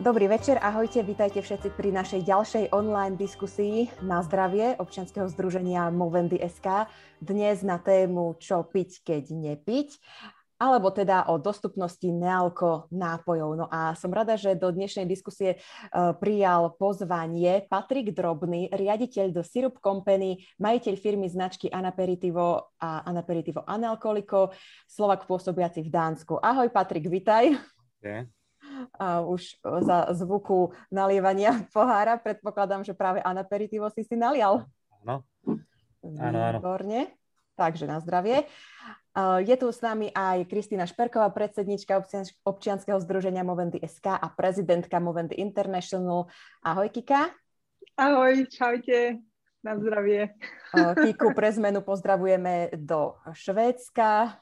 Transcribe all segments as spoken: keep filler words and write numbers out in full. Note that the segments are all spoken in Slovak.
Dobrý večer, ahojte, vítajte všetci pri našej ďalšej online diskusii na zdravie občianskeho združenia Movendi bodka es ká. Dnes na tému čo piť, keď nepiť, alebo teda o dostupnosti nealko nápojov. No a som rada, že do dnešnej diskusie prijal pozvanie Patrik Drobný, riaditeľ The Syrup Company, majiteľ firmy značky Anaperitivo a Anaperitivo Analcolico, Slovák pôsobiaci v Dánsku. Ahoj Patrik, vitaj. Yeah. A už za zvuku nalievania pohára predpokladám, že práve Anaperitivo si si nalial. No. Áno, áno. Výborne. Takže na zdravie. Je tu s nami aj Kristýna Šperková, predsednička občianskeho združenia Movendi es ká a prezidentka Movendi International. Ahoj, Kika. Ahoj, čaute. Na zdravie. Kiku pre zmenu pozdravujeme do Švédska.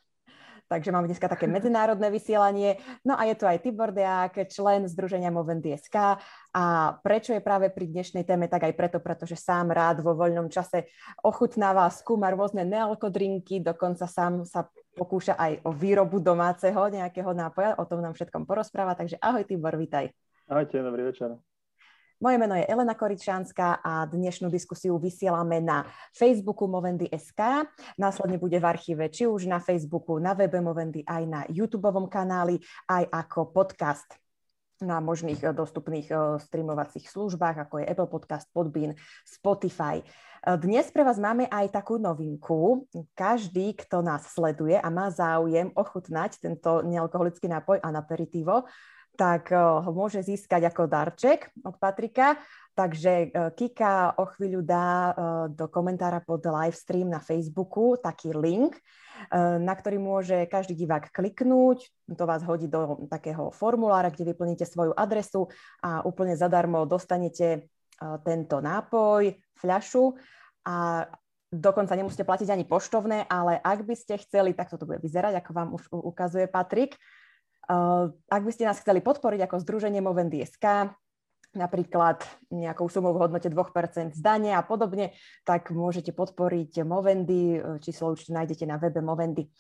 Takže máme dneska také medzinárodné vysielanie. No a je tu aj Tibor Deák, člen Združenia Movendi es ká. A prečo je práve pri dnešnej téme? Tak aj preto, pretože sám rád vo voľnom čase ochutnáva, skúma rôzne nealkodrinky, dokonca sám sa pokúša aj o výrobu domáceho nejakého nápoja. O tom nám všetkom porozpráva. Takže ahoj Tibor, vítaj. Ahojte, dobrý večer. Moje meno je Elena Koričianská a dnešnú diskusiu vysielame na Facebooku Movendi bodka es ká. Následne bude v archíve či už na Facebooku, na webe Movendi, aj na YouTubeovom kanáli, aj ako podcast na možných dostupných streamovacích službách, ako je Apple Podcast, Podbean, Spotify. Dnes pre vás máme aj takú novinku. Každý, kto nás sleduje a má záujem ochutnať tento nealkoholický nápoj Anaperitivo, tak ho môže získať ako darček od Patrika. Takže Kika o chvíľu dá do komentára pod live stream na Facebooku taký link, na ktorý môže každý divák kliknúť. To vás hodí do takého formulára, kde vyplníte svoju adresu a úplne zadarmo dostanete tento nápoj, fľašu a dokonca nemusíte platiť ani poštovné, ale ak by ste chceli, tak to bude vyzerať, ako vám už ukazuje Patrik. Ak by ste nás chceli podporiť ako Združenie Movendi bodka es ká, napríklad nejakou sumou v hodnote dve percentá zdania a podobne, tak môžete podporiť Movendi, číslo účtu nájdete na webe Movendi.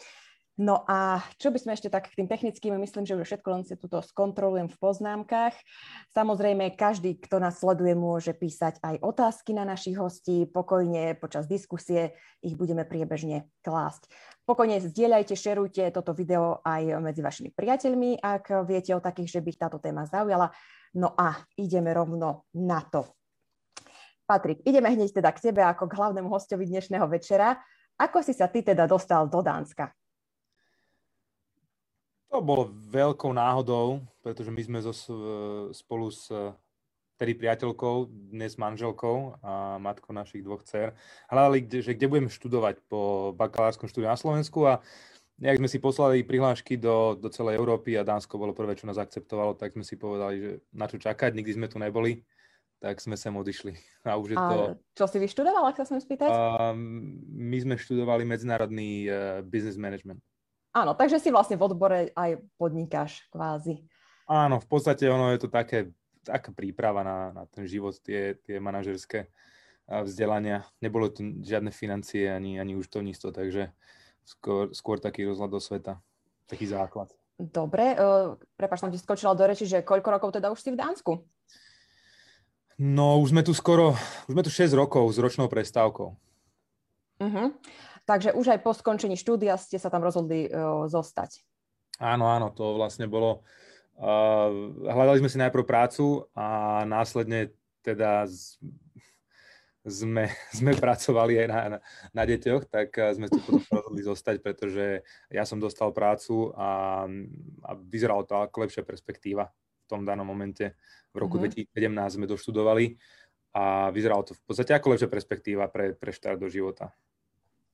No a čo by sme ešte tak k tým technickým, myslím, že už všetko len si tuto skontrolujem v poznámkach. Samozrejme, každý, kto nás sleduje, môže písať aj otázky na našich hostí. Pokojne počas diskusie ich budeme priebežne klásť. Pokojne zdieľajte, šerujte toto video aj medzi vašimi priateľmi, ak viete o takých, že by ich táto téma zaujala. No a ideme rovno na to. Patrik, ideme hneď teda k tebe ako k hlavnému hostovi dnešného večera. Ako si sa ty teda dostal do Dánska? To bolo veľkou náhodou, pretože my sme zo, spolu s tedy priateľkou, dnes manželkou a matkou našich dvoch dcer hľadali, že kde budeme študovať po bakalárskom štúdiu na Slovensku a nejak sme si poslali prihlášky do, do celej Európy a Dánsko bolo prvé, čo nás akceptovalo, tak sme si povedali, že na čo čakať, nikdy sme tu neboli, tak sme sem odišli. A už je to... A čo si vyštudovala, ak sa smiem spýtať? My sme študovali medzinárodný business management. Áno, takže si vlastne v odbore aj podnikáš kvázi. Áno, v podstate ono je to také, taká príprava na, na ten život, tie, tie manažerské vzdelania. Nebolo tu žiadne financie ani, ani účtovníctvo, takže skôr, skôr taký rozhľad do sveta, taký základ. Dobre, uh, prepáč, som ti skočila do reči, že koľko rokov teda už si v Dánsku? No, už sme tu skoro, už sme tu šesť rokov s ročnou prestávkou. Mhm. Uh-huh. Takže už aj po skončení štúdia ste sa tam rozhodli uh, zostať. Áno, áno, to vlastne bolo... Uh, hľadali sme si najprv prácu a následne teda z, sme, sme pracovali aj na, na, na deťoch, tak sme tu potom rozhodli zostať, pretože ja som dostal prácu a, a vyzeralo to ako lepšia perspektíva v tom danom momente. V roku mm-hmm. dvetisícsedemnásť sme doštudovali a vyzeralo to v podstate ako lepšia perspektíva pre, pre štart do života.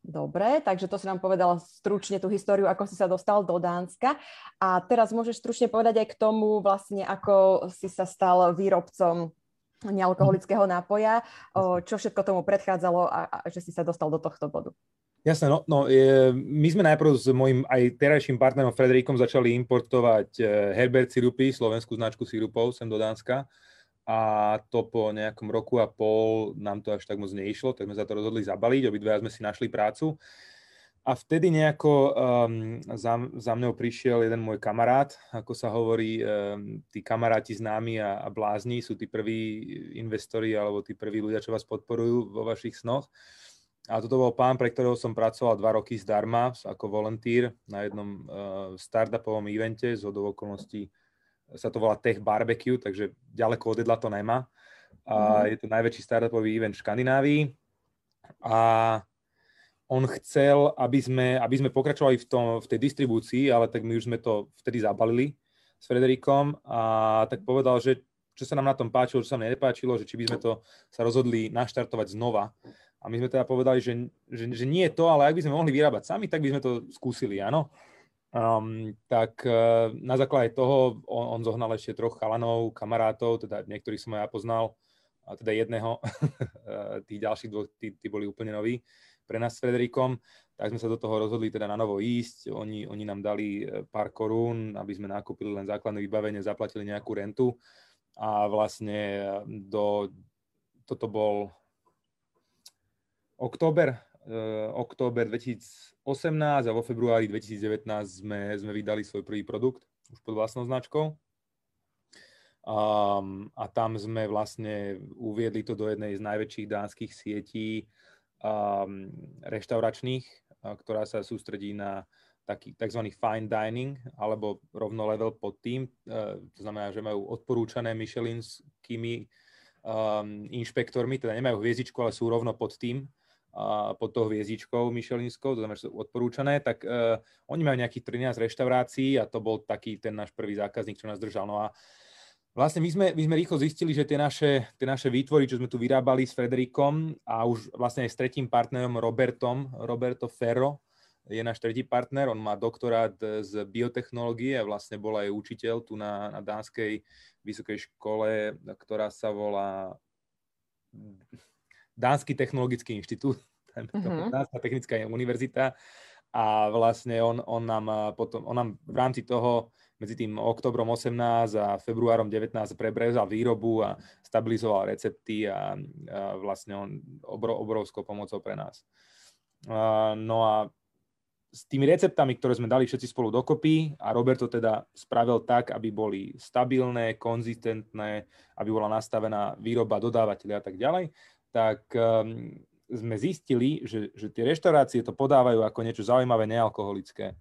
Dobre, takže to si nám povedala stručne tú históriu, ako si sa dostal do Dánska. A teraz môžeš stručne povedať aj k tomu, vlastne, ako si sa stal výrobcom nealkoholického nápoja, čo všetko tomu predchádzalo a, a že si sa dostal do tohto bodu. Jasné, no, no e, my sme najprv s mojím aj terajším partnerom Frederikom začali importovať e, Herbert sirupy, slovenskú značku sirupov sem do Dánska. A to po nejakom roku a pol nám to až tak moc neišlo, tak sme sa to rozhodli zabaliť, obidve sme si našli prácu. A vtedy nejako um, za, za mnou prišiel jeden môj kamarát, ako sa hovorí, um, tí kamaráti známi a, a blázni sú tí prví investori alebo tí prví ľudia, čo vás podporujú vo vašich snoch. A toto bol pán, pre ktorého som pracoval dva roky zdarma ako volunteer na jednom uh, startupovom evente, zhodou okolností sa to volá Tech Barbecue, takže ďaleko od jedla to nemá. A je to najväčší startupový event v Škandinávii. A on chcel, aby sme, aby sme pokračovali v, tom, v tej distribúcii, ale tak my už sme to vtedy zabalili s Frederikom a tak povedal, že čo sa nám na tom páčilo, čo sa nám nepáčilo, že či by sme to sa rozhodli naštartovať znova. A my sme teda povedali, že, že, že nie je to, ale ak by sme mohli vyrábať sami, tak by sme to skúsili, áno. Um, tak uh, na základe toho on, on zohnal ešte troch chalanov, kamarátov, teda niektorých som aj ja poznal, a teda jedného, tých ďalších dvoch, tí, tí boli úplne noví pre nás s Frederikom, tak sme sa do toho rozhodli teda na novo ísť. Oni, oni nám dali pár korún, aby sme nakúpili len základné vybavenie, zaplatili nejakú rentu a vlastne do, toto bol október, eh, október dvetisícosemnásť a vo februári dvetisícdevätnásť sme, sme vydali svoj prvý produkt už pod vlastnou značkou. Um, a tam sme vlastne uviedli to do jednej z najväčších dánskych sietí um, reštauračných, ktorá sa sústredí na taký, tzv. Fine dining, alebo rovno level pod tým. Uh, to znamená, že majú odporúčané michelinskými um, inšpektormi, teda nemajú hviezdičku, ale sú rovno pod tým, uh, pod tou hviezdičkou michelinskou, to znamená, že sú odporúčané. Tak uh, oni majú nejakých trinásť reštaurácií a to bol taký ten náš prvý zákazník, čo nás držal. No a vlastne my sme, my sme rýchlo zistili, že tie naše, tie naše výtvory, čo sme tu vyrábali s Frederikom a už vlastne aj s tretím partnerom Robertom, Roberto Ferro je náš tretí partner, on má doktorát z biotechnológie a vlastne bol aj učiteľ tu na, na dánskej vysokej škole, ktorá sa volá Dánsky technologický inštitút, mm-hmm. Dánska technická univerzita a vlastne on, on, nám potom, on nám v rámci toho medzi tým oktobrom osemnásť a februárom devätnásť prebrezal výrobu a stabilizoval recepty a, a vlastne on obrov, obrovskou pomocou pre nás. A, no a s tými receptami, ktoré sme dali všetci spolu dokopy a Roberto teda spravil tak, aby boli stabilné, konzistentné, aby bola nastavená výroba, dodávateľia a tak ďalej, tak um, sme zistili, že, že tie reštaurácie to podávajú ako niečo zaujímavé, nealkoholické.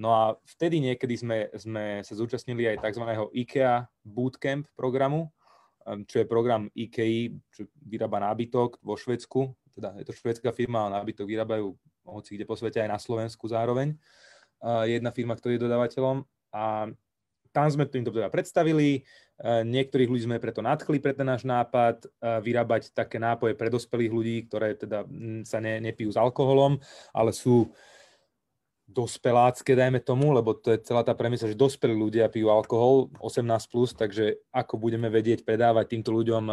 No a vtedy niekedy sme, sme sa zúčastnili aj tzv. IKEA Bootcamp programu, čo je program IKEA, čo vyrába nábytok vo Švédsku, teda je to švédska firma, a nábytok vyrábajú hoci kde po svete, aj na Slovensku zároveň. Je jedna firma, ktorý je dodávateľom a tam sme tým to teda predstavili, niektorých ľudí sme preto nadchli pre ten náš nápad vyrábať také nápoje pre dospelých ľudí, ktoré teda sa ne, nepijú s alkoholom, ale sú dospelácké, dajme tomu, lebo to je celá tá premisa, že dospelí ľudia pijú alkohol osemnásť plus, takže ako budeme vedieť predávať týmto ľuďom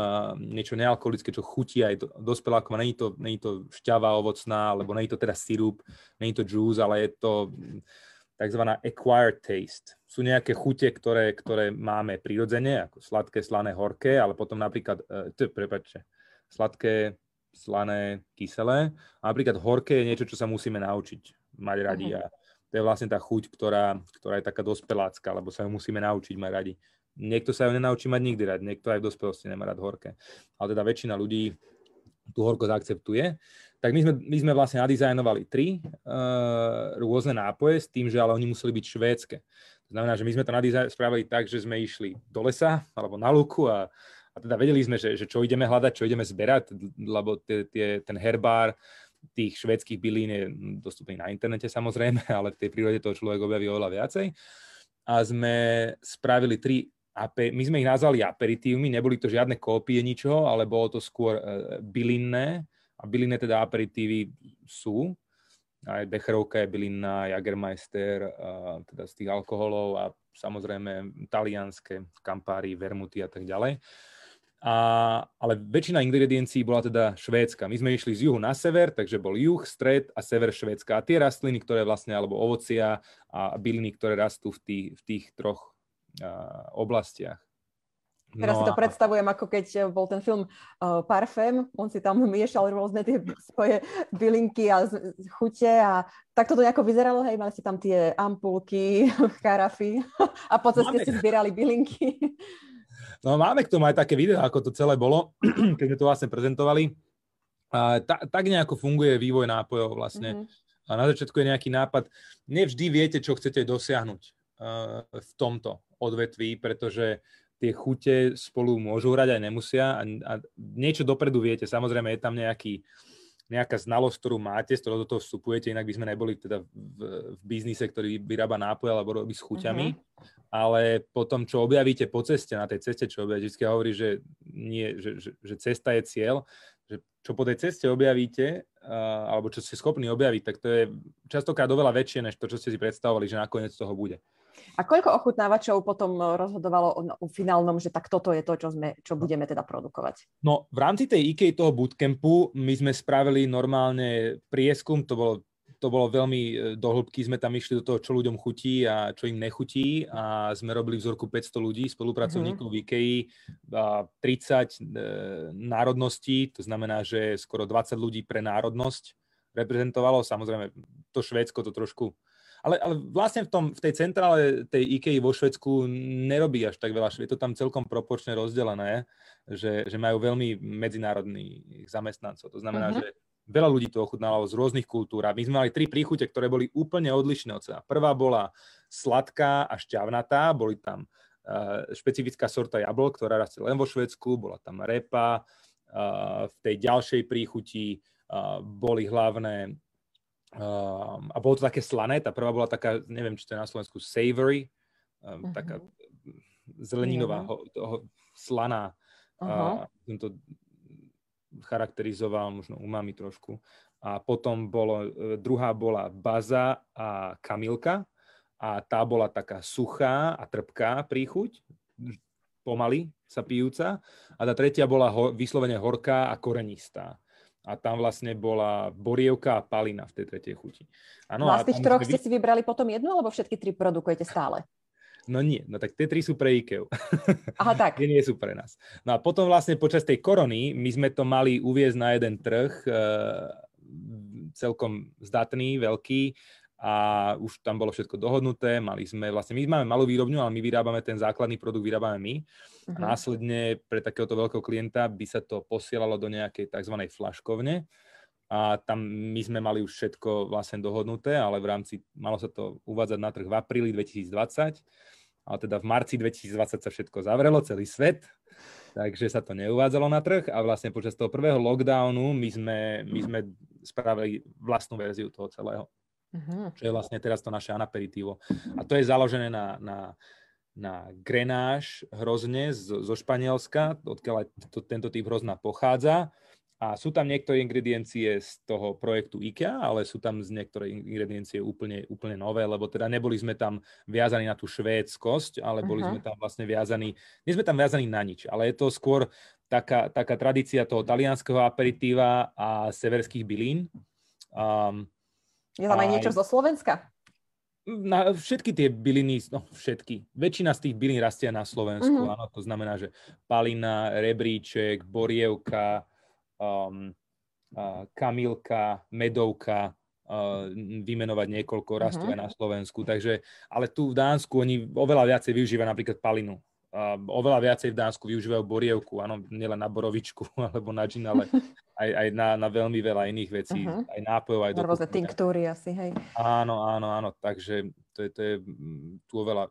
niečo nealkoholické, čo chutí aj dospelákom. Není to, není to šťava ovocná, alebo není to teda sirup, není to juice, ale je to tzv. Acquired taste. Sú nejaké chute, ktoré, ktoré máme prirodzene, ako sladké, slané, horké, ale potom napríklad, t- prepáčte, sladké, slané, kyselé. A napríklad horké je niečo, čo sa musíme naučiť mať radi a to je vlastne tá chuť, ktorá, ktorá je taká dospelácka, lebo sa ju musíme naučiť mať radi. Niekto sa ju nenaučí mať nikdy rád, niekto aj v dospelosti nemá rád horké, ale teda väčšina ľudí tú horkosť akceptuje. Tak my sme, my sme vlastne nadizajnovali tri uh, rôzne nápoje s tým, že ale oni museli byť švédske. To znamená, že my sme to nadizaj- spravili tak, že sme išli do lesa alebo na lúku a a teda vedeli sme, že, že čo ideme hľadať, čo ideme zberať, lebo tie, tie, ten herbár tých švédskych bylín je dostupný na internete samozrejme, ale v tej prírode toho človek objaví oveľa viacej. A sme spravili tri, ape- my sme ich nazvali aperitívmi, neboli to žiadne kópie ničoho, ale bolo to skôr bylinné. A bylinné teda aperitívy sú. Aj becherovka je bylinná, Jagermeister, teda z tých alkoholov a samozrejme talianské, Campari, vermuty a tak ďalej. A, ale väčšina ingrediencií bola teda švédska. My sme išli z juhu na sever, takže bol juh, stred a sever Švédska. A tie rastliny, ktoré vlastne, alebo ovocia a byliny, ktoré rastú v tých, v tých troch a, oblastiach. Teraz no si to a... predstavujem, ako keď bol ten film uh, Parfém, on si tam miešal rôzne tie svoje bylinky a z, chute a takto to nejako vyzeralo, hej, mali ste tam tie ampulky, karafy a po ceste si zbierali bylinky. No máme k tomu aj také video, ako to celé bolo, keď sme to vlastne prezentovali. A ta, tak nejako funguje vývoj nápojov vlastne. Mm-hmm. A na začiatku je nejaký nápad, nevždy viete, čo chcete dosiahnuť uh, v tomto odvetví, pretože tie chute spolu môžu hrať aj nemusia a, a niečo dopredu viete. Samozrejme je tam nejaký, nejaká znalosť, ktorú máte, z ktorou do toho vstupujete, inak by sme neboli teda v, v biznise, ktorý vyrába nápoje alebo robí s chuťami, uh-huh. ale potom, čo objavíte po ceste, na tej ceste, čo objavíte, vždy hovorí, že, nie, že, že, že cesta je cieľ, že čo po tej ceste objavíte, uh, alebo čo ste schopní objaviť, tak to je častokrát oveľa väčšie, než to, čo ste si predstavovali, že nakoniec toho bude. A koľko ochutnávačov potom rozhodovalo o, o finálnom, že tak toto je to, čo, sme, čo budeme teda produkovať? No, v rámci tej IKEA toho bootcampu my sme spravili normálne prieskum, to bolo, to bolo veľmi dohlbky, sme tam išli do toho, čo ľuďom chutí a čo im nechutí a sme robili vzorku päťsto ľudí, spolupracovníkov mm-hmm. v IKEA, tridsať e, národností, to znamená, že skoro dvadsať ľudí pre národnosť reprezentovalo, samozrejme to Švédsko to trošku. Ale, ale vlastne v, tom, v tej centrále tej IKEA vo Švédsku nerobí až tak veľa. Je to tam celkom proporčne rozdelené, že, že majú veľmi medzinárodných zamestnancov. To znamená, uh-huh. že veľa ľudí to ochutnalo z rôznych kultúr. My sme mali tri príchute, ktoré boli úplne odlišné od seba. Prvá bola sladká a šťavnatá. Boli tam uh, špecifická sorta jablok, ktorá rastie len vo Švédsku. Bola tam repa. Uh, v tej ďalšej príchuti uh, boli hlavné... Uh, a bolo to také slané, tá prvá bola taká, neviem, či to je na Slovensku, savory, um, uh-huh. taká zeleninová, ho, ho, slaná, uh-huh. uh, som to charakterizoval, možno umami trošku. A potom bolo, druhá bola baza a kamilka a tá bola taká suchá a trpká príchuť, pomaly sa pijúca. A tá tretia bola ho, vyslovene horká a korenistá. A tam vlastne bola borievka a palina v tej tretej chuti. Ano, no a z tých troch ste vy... si vybrali potom jednu, alebo všetky tri produkujete stále? No nie, no tak tie tri sú pre IKEA. Aha, tak. Tie nie sú pre nás. No a potom vlastne počas tej korony my sme to mali uviezť na jeden trh, e, celkom zdatný, veľký, a už tam bolo všetko dohodnuté. Mali sme, vlastne my máme malú výrobňu, ale my vyrábame ten základný produkt, vyrábame my. Uh-huh. A následne pre takéhoto veľkého klienta by sa to posielalo do nejakej tzv. Flaškovne a tam my sme mali už všetko vlastne dohodnuté, ale v rámci, malo sa to uvádzať na trh v apríli dvetisícdvadsať, ale teda v marci dvetisícdvadsať sa všetko zavrelo, celý svet, takže sa to neuvádzalo na trh a vlastne počas toho prvého lockdownu my sme, my sme spravili vlastnú verziu toho celého, uh-huh. čo je vlastne teraz to naše Anaperitivo a to je založené na... na na grenáš hrozne zo Španielska, odkiaľ to, tento typ hrozna pochádza. A sú tam niektoré ingrediencie z toho projektu IKEA, ale sú tam z niektoré ingrediencie úplne, úplne nové, lebo teda neboli sme tam viazaní na tú švédskosť, ale boli uh-huh. sme tam vlastne viazaní, nie sme tam viazaní na nič, ale je to skôr taká, taká tradícia toho talianského aperitíva a severských bylín. Um, je tam aj niečo zo Slovenska? Na všetky tie byliny, no všetky, väčšina z tých bylín rastia na Slovensku, mm-hmm. áno, to znamená, že palina, rebríček, borievka, um, uh, kamilka, medovka, uh, vymenovať niekoľko rastú mm-hmm. aj na Slovensku, takže, ale tu v Dánsku oni oveľa viacej využívajú napríklad palinu, uh, oveľa viacej v Dánsku využívajú borievku, áno, nielen na borovičku alebo na džin, ale aj, aj na, na veľmi veľa iných vecí, uh-huh. aj nápojov, aj dokonca. Rôzne tinktúry asi, hej. Áno, áno, áno, takže to je, to je tu oveľa,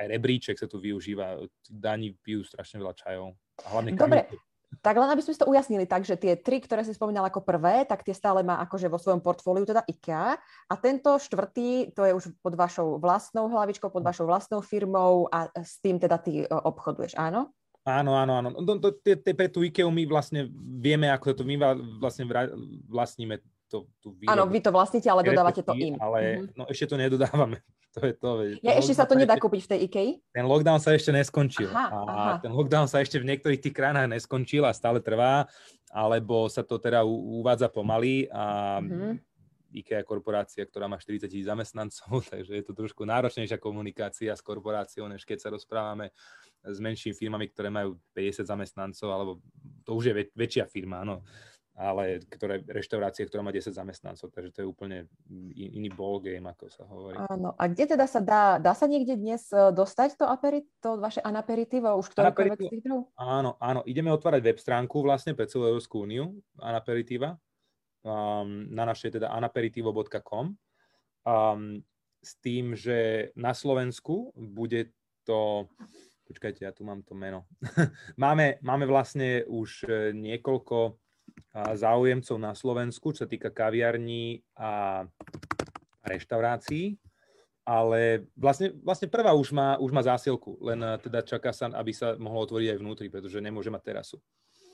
aj rebríček sa tu využíva, Dáni pijú strašne veľa čajov. A hlavne dobre, kamilky. Tak len aby sme si to ujasnili, takže tie tri, ktoré si spomínal ako prvé, tak tie stále má akože vo svojom portfóliu, teda IKEA, a tento štvrtý, to je už pod vašou vlastnou hlavičkou, pod vašou vlastnou firmou a s tým teda ty obchoduješ, áno? Áno, áno, áno. Pre tú IKEA my vlastne vieme, ako to my vlastne vlastníme to, tú výrobu. Áno, vy to vlastníte, ale dodávate to im. Ale mm-hmm. no, ešte to nedodávame. To je to. Ja, ešte sa to nedá ešte, kúpiť v tej IKEA? Ten lockdown sa ešte neskončil. Aha, a aha. Ten lockdown sa ešte v niektorých tých krajinách neskončil a stále trvá, alebo sa to teda u, uvádza pomaly a mm-hmm. IKEA korporácia, ktorá má štyridsať tisíc zamestnancov, takže je to trošku náročnejšia komunikácia s korporáciou, než keď sa rozprávame s menšími firmami, ktoré majú päťdesiat zamestnancov, alebo to už je väč- väčšia firma, áno, ale ktoré reštaurácie, ktorá má desať zamestnancov, takže to je úplne iný ballgame, ako sa hovorí. Áno, a kde teda sa dá, dá sa niekde dnes dostať to, aperit, to vaše Anaperitivo, už ktorýkoľvek z tých druhov? Áno, áno, ideme otvárať web stránku vlastne pre celú Európsku úniu Anaperitiva, um, na našej teda anaperitivo bodka com, um, s tým, že na Slovensku bude to... Počkajte, ja tu mám to meno. máme, máme vlastne už niekoľko záujemcov na Slovensku, čo sa týka kaviarní a reštaurácií, ale vlastne, vlastne prvá už má, už má zásielku, len teda čaká sa, aby sa mohlo otvoriť aj vnútri, pretože nemôže mať terasu.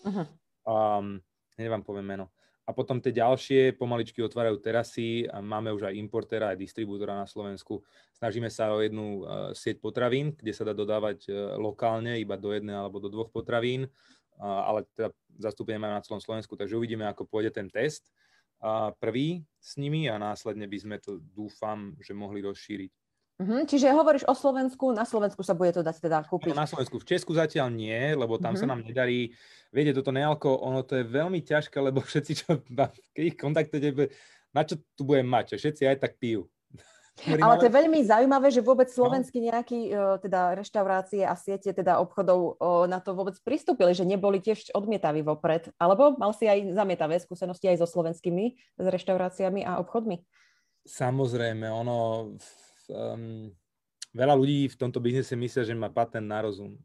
Uh-huh. Um, hneď vám poviem meno. A potom tie ďalšie pomaličky otvárajú terasy a máme už aj importéra, aj distribútora na Slovensku. Snažíme sa o jednu uh, sieť potravín, kde sa dá dodávať uh, lokálne iba do jednej alebo do dvoch potravín, ale teda zastúpenie máme na celom Slovensku, takže uvidíme, ako pôjde ten test prvý s nimi a následne by sme to, dúfam, že mohli rozšíriť. Mm-hmm, čiže hovoríš o Slovensku, na Slovensku sa bude to dať teda kúpiť? No, na Slovensku, v Česku zatiaľ nie, lebo tam mm-hmm. sa nám nedarí, viete, toto nealko, ono to je veľmi ťažké, lebo všetci, čo, keď ich kontaktujete, na čo tu budem mať, všetci aj tak pijú. Ale to je veľmi zaujímavé, že vôbec slovenskí nejakí teda reštaurácie a siete teda obchodov na to vôbec pristúpili, že neboli tiež odmietaví vopred. Alebo mal si aj zamietavé skúsenosti aj so slovenskými s reštauráciami a obchodmi? Samozrejme, ono... Um, veľa ľudí v tomto biznese myslia, že má patent na rozum.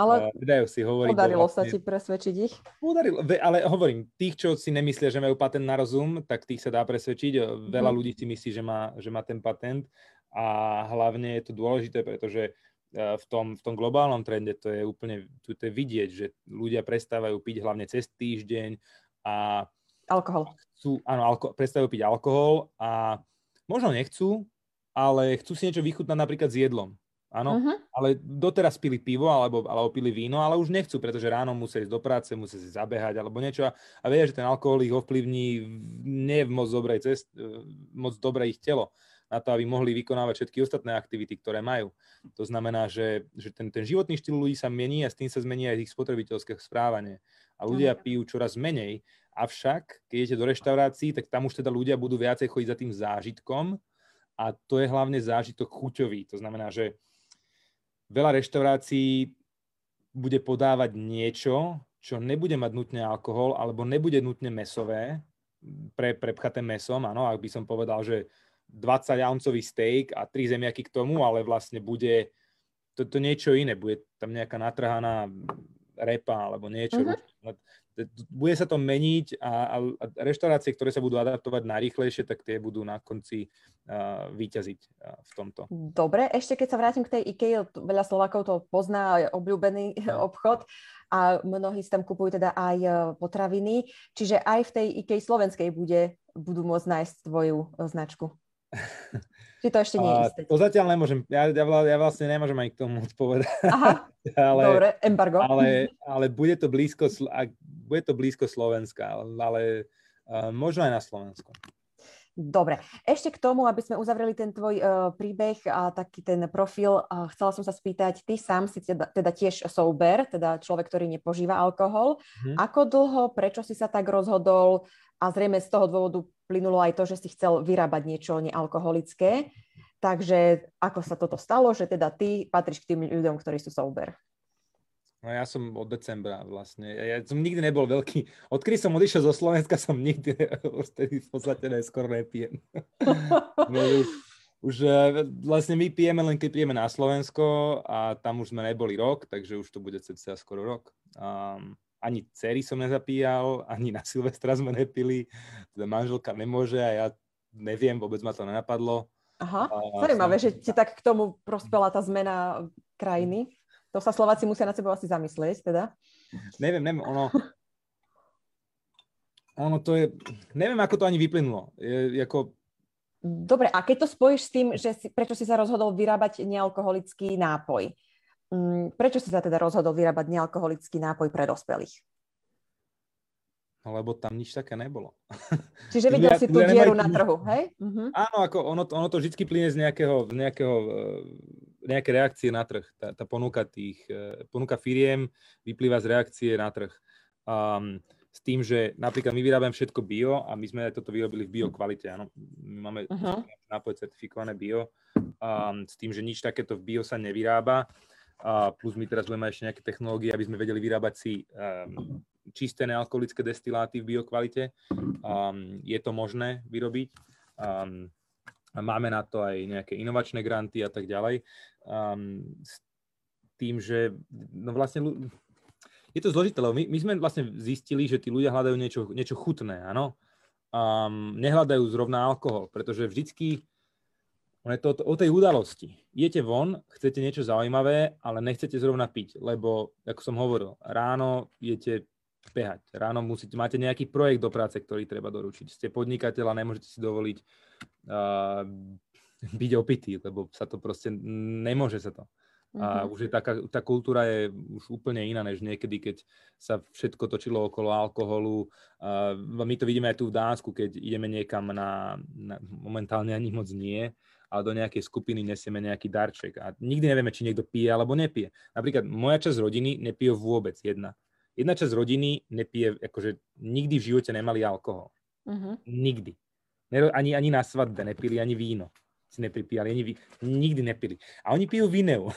Ale uh, si, hovorí, podarilo vlastne, sa ti presvedčiť ich? Podarilo, ale hovorím, tých, čo si nemyslia, že majú patent na rozum, tak tých sa dá presvedčiť. Veľa mm. ľudí si myslí, že má, že má ten patent a hlavne je to dôležité, pretože v tom, v tom globálnom trende to je úplne to je vidieť, že ľudia prestávajú piť hlavne cez týždeň a alkohol. Chcú, áno, alko, prestávajú piť alkohol a možno nechcú, ale chcú si niečo vychutnať napríklad s jedlom. Áno, uh-huh. ale doteraz pili pivo alebo, alebo pili víno, ale už nechcú, pretože ráno musia ísť do práce, musia si zabehať alebo niečo a, a vedia, že ten alkohol ich ovplyvní nie v moc dobrej cest, moc dobre ich telo na to, aby mohli vykonávať všetky ostatné aktivity, ktoré majú. To znamená, že, že ten, ten životný štýl ľudí sa mení a s tým sa zmení aj ich spotrebiteľské správanie. A ľudia uh-huh. pijú čoraz menej, avšak keď idete do reštaurácií, tak tam už teda ľudia budú viacej chodiť za tým zážitkom a to je hlavne zážitok chuťový. To znamená, že veľa reštaurácií bude podávať niečo, čo nebude mať nutne alkohol, alebo nebude nutne mäsové, pre, prepchaté mäsom, áno, ak by som povedal, že dvadsaťoncový steak a tri zemiaky k tomu, ale vlastne bude to, to niečo iné, bude tam nejaká natrhaná repa alebo niečo. Uh-huh. Bude sa to meniť a, a, a reštaurácie, ktoré sa budú adaptovať najrýchlejšie, tak tie budú na konci uh, výťaziť uh, v tomto. Dobre, ešte keď sa vrátim k tej IKEA, veľa Slovákov to pozná, je obľúbený no. obchod a mnohí si tam kupujú teda aj potraviny, čiže aj v tej IKEA slovenskej bude, budú môcť nájsť tvoju značku. Či to ešte nie je isté? To zatiaľ nemôžem, ja, ja, ja vlastne nemôžem ani k tomu odpovedať. Aha, ale, dobre, embargo. Ale, ale bude, to blízko, bude to blízko Slovenska, ale uh, možno aj na Slovensku. Dobre, ešte k tomu, aby sme uzavreli ten tvoj uh, príbeh a taký ten profil, uh, chcela som sa spýtať, ty sám si teda, teda tiež sober, teda človek, ktorý nepožíva alkohol. Hm. Ako dlho, prečo si sa tak rozhodol a zrejme z toho dôvodu plynulo aj to, že si chcel vyrábať niečo nealkoholické? Takže ako sa toto stalo, že teda ty patríš k tým ľuďom, ktorí sú sober? No ja som od decembra vlastne, ja som nikdy nebol veľký, odkedy som odišiel zo Slovenska, som nikdy, vtedy v podstate skoro nepijem. No, už, už vlastne my pijeme len keď pijeme na Slovensko a tam už sme neboli rok, takže už to bude cca skoro rok. Um, ani dcery som nezapíjal, ani na Silvestra sme nepili, teda manželka nemôže a ja neviem, vôbec ma to nenapadlo. Aha, zaujímavé, som... že ti tak k tomu prospela tá zmena krajiny. To sa Slováci musia nad sebou asi zamyslieť, teda. Neviem, neviem, ono... Ono to je... Neviem, ako to ani vyplynulo. Je, ako... Dobre, a keď to spojíš s tým, že si, prečo si sa rozhodol vyrábať nealkoholický nápoj? Prečo si sa teda rozhodol vyrábať nealkoholický nápoj pre dospelých? No lebo tam nič také nebolo. Čiže videl si tú dieru na trhu, hej? Uh-huh. Áno, ako ono, ono to vždy plynie z nejakého, z nejakého, nejaké reakcie na trh. Tá, tá ponuka tých, ponuka firiem vyplýva z reakcie na trh. Um, s tým, že napríklad my vyrábame všetko bio a my sme aj toto vyrobili v bio kvalite, áno. My máme uh-huh. nápoje certifikované bio, um, s tým, že nič takéto v bio sa nevyrába. A plus my teraz budeme ešte nejaké technológie, aby sme vedeli vyrábať si um, čisté nealkoholické destiláty v biokvalite. Um, je to možné vyrobiť. Um, máme na to aj nejaké inovačné granty a tak ďalej. Um, s tým, že no vlastne je to zložité, lebo my, my sme vlastne zistili, že tí ľudia hľadajú niečo, niečo chutné, áno. Um, nehľadajú zrovna alkohol, pretože vždycky ono je to o tej udalosti. Idete von, chcete niečo zaujímavé, ale nechcete zrovna piť, lebo, ako som hovoril, ráno idete behať. Ráno musíte, máte nejaký projekt do práce, ktorý treba doručiť. Ste podnikateľ a nemôžete si dovoliť uh, byť opitý, lebo sa to proste, nemôže sa to. Mm-hmm. A už je taká, tá kultúra je už úplne iná, než niekedy, keď sa všetko točilo okolo alkoholu. Uh, my to vidíme aj tu v Dánsku, keď ideme niekam na, na momentálne ani moc nie, ale do nejakej skupiny nesieme nejaký darček. A nikdy nevieme, či niekto pije alebo nepije. Napríklad moja časť rodiny nepije vôbec jedna. Jedna časť rodiny nepije, akože nikdy v živote nemali alkohol. Uh-huh. Nikdy. Ani, ani na svadbe nepili, ani víno si nepripíjali, ani víno. Nikdy nepili. A oni pijú vineu.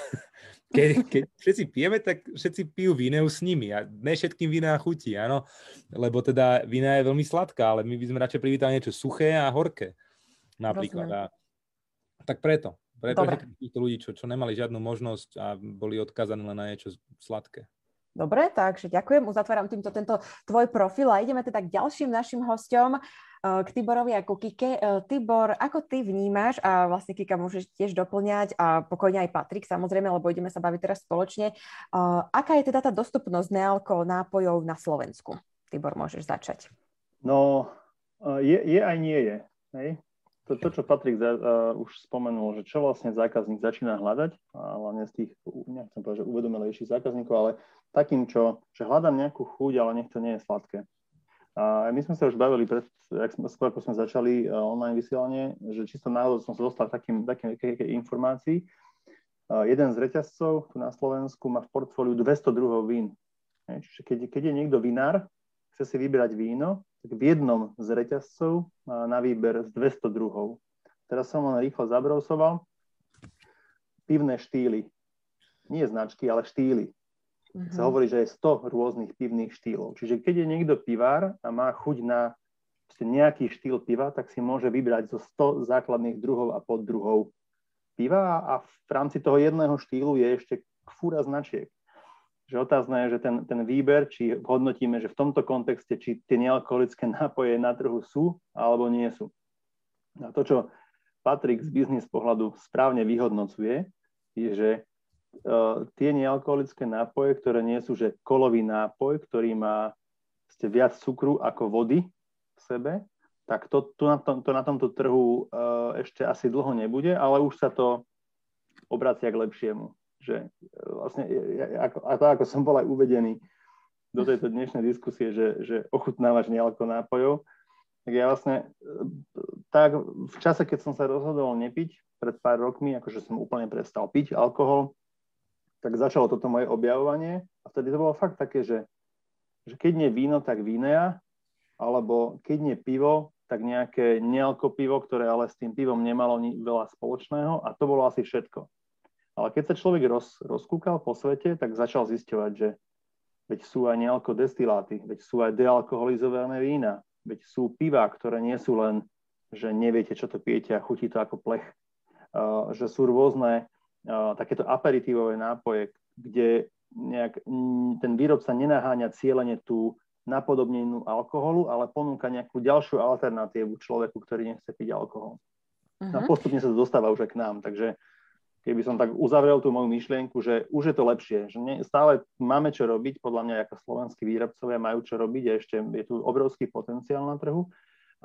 Ke, keď všetci pijeme, tak všetci pijú vineu s nimi. A ne všetkým vína chutí, áno. Lebo teda vína je veľmi sladká, ale my by sme radšej privítali niečo suché a horké. Napríklad. Tak preto. Preto týchto ľudí, čo, čo nemali žiadnu možnosť a boli odkazaní len na niečo sladké. Dobre, takže ďakujem. Uzatváram týmto tento tvoj profil a ideme teda k ďalším našim hosťom, k Tiborovi a ku Kike. Tibor, ako ty vnímaš, a vlastne Kika môžeš tiež doplňať a pokojne aj Patrik, samozrejme, lebo ideme sa baviť teraz spoločne. Aká je teda tá dostupnosť nealko nápojov na Slovensku? Tibor, môžeš začať. No, je, je aj nie je, hej? To, to, čo Patrik za, uh, už spomenul, že čo vlastne zákazník začína hľadať, a hlavne z tých, nechcem povedať, že uvedomelejších zákazníkov, ale takým, čo, že hľadám nejakú chuť, ale nech to nie je sladké. A my sme sa už bavili, pred, skôr ako sme začali online vysielanie, že čisto náhodou som sa dostal takým, takým informácií. Uh, jeden z reťazcov tu na Slovensku má v portfóliu dvesto druhov vín. Je, čiže keď, keď je niekto vinár, chce si vybrať víno, tak v jednom z reťazcov na výber z dvesto druhov. Teraz som len rýchlo zabrousoval. Pivné štýly. Nie značky, ale štýly. Mm-hmm. Sa hovorí, že je sto rôznych pivných štýlov. Čiže keď je niekto pivár a má chuť na nejaký štýl piva, tak si môže vybrať zo sto základných druhov a poddruhov piva a v rámci toho jedného štýlu je ešte fúra značiek. Že otázne je, že ten, ten výber, či hodnotíme, že v tomto kontexte, či tie nealkoholické nápoje na trhu sú, alebo nie sú. A to, čo Patrik z biznis pohľadu správne vyhodnocuje, je, že uh, tie nealkoholické nápoje, ktoré nie sú, že kolový nápoj, ktorý má ste, viac cukru ako vody v sebe, tak to, to, na, tom, to na tomto trhu uh, ešte asi dlho nebude, ale už sa to obracia k lepšiemu. Že vlastne, a to, ako som bol aj uvedený do tejto dnešnej diskusie, že, že ochutnávaš nealko nápojov, tak ja vlastne, tak v čase, keď som sa rozhodol nepiť pred pár rokmi, akože som úplne prestal piť alkohol, tak začalo toto moje objavovanie a vtedy to bolo fakt také, že, že keď nie víno, tak vínea, alebo keď nie pivo, tak nejaké nealko pivo, ktoré ale s tým pivom nemalo ni- veľa spoločného a to bolo asi všetko. Ale keď sa človek roz, rozkúkal po svete, tak začal zisťovať, že veď sú aj nealkodestiláty, veď sú aj dealkoholizované vína, veď sú piva, ktoré nie sú len, že neviete, čo to pijete a chutí to ako plech. Uh, že sú rôzne uh, takéto aperitívové nápoje, kde nejak m, ten výrobca nenaháňa cieľene tú napodobnenú alkoholu, ale ponúka nejakú ďalšiu alternatívu človeku, ktorý nechce piť alkohol. Uh-huh. A postupne sa to dostáva už aj k nám, takže keby som tak uzavrel tú moju myšlienku, že už je to lepšie, že ne, stále máme čo robiť, podľa mňa ako slovenskí výrobcovia majú čo robiť a ešte je tu obrovský potenciál na trhu.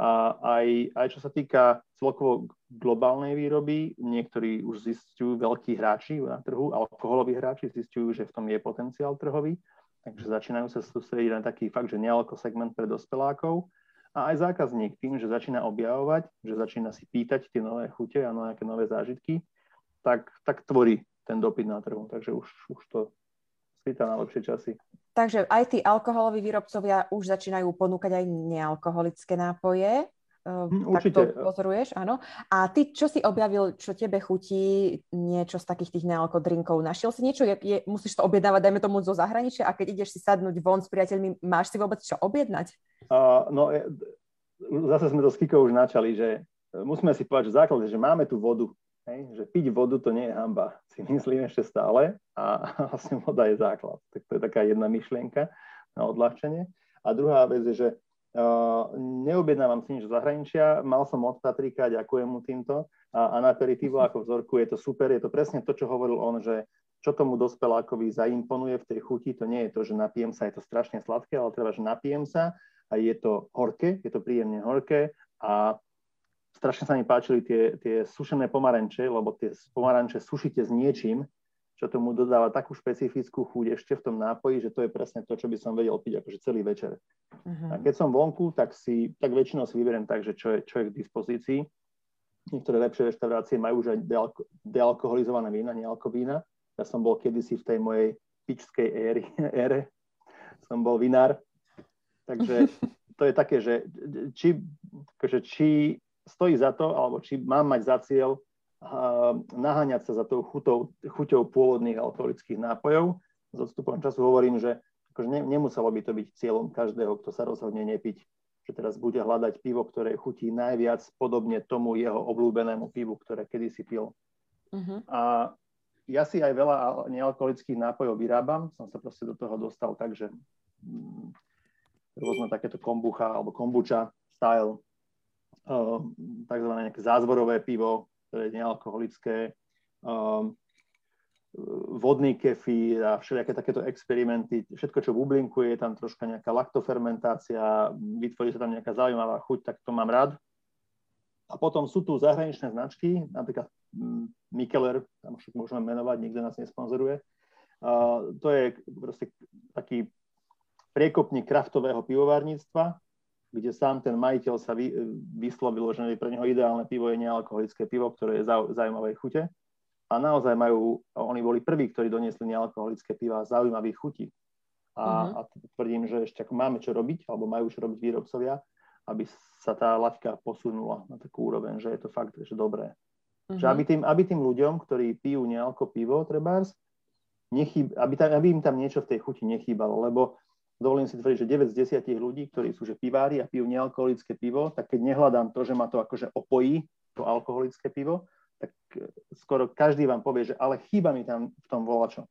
A aj, aj čo sa týka celkovo globálnej výroby, niektorí už zisťujú, veľkí hráči na trhu, alkoholoví hráči zisťujú, že v tom je potenciál trhový Takže začínajú sa sústrediť na taký fakt, že nealko segment pre dospelákov. A aj zákazník tým, že začína objavovať, že začína si pýtať tie nové chute a nejaké nové zážitky, tak, tak tvorí ten dopyt na trhu. Takže už, už to svitá na lepšie časy. Takže aj tí alkoholoví výrobcovia už začínajú ponúkať aj nealkoholické nápoje. Určite. Tak to pozoruješ, áno. A ty, čo si objavil, čo tebe chutí niečo z takých tých nealkodrinkov? Našiel si niečo? Je, je, musíš to objednávať, dajme tomu, zo zahraničia a keď ideš si sadnúť von s priateľmi, máš si vôbec čo objednať? Uh, no, zase sme to s Kikou už načali, že musíme si povedať, že základ je, že máme tu vodu. Hej? Že piť vodu to nie je hanba. Si myslím ešte stále a vlastne voda je základ. Tak to je taká jedna myšlienka na odľahčenie. A druhá vec je, že Uh, neobjednávam si nič z zahraničia, mal som od Patrika, ďakujem mu týmto a Anaperitivo ako vzorku je to super, je to presne to, čo hovoril on, že čo tomu dospelákovi zaimponuje v tej chuti, to nie je to, že napijem sa, je to strašne sladké, ale treba, že napijem sa a je to horké, je to príjemne horké a strašne sa mi páčili tie, tie sušené pomaranče, lebo tie pomaranče sušite s niečím, čo tomu dodáva takú špecifickú chuť ešte v tom nápoji, že to je presne to, čo by som vedel piť akože celý večer. Uh-huh. A keď som vonku, tak si tak väčšinou si vyberiem tak, že čo je, čo je k dispozícii. Niektoré lepšie reštaurácie majú už aj dealko, dealkoholizované vína, nealkovína. Ja som bol kedysi v tej mojej pičskej éry, ére. Som bol vinár. Takže to je také, že či, akože, či stojí za to, alebo či mám mať za cieľ naháňať sa za tou chutou, chuťou pôvodných alkoholických nápojov. S odstupom času hovorím, že akože ne, nemuselo by to byť cieľom každého, kto sa rozhodne nepiť, že teraz bude hľadať pivo, ktoré chutí najviac podobne tomu jeho obľúbenému pivu, ktoré kedysi pil. Uh-huh. A ja si aj veľa nealkoholických nápojov vyrábam, som sa proste do toho dostal tak, že mm, rôzne takéto kombucha alebo kombuča style, uh, takzvané nejaké zázvorové pivo, ktoré je nealkoholické, um, vodný kefír a všelijaké takéto experimenty. Všetko, čo bublinkuje, je tam troška nejaká laktofermentácia, vytvorí sa tam nejaká zaujímavá chuť, tak to mám rád. A potom sú tu zahraničné značky, napríklad Mikkeller, tam už môžeme menovať, nikto nás nesponzoruje. Uh, to je proste taký priekopník kraftového pivovárníctva, kde sám ten majiteľ sa vy, vyslovil, že pre neho ideálne pivo je nealkoholické pivo, ktoré je zau, zaujímavé chute. A naozaj majú, oni boli prví, ktorí doniesli nealkoholické piva zaujímavých chutí. A, uh-huh. a tvrdím, že ešte ako máme čo robiť, alebo majú čo robiť výrobcovia, aby sa tá laťka posunula na takú úroveň, že je to fakt, že dobré. Uh-huh. Že aby tým, aby tým ľuďom, ktorí pijú nealko pivo, trebárs, nechýb, aby, tam, aby im tam niečo v tej chuti nechýbalo, lebo dovolím si tvrdiť, že deväť z desať ľudí, ktorí sú že pivári a pijú nealkoholické pivo, tak keď nehľadám to, že ma to akože opojí, to alkoholické pivo, tak skoro každý vám povie, že ale chýba mi tam v tom voláčo.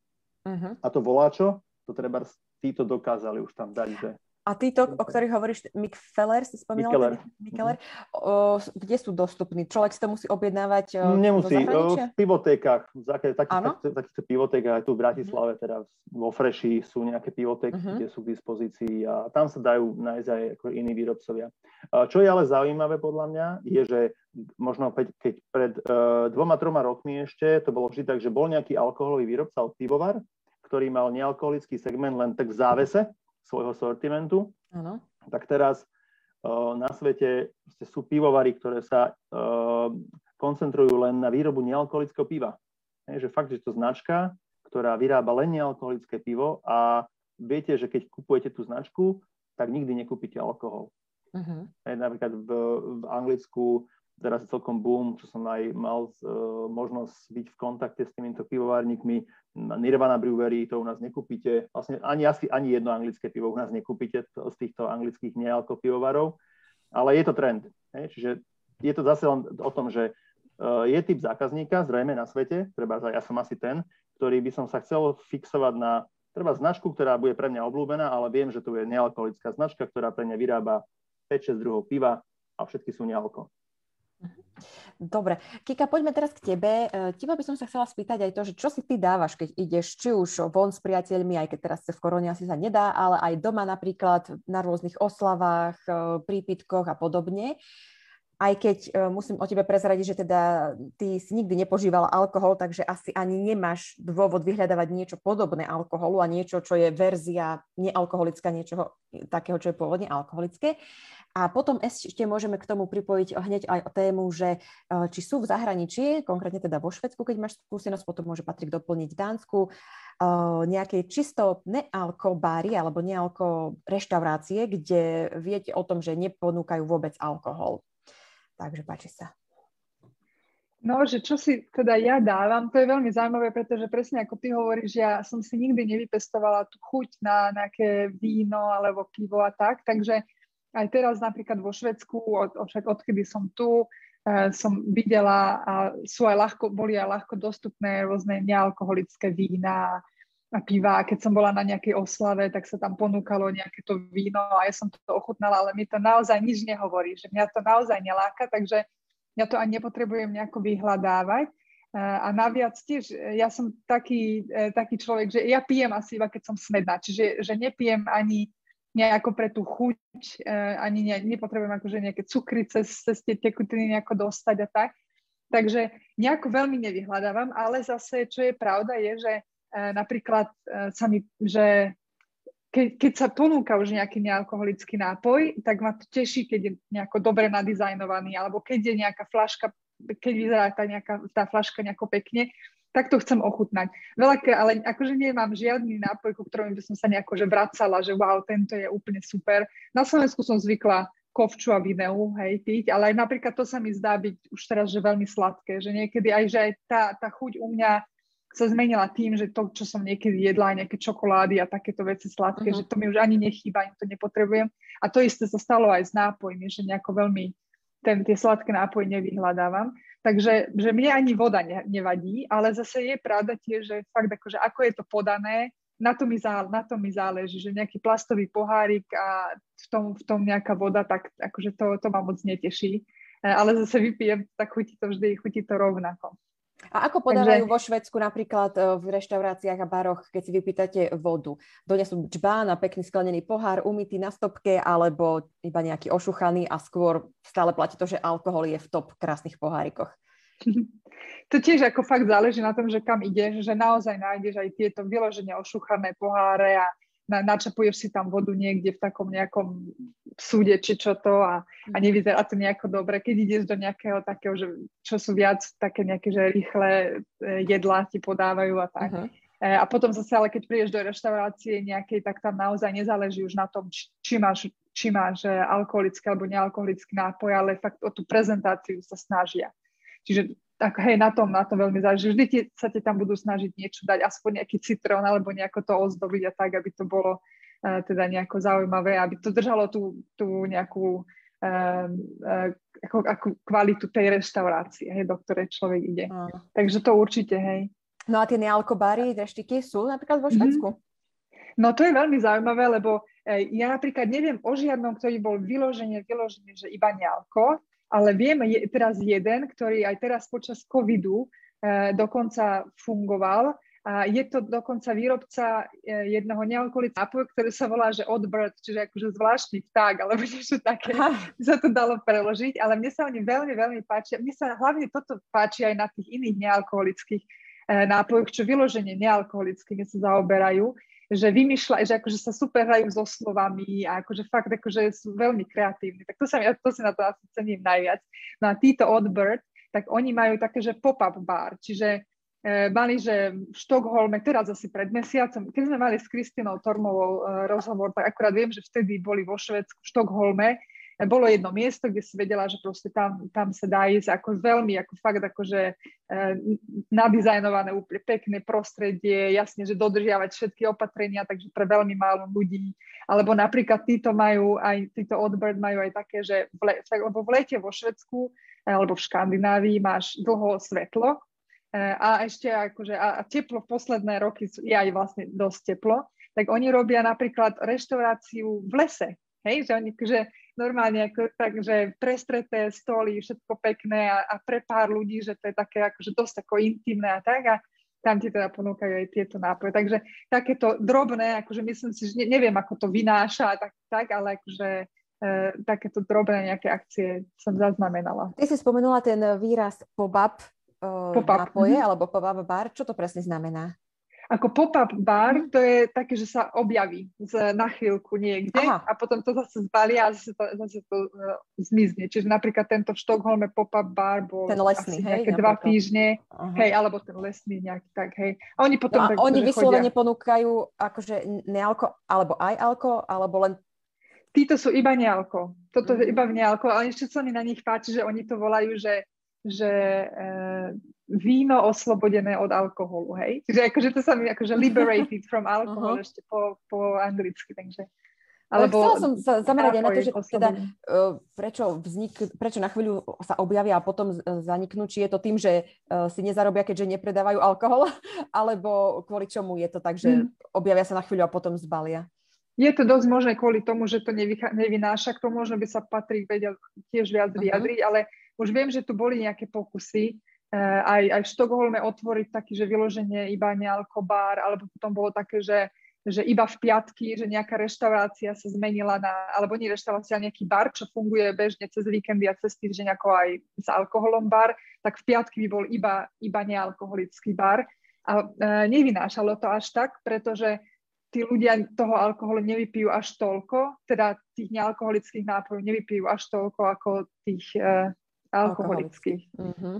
Uh-huh. A to voláčo, to treba títo dokázali už tam dať. Že... A títo, o ktorých hovoríš, Mikkeller, si spomínal? Mikkeller. Uh-huh. Kde sú dostupní? Človek si to musí objednávať uh, Nemusí, do zahraničia? Nemusí, v pivotékach. V takých, takých, takýchto pivotékach aj tu v Bratislave, uh-huh. teda vo Freši sú nejaké pivotéky, uh-huh. kde sú k dispozícii a tam sa dajú nájsť aj ako iní výrobcovia. Čo je ale zaujímavé podľa mňa, je, že možno keď pred uh, dvoma, troma rokmi ešte, to bolo vždy tak, že bol nejaký alkoholový výrobca od pivovar, ktorý mal nealkoholický segment len tak v závese svojho sortimentu, ano. Tak teraz uh, na svete sú pivovary, ktoré sa uh, koncentrujú len na výrobu nealkoholického piva. Je, že fakt, že to značka, ktorá vyrába len nealkoholické pivo a viete, že keď kupujete tú značku, tak nikdy nekúpite alkohol. Uh-huh. Je, napríklad v, v Anglicku teraz je celkom boom, čo som aj mal z, uh, možnosť byť v kontakte s týmito pivovárnikmi. Nirvana Brewery, to u nás nekúpite. Vlastne ani, asi, ani jedno anglické pivo u nás nekúpite to, z týchto anglických nealko pivovarov. Ale je to trend. Ne? Čiže je to zase len o tom, že uh, je typ zákazníka, zrejme na svete, treba, ja som asi ten, ktorý by som sa chcel fixovať na treba značku, ktorá bude pre mňa obľúbená, ale viem, že to je nealkoholická značka, ktorá pre mňa vyrába päť šesť druhov piva a všetky sú nealko. Dobre. Kika, poďme teraz k tebe. Teba by som sa chcela spýtať aj to, že čo si ty dávaš, keď ideš či už von s priateľmi, aj keď teraz v korone asi sa nedá, ale aj doma napríklad na rôznych oslavách, prípitkoch a podobne. Aj keď uh, musím o tebe prezradiť, že teda ty si nikdy nepožívala alkohol, takže asi ani nemáš dôvod vyhľadávať niečo podobné alkoholu a niečo, čo je verzia nealkoholická, niečoho takého, čo je pôvodne alkoholické. A potom ešte môžeme k tomu pripojiť hneď aj tému, že uh, či sú v zahraničí, konkrétne teda vo Švédsku, keď máš skúsenosť, potom môže Patrik doplniť Dánsku, uh, nejaké čisto nealkobári alebo nealko reštaurácie, kde viete o tom, že neponúkajú vôbec alkohol. Takže páči sa. No, že čo si teda ja dávam, to je veľmi zaujímavé, pretože presne ako ty hovoríš, ja som si nikdy nevypestovala tú chuť na nejaké víno alebo pivo a tak, takže aj teraz napríklad vo Švédsku, od, však odkedy som tu, eh, som videla a sú aj ľahko, boli aj ľahko dostupné rôzne nealkoholické vína a piva. Keď som bola na nejakej oslave, tak sa tam ponúkalo nejaké to víno a ja som to ochutnala, ale mi to naozaj nič nehovorí, že mňa to naozaj neláka, takže ja to ani nepotrebujem nejako vyhľadávať. A naviac tiež, ja som taký, taký človek, že ja pijem asi iba, keď som smedná, čiže že nepijem ani nejako pre tú chuť, ani ne, nepotrebujem akože nejaké cukrice cez tie tekutiny nejako dostať a tak. Takže nejako veľmi nevyhľadávam, ale zase, čo je pravda, je, že napríklad sa mi, že ke, keď sa ponúka už nejaký nealkoholický nápoj, tak ma to teší, keď je nejako dobre nadizajnovaný, alebo keď je nejaká fľaška, keď vyzerá tá, nejaká, tá fľaška nejako pekne, tak to chcem ochutnať. Veľakrát, ale akože nemám žiadny nápoj, ku ktorom by som sa nejako že vracala, že wow, tento je úplne super. Na Slovensku som zvykla kovču a vineu, hej, piť, ale aj napríklad to sa mi zdá byť už teraz, že veľmi sladké, že niekedy aj, že aj tá, tá chuť u mňa sa zmenila tým, že to, čo som niekedy jedla, nejaké čokolády a takéto veci sladké, uh-huh. že to mi už ani nechýba, ani to nepotrebujem. A to isté sa stalo aj s nápojmi, že nejako veľmi ten, tie sladké nápoje nevyhľadávam. Takže že mne ani voda ne, nevadí, ale zase je pravda tiež, že fakt akože, ako je to podané, na to mi, zále, na to mi záleží, že nejaký plastový pohárik a v tom, v tom nejaká voda, tak akože to, to ma moc neteší. Ale zase vypijem, tak chutí to vždy, chutí to rovnako. A ako podávajú Takže... vo Švédsku napríklad v reštauráciách a baroch, keď si vypýtate vodu? Donesú džbán a pekný sklenený pohár, umytý na stopke, alebo iba nejaký ošuchaný a skôr stále platí to, že alkohol je v top krásnych pohárikoch? To tiež ako fakt záleží na tom, že kam ideš, že naozaj nájdeš aj tieto vyložene ošuchané poháre a načapuješ si tam vodu niekde v takom nejakom súde, či čo to a, a nevyzerá to nejako dobre. Keď ideš do nejakého takého, že, čo sú viac také nejaké, že rýchle jedlá ti podávajú a tak. Uh-huh. A potom zase, ale keď prídeš do reštaurácie nejakej, tak tam naozaj nezáleží už na tom, či, či, máš, či máš alkoholický alebo nealkoholický nápoj, ale fakt o tú prezentáciu sa snažia. Čiže tak hej, na tom, na tom veľmi záleží. Vždy tie, sa ti tam budú snažiť niečo dať, aspoň nejaký citrón alebo nejako to ozdobiť a tak, aby to bolo uh, teda nejako zaujímavé, aby to držalo tú, tú nejakú uh, uh, ako, ako kvalitu tej reštaurácie, hej, do ktorej človek ide. Mm. Takže to určite, hej. No a tie nealkobári, reštiky sú napríklad vo Švédsku? Mm. No to je veľmi zaujímavé, lebo eh, ja napríklad neviem o žiadnom, ktorý bol vyložene, vyložene, že iba nealko. Ale viem, je teraz jeden, ktorý aj teraz počas covidu e, dokonca fungoval. A je to dokonca výrobca e, jednoho nealkoholického nápoja, ktorý sa volá, že Oddbird, čiže akože zvláštny vták, alebo niečo také, sa to dalo preložiť. Ale mne sa oni veľmi, veľmi páčia. Mne sa hlavne toto páči aj na tých iných nealkoholických e, nápojoch, čo vyloženie nealkoholickými sa zaoberajú, že vymýšľajú, že akože sa super hrajú so slovami a akože fakt akože sú veľmi kreatívni. Tak to sa mi, to si na to asi cením najviac. No a títo Oddbird, tak oni majú také, že pop-up bar, čiže e, mali, že v Štokholme, teraz asi pred mesiacom, keď sme mali s Kristínou Tormovou e, rozhovor, tak akurát viem, že vtedy boli vo Švédsku, v Štokholme, e, bolo jedno miesto, kde si vedela, že proste tam, tam sa dá ísť ako veľmi, ako fakt akože nadizajnované, úplne pekné prostredie, jasne, že dodržiavať všetky opatrenia, takže pre veľmi málo ľudí. Alebo napríklad títo majú aj, títo Oddbird majú aj také, že v, le, lebo v lete vo Švédsku alebo v Škandinávii máš dlho svetlo a ešte akože a, a teplo v posledné roky je aj vlastne dosť teplo, tak oni robia napríklad reštauráciu v lese, hej, že oni, že normálne, takže prestreté stoly, všetko pekné a, a pre pár ľudí, že to je také akože dosť ako intimné a tak a tam ti teda ponúkajú aj tieto nápoje. Takže takéto drobné, akože myslím si, že ne, neviem, ako to vynáša a tak, tak ale akože e, takéto drobné nejaké akcie som zaznamenala. Ty si spomenula ten výraz pop-up, e, pop-up. Nápoje alebo pop-up bar. Čo to presne znamená? Ako pop-up bar, to je také, že sa objaví z, na chvíľku niekde. Aha. A potom to zase zbalia a zase to, zase to uh, zmizne. Čiže napríklad tento v Štokholme pop-up bar bol ten lesný, asi hej, nejaké dva týždne. Aha. Hej, alebo ten lesný nejaký tak, hej. A oni potom no a tak, oni vyslovene chodia. Ponúkajú akože nealko, alebo aj alko, alebo len... Títo sú iba nealko. Toto mm. je iba v nealko, ale ešte sa mi na nich páči, že oni to volajú, že... že e, víno oslobodené od alkoholu, hej? Čiže akože to sa mi akože liberated from alcohol uh-huh. ešte po, po anglicky, takže... Alebo chcela som sa zamerať aj na to, že teda, prečo, vznik, prečo na chvíľu sa objavia a potom zaniknú, či je to tým, že si nezarobia, keďže nepredávajú alkohol, alebo kvôli čomu je to tak, že hmm. objavia sa na chvíľu a potom zbalia. Je to dosť možné kvôli tomu, že to nevychá, nevynáša, k tomu možno by sa Patrik vedel tiež viac vyjadriť, uh-huh. ale už viem, že tu boli nejaké pokusy, eh, aj, aj v Štokholme otvoriť taký, že vyloženie iba nealkobár, alebo potom bolo také, že, že iba v piatky, že nejaká reštaurácia sa zmenila na, alebo nie reštaurácia, nejaký bar, čo funguje bežne cez víkendy a cez týždeň ako aj s alkoholom bar, tak v piatky by bol iba, iba nealkoholický bar. A eh, nevynášalo to až tak, pretože tí ľudia toho alkoholu nevypijú až toľko, teda tých nealkoholických nápojov nevypijú až toľko ako tých e, alkoholických. Mm-hmm.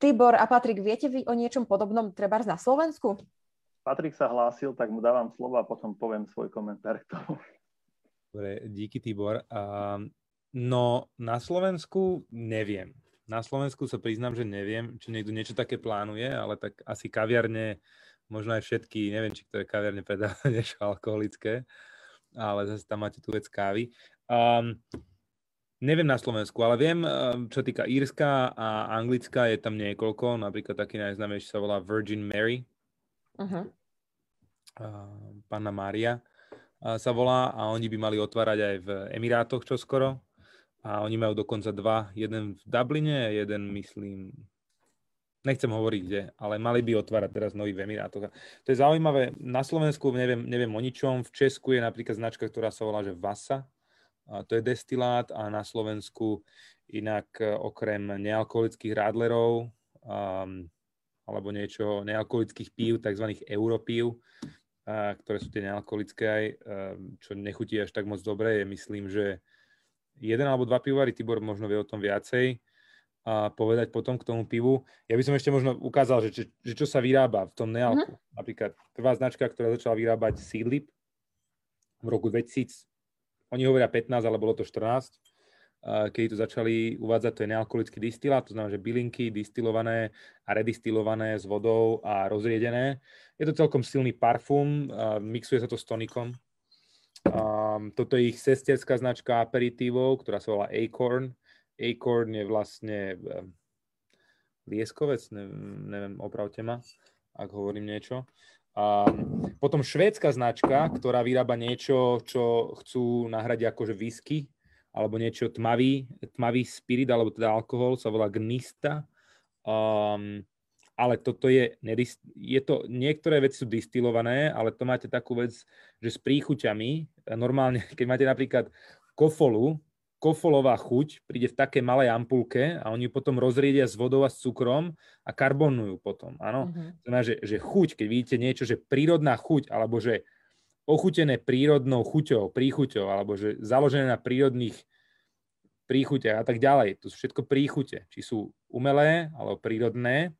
Tibor a Patrik, viete vy o niečom podobnom trebárs na Slovensku? Patrik sa hlásil, tak mu dávam slovo a potom poviem svoj komentár k tomu. Dobre, díky Tibor. No na Slovensku neviem. Na Slovensku sa priznám, že neviem, či niekto niečo také plánuje, ale tak asi kaviarne... Možno aj všetky, neviem, či ktoré kaviarne predávajú niečo alkoholické, ale zase tam máte tú vec kávy. Um, neviem na Slovensku, ale viem, čo týka Írska a Anglická, je tam niekoľko. Napríklad taký najznámejší sa volá Virgin Mary. Uh-huh. Uh, Panna Mária uh, sa volá a oni by mali otvárať aj v Emirátoch čoskoro. A oni majú dokonca dva. Jeden v Dubline, jeden, myslím... Nechcem hovoriť kde, ale mali by otvárať teraz nový v Emirátoch. To je zaujímavé. Na Slovensku neviem, neviem o ničom. V Česku je napríklad značka, ktorá sa volá že VASA. A to je destilát a na Slovensku inak okrem nealkoholických radlerov um, alebo niečo nealkoholických pív, takzvaných europív, a, ktoré sú tie nealkoholické aj, čo nechutí až tak moc dobre. Je, myslím, že jeden alebo dva pivovári, Tibor možno vie o tom viacej, a povedať potom k tomu pivu. Ja by som ešte možno ukázal, že, že, že čo sa vyrába v tom nealku. Mm-hmm. Napríklad prvá značka, ktorá začala vyrábať Seedlip v roku dvetisíc, oni hovoria pätnásť, ale bolo to štrnásť, keď to začali uvádzať, to je nealkoholický distilát, to znamená, že bylinky distilované a redistilované s vodou a rozriedené. Je to celkom silný parfum, mixuje sa to s tonikom. Toto je ich sesterská značka Aperitivo, ktorá sa volá Æcorn. Æcorn je vlastne lieskovec, neviem, neviem, opravte ma, ak hovorím niečo. A potom švédska značka, ktorá vyrába niečo, čo chcú nahradiť akože whisky, alebo niečo tmavý, tmavý spirit, alebo teda alkohol, sa volá Gnista. Um, ale toto je, je to, niektoré veci sú distilované, ale to máte takú vec, že s príchuťami, normálne, keď máte napríklad kofolu, kofolová chuť príde v takej malej ampulke a oni ju potom rozriedia s vodou a s cukrom a karbonujú potom, áno. Uh-huh. Znamená, že, že chuť, keď vidíte niečo, že prírodná chuť, alebo že ochutené prírodnou chuťou, príchuťou, alebo že založené na prírodných príchuťach a tak ďalej. To sú všetko príchute, či sú umelé, alebo prírodné.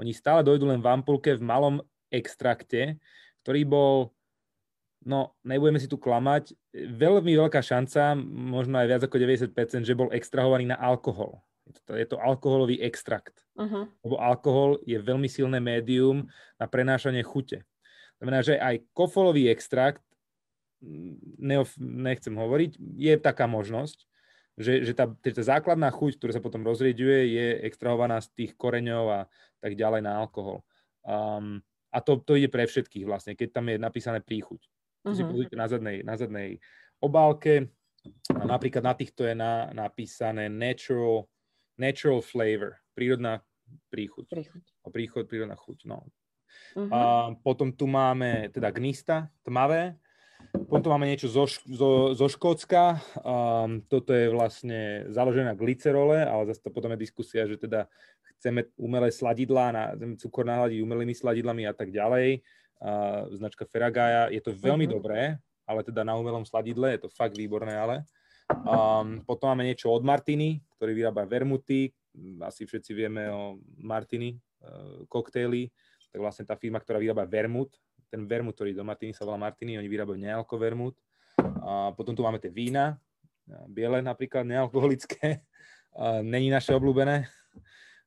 Oni stále dojdú len v ampulke v malom extrakte, ktorý bol... No, nebudeme si tu klamať. Veľmi veľká šanca, možno aj viac ako deväťdesiat percent, že bol extrahovaný na alkohol. Je to, je to alkoholový extrakt. Uh-huh. Lebo alkohol je veľmi silné médium na prenášanie chute. Znamená, že aj kofolový extrakt, neof, nechcem hovoriť, je taká možnosť, že, že tá, tá základná chuť, ktorá sa potom rozrieďuje, je extrahovaná z tých koreňov a tak ďalej na alkohol. Um, a to, to ide pre všetkých vlastne, keď tam je napísané príchuť. To si pozrite na zadnej, na zadnej obálke. A napríklad na týchto je na, napísané natural, natural flavor, prírodná príchuť. Príchuť. O príchod, prírodná chuť, no. Uh-huh. A potom tu máme teda Gnista, tmavé. Potom máme niečo zo, zo, zo Škótska. Um, toto je vlastne založené na glycerole, ale zase potom je diskusia, že teda chceme umelé sladidlá, na, cukor nahladiť umelými sladidlami a tak ďalej. Uh, značka Ferragaya, je to veľmi mm-hmm. dobré, ale teda na umelom sladidle, je to fakt výborné, ale. Um, potom máme niečo od Martini, ktorý vyrába vermuty, asi všetci vieme o Martini, uh, koktejly, tak vlastne tá firma, ktorá vyrába vermut, ten vermut, ktorý do Martini sa volá Martini, oni vyrábajú nealko vermut. A potom tu máme tie vína, biele napríklad, nealkoholické, a není naše obľúbené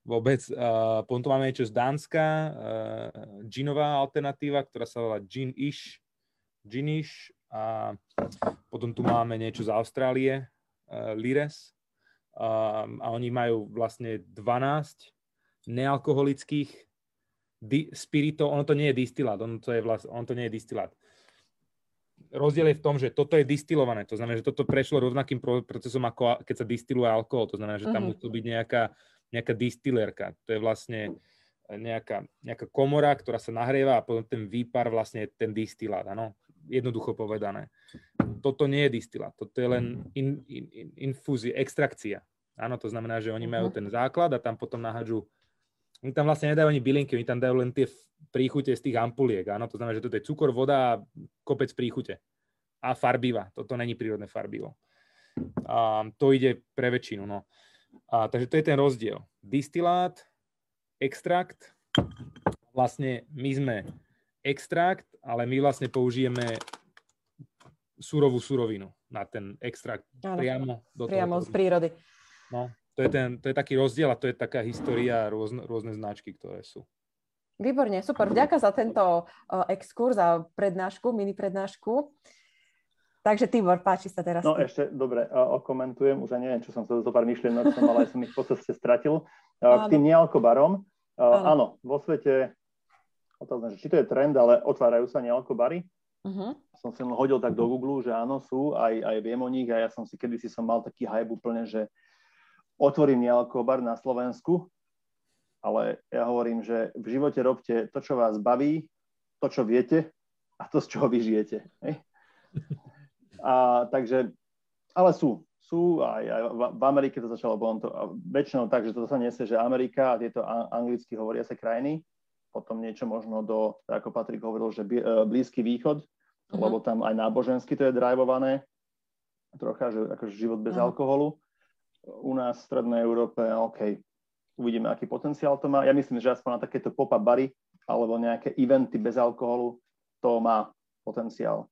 vôbec. A potom tu máme niečo z Dánska, ginová alternatíva, ktorá sa volá gin-ish, gin-ish. A potom tu máme niečo z Austrálie, Lyre's. A, a oni majú vlastne dvanásť nealkoholických Di- spiritov, ono to nie je distilát, ono to, je vlast, ono to nie je distilát. Rozdiel je v tom, že toto je distilované, to znamená, že toto prešlo rovnakým procesom, ako keď sa distiluje alkohol, to znamená, že tam musí byť nejaká, nejaká distilérka, to je vlastne nejaká, nejaká komora, ktorá sa nahrieva a potom ten výpar vlastne je ten distilát, áno, jednoducho povedané. Toto nie je distilát, toto je len in, in, in, infúzia, extrakcia, áno, to znamená, že oni majú ten základ a tam potom nahádžu. Oni tam vlastne nedajú ani bylinky, oni tam dajú len tie príchute z tých ampuliek, áno, to znamená, že toto je cukor, voda a kopec príchute a farbiva, toto není prírodné farbivo. A to ide pre väčšinu, no. A, takže to je ten rozdiel. Distilát, extrakt, vlastne my sme extrakt, ale my vlastne použijeme surovú surovinu na ten extrakt, ano, priamo do toho. Priamo z prírody. No. To je, ten, to je taký rozdiel a to je taká história rôzne, rôzne značky, ktoré sú. Výborne, super. Vďaka za tento exkurs a prednášku, mini prednášku. Takže Tibor, páči sa teraz. No ešte, dobre, okomentujem. Už aj neviem, čo som sa zo pár myšlienok, ale som ich v podstate stratil. K tým nealkobarom. Áno, vo svete, otázne, či to je trend, ale otvárajú sa nealkobary. Uh-huh. Som si hodil tak do Google, že áno, sú, aj, aj viem o nich. A ja som si kedysi som mal taký hype úplne, že otvorím nealkobar na Slovensku, ale ja hovorím, že v živote robte to, čo vás baví, to, čo viete a to, z čoho vy žijete. Hej? A, takže, ale sú. Sú aj, aj v Amerike to začalo, bolo to väčšinou tak, že to sa nesie, že Amerika a tieto anglicky hovoria sa krajiny, potom niečo možno do, ako Patrik hovoril, že Blízky východ, uh-huh. lebo tam aj nábožensky to je drajvované, trocha, že akože život bez uh-huh. alkoholu. U nás v Strednej Európe, OK, uvidíme, aký potenciál to má. Ja myslím, že aspoň na takéto pop-up bary alebo nejaké eventy bez alkoholu, to má potenciál.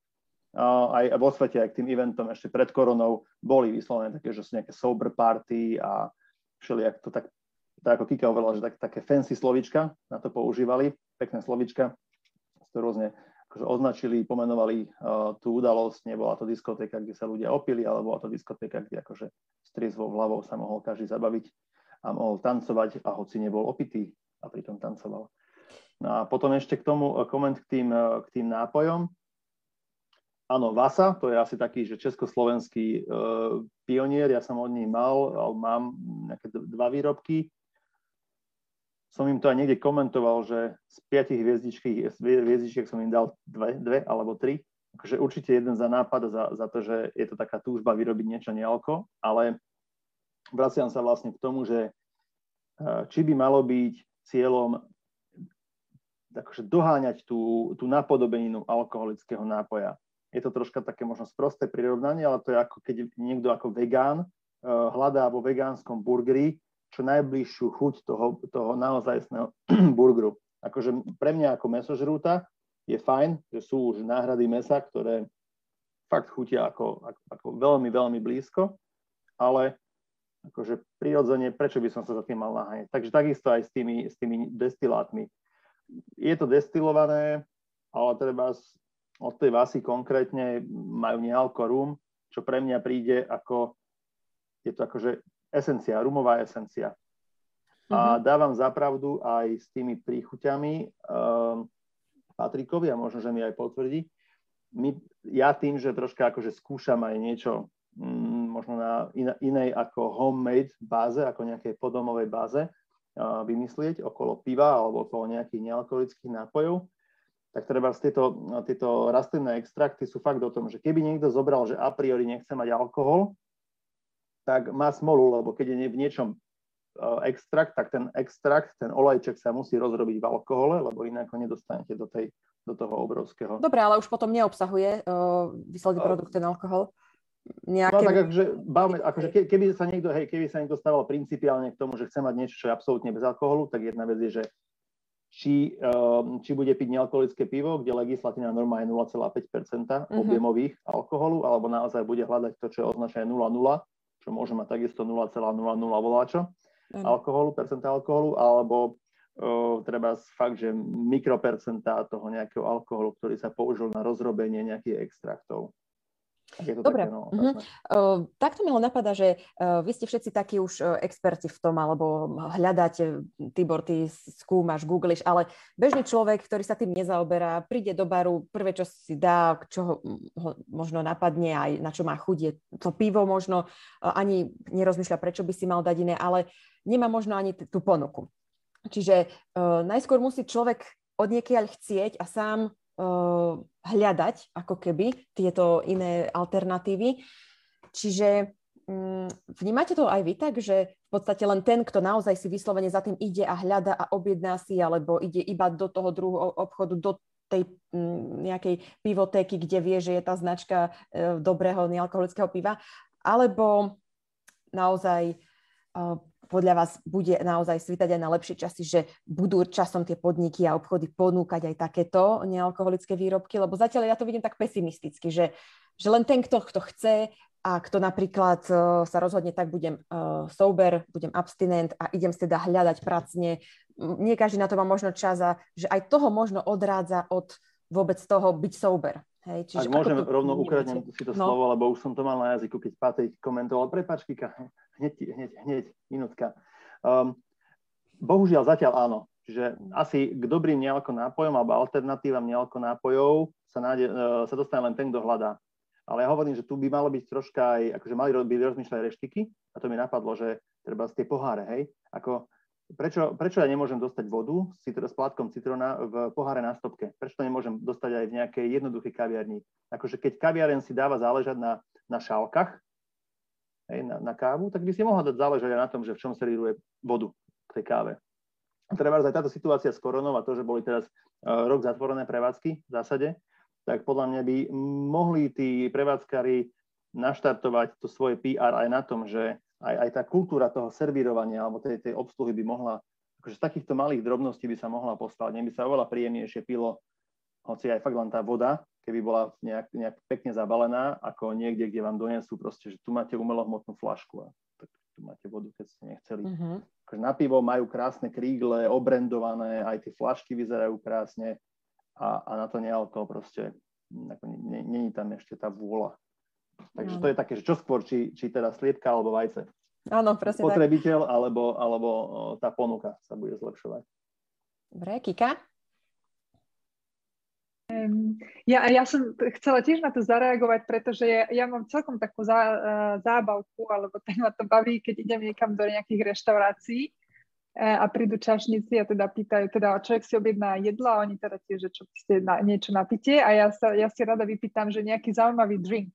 Aj vo svete, aj k tým eventom ešte pred koronou boli vyslovené také, že sú nejaké sober party a všelijak to tak, tak ako Kika hovorila, že tak, také fancy slovíčka, na to používali, pekné slovíčka, to rôzne akože označili, pomenovali uh, tú udalosť, nebola to diskotéka, kde sa ľudia opili, ale bola to diskotéka, kde akože triezvou hlavou sa mohol každý zabaviť a mohol tancovať a hoci nebol opitý a pritom tancoval. No a potom ešte k tomu koment k tým, k tým nápojom. Áno, VASA, to je asi taký, že československý e, pionier, ja som od nej mal, ale mám nejaké dva výrobky. Som im to aj niekde komentoval, že z piatich hviezdičiek som im dal dve, dve alebo tri. Takže určite jeden za nápad, za, za to, že je to taká túžba vyrobiť niečo nealko, ale vraciam sa vlastne k tomu, že či by malo byť cieľom takže doháňať tú, tú napodobeninu alkoholického nápoja. Je to troška také možno sprosté prirovnanie, ale to je ako keď niekto ako vegán hľadá vo vegánskom burgeri čo najbližšiu chuť toho, toho naozajstného burgeru. Akože pre mňa ako mäsožrúta je fajn, že sú už náhrady mesa, ktoré fakt chutia ako, ako, ako veľmi, veľmi blízko, ale akože prirodzene, prečo by som sa za tým mal naháňať. Takže takisto aj s tými, s tými destilátmi. Je to destilované, ale treba od tej Vasy konkrétne majú nealko rum, čo pre mňa príde ako, je to akože esencia, rumová esencia. Mhm. A dávam zapravdu aj s tými príchuťami, um, Patrikovi a možno, že mi aj potvrdí. My, ja tým, že troška akože skúšam aj niečo mm, možno na in- inej ako homemade báze, ako nejakej podomovej báze uh, vymyslieť okolo piva alebo okolo nejakých nealkoholických nápojov, tak treba z tieto, tieto rastlinné extrakty sú fakt o tom, že keby niekto zobral, že a priori nechce mať alkohol, tak má smolu, lebo keď je v niečom extrakt, tak ten extrakt, ten olejček sa musí rozrobiť v alkohole, lebo inak ho nedostanete do, tej, do toho obrovského. Dobre, ale už potom neobsahuje uh, výsledný produkt ten alkohol. Nejaké... No tak akože, bavme, akože ke, keby sa niekto, hej, keby sa niekto stával principiálne k tomu, že chce mať niečo, čo je absolútne bez alkoholu, tak jedna vec je, že Či, či bude piť nealkoholické pivo, kde legislatívna norma je nula celá päť percenta mm-hmm. objemových alkoholu, alebo naozaj bude hľadať to, čo je označené nula celá nula, čo môže mať takisto nula celá nula nula voláčo, mm. alkoholu, percenta alkoholu, alebo uh, treba fakt, že mikropercentá toho nejakého alkoholu, ktorý sa použil na rozrobenie nejakých extraktov. Dobre, také, no, mm-hmm. uh, takto mi len napadá, že uh, vy ste všetci takí už uh, experti v tom, alebo hľadáte, Tibor, ty skúmaš, googliš, ale bežný človek, ktorý sa tým nezaoberá, príde do baru, prvé, čo si dá, čo ho, ho možno napadne, aj na čo má chuť, je to pivo možno, uh, ani nerozmýšľa, prečo by si mal dať iné, ale nemá možno ani t- tú ponuku. Čiže uh, najskôr musí človek odniekiaľ chcieť a sám hľadať ako keby tieto iné alternatívy. Čiže vnímate to aj vy tak, že v podstate len ten, kto naozaj si vyslovene za tým ide a hľada a objedná si, alebo ide iba do toho druhého obchodu, do tej nejakej pivotéky, kde vie, že je tá značka dobrého nealkoholického piva, alebo naozaj podľa vás bude naozaj svitať aj na lepšie časy, že budú časom tie podniky a obchody ponúkať aj takéto nealkoholické výrobky, lebo zatiaľ ja to vidím tak pesimisticky, že, že len ten, kto, kto chce a kto napríklad uh, sa rozhodne, tak budem uh, sober, budem abstinent a idem si teda hľadať pracne. Nie každý na to má možno čas a že aj toho možno odrádza od vôbec toho byť sober. Hej, čiže ak môžem, to, rovno ukradnem si to no. slovo, lebo už som to mal na jazyku, keď Patrik komentoval. Prepáč, Kika, hneď, hneď, hneď, minútka. Um, bohužiaľ zatiaľ áno. Čiže asi k dobrým nealko nápojom alebo alternatívam nealko nápojov sa, nájde, uh, sa dostane len ten, kto hľadá. Ale ja hovorím, že tu by malo byť troška aj, akože mali byť rozmýšľať reštiky a to mi napadlo, že treba z tie poháre, hej, ako... Prečo, prečo ja nemôžem dostať vodu s, citr- s plátkom citrona v poháre na stopke? Prečo to nemôžem dostať aj v nejakej jednoduchej kaviarni? Akože keď kaviaren si dáva záležať na, na šálkach, hej, na, na kávu, tak by si mohla dať záležať aj na tom, že v čom servíruje vodu k tej káve. Treba aj táto situácia s koronou a to, že boli teraz rok zatvorené prevádzky v zásade, tak podľa mňa by mohli tí prevádzkari naštartovať to svoje pé er aj na tom, že Aj, aj tá kultúra toho servírovania alebo tej, tej obsluhy by mohla, akože z takýchto malých drobností by sa mohla poslať. Mne by sa oveľa príjemnejšie pilo, hoci aj fakt len tá voda, keby bola nejak, nejak pekne zabalená, ako niekde, kde vám donesú proste, že tu máte umelohmotnú fľašku a tak tu máte vodu, keď ste nechceli. Mm-hmm. Akože na pivo majú krásne krígle, obrendované, aj tie fľašky vyzerajú krásne a, a na to nealko proste, není tam ešte tá vôľa. Takže to je také, že čo skôr, či, či teda sliepka alebo vajce. Áno, presne tak. Potrebiteľ alebo, alebo tá ponuka sa bude zlepšovať. Dobre, Kika? Ja, ja som chcela tiež na to zareagovať, pretože ja, ja mám celkom takú zá, zábavku, alebo tak ma to baví, keď idem niekam do nejakých reštaurácií a prídu čašníci a teda pýtajú, teda človek si objedná jedla a oni teda tiež, že čo ste na, niečo napíte a ja, sa, ja si rada vypýtam, že nejaký zaujímavý drink.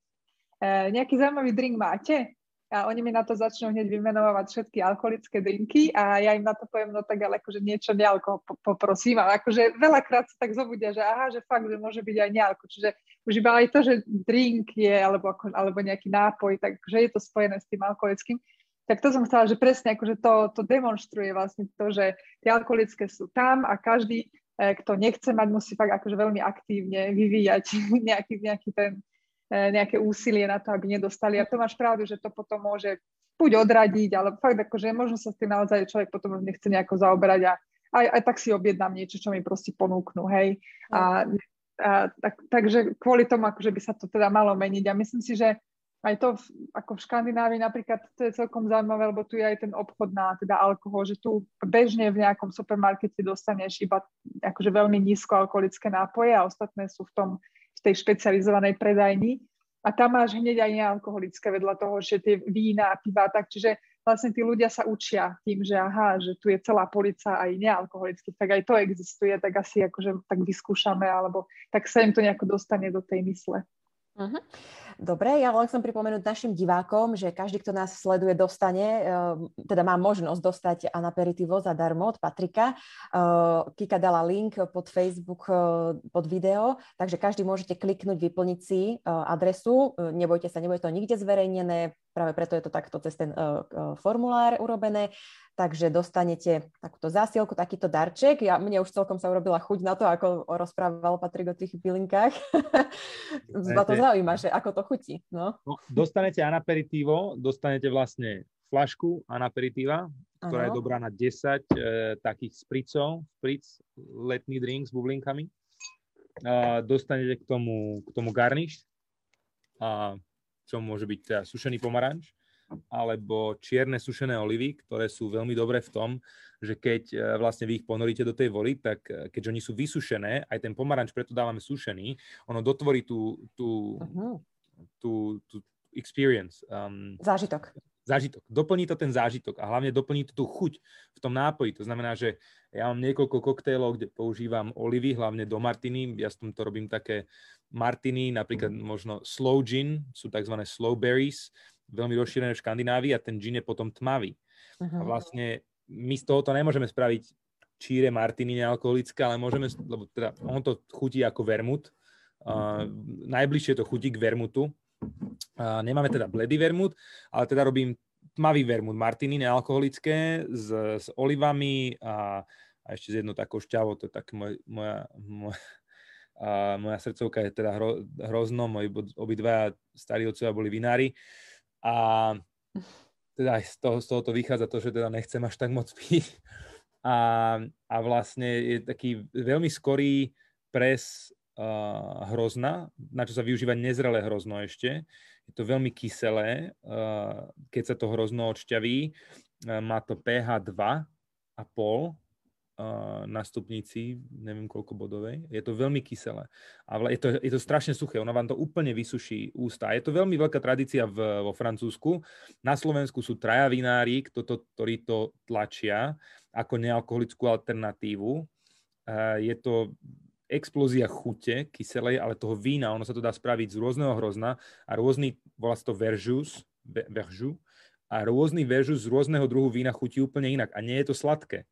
E, nejaký zaujímavý drink máte? A oni mi na to začnú hneď vymenovať všetky alkoholické drinky a ja im na to poviem, no tak ale akože niečo nealko poprosím. A akože veľakrát sa tak zobudia, že aha, že fakt, že môže byť aj nealko. Čiže už iba aj to, že drink je, alebo, ako, alebo nejaký nápoj, takže je to spojené s tým alkoholickým. Tak to som chcela, že presne akože to, to demonstruje vlastne to, že tie alkoholické sú tam a každý, e, kto nechce mať, musí fakt akože veľmi aktívne vyvíjať nejaký, nejaký ten nejaké úsilie na to, aby nedostali. A to máš pravdu, že to potom môže buď odradiť, ale fakt akože možno sa s tým naozaj človek potom nechce nejako zaoberať a aj, aj tak si objednám niečo, čo mi proste ponúknú, hej. A, a, tak, takže kvôli tomu, akože by sa to teda malo meniť. A myslím si, že aj to v, ako v Škandinávii napríklad, to je celkom zaujímavé, lebo tu je aj ten obchod na teda alkohol, že tu bežne v nejakom supermarkete dostaneš iba akože veľmi nízkoalkoholické nápoje a ostatné sú v tom v tej špecializovanej predajni a tam máš hneď aj nealkoholické vedľa toho, že tie vína a piva tak, čiže vlastne tí ľudia sa učia tým, že aha, že tu je celá polica aj nealkoholických, tak aj to existuje, tak asi akože tak vyskúšame, alebo tak sa im to nejako dostane do tej mysle. Uh-huh. Dobre, ja len chcem pripomenúť našim divákom, že každý, kto nás sleduje, dostane, teda má možnosť dostať Anaperitivo zadarmo od Patrika. Kika dala link pod Facebook, pod video, takže každý môžete kliknúť, vyplniť si adresu. Nebojte sa, nebude to nikde zverejnené, práve preto je to takto cez ten formulár urobené. Takže dostanete takúto zásielku, takýto darček. Ja, mne už celkom sa urobila chuť na to, ako rozprával Patrik o tých bylinkách. Zba to zaujíma, že ako to chutí. No. No, dostanete Anaperitivo, dostanete vlastne flašku Anaperitiva, ktorá ano. Je dobrá na desať e, takých spricov, spric, letný drink s bublinkami. E, dostanete k tomu, k tomu garniš, a, čo môže byť teda sušený pomaranč, alebo čierne sušené olivy, ktoré sú veľmi dobré v tom, že keď vlastne vy ich ponoríte do tej vody, tak keďže oni sú vysušené, aj ten pomaranč preto dávame sušený, ono dotvorí tú, tú, tú, tú experience. Um, zážitok. Zážitok. Doplní to ten zážitok a hlavne doplní to tú chuť v tom nápoji. To znamená, že ja mám niekoľko koktejlov, kde používam olivy, hlavne do martini. Ja s tomto robím také martini, napríklad možno slow gin, sú tzv. Slow berries, veľmi rozšírené v Škandinávii a ten džin je potom tmavý. Uh-huh. A vlastne my z tohoto nemôžeme spraviť číre martini nealkoholické, ale môžeme, lebo teda on to chutí ako vermut. Uh, najbližšie to chutí k vermutu. Uh, nemáme teda bledý vermut, ale teda robím tmavý vermut, martini nealkoholické s, s olivami a, a ešte s jednou takou šťavou, to je tak moj, moja... moja a moja srdcovka je teda hro, hrozno, moji obidvaja starí otcovia boli vinári. A teda aj z, toho, z tohoto vychádza to, že teda nechcem až tak moc piť. A, a vlastne je taký veľmi skorý pres uh, hrozna, na čo sa využíva nezrelé hrozno ešte. Je to veľmi kyselé, uh, keď sa to hrozno odšťaví. Uh, má to pH dva a pol uh, na stupnici, neviem koľko bodovej. Je to veľmi kyselé. A je to, je to strašne suché, ono vám to úplne vysuší ústa. Je to veľmi veľká tradícia v, vo Francúzsku. Na Slovensku sú traja vinári, ktorí to tlačia ako nealkoholickú alternatívu. Je to explózia chute kyselej, ale toho vína, ono sa to dá spraviť z rôzneho hrozna a rôzny, volá sa to verjus, verjus, a rôzny verjus z rôzneho druhu vína chutí úplne inak a nie je to sladké.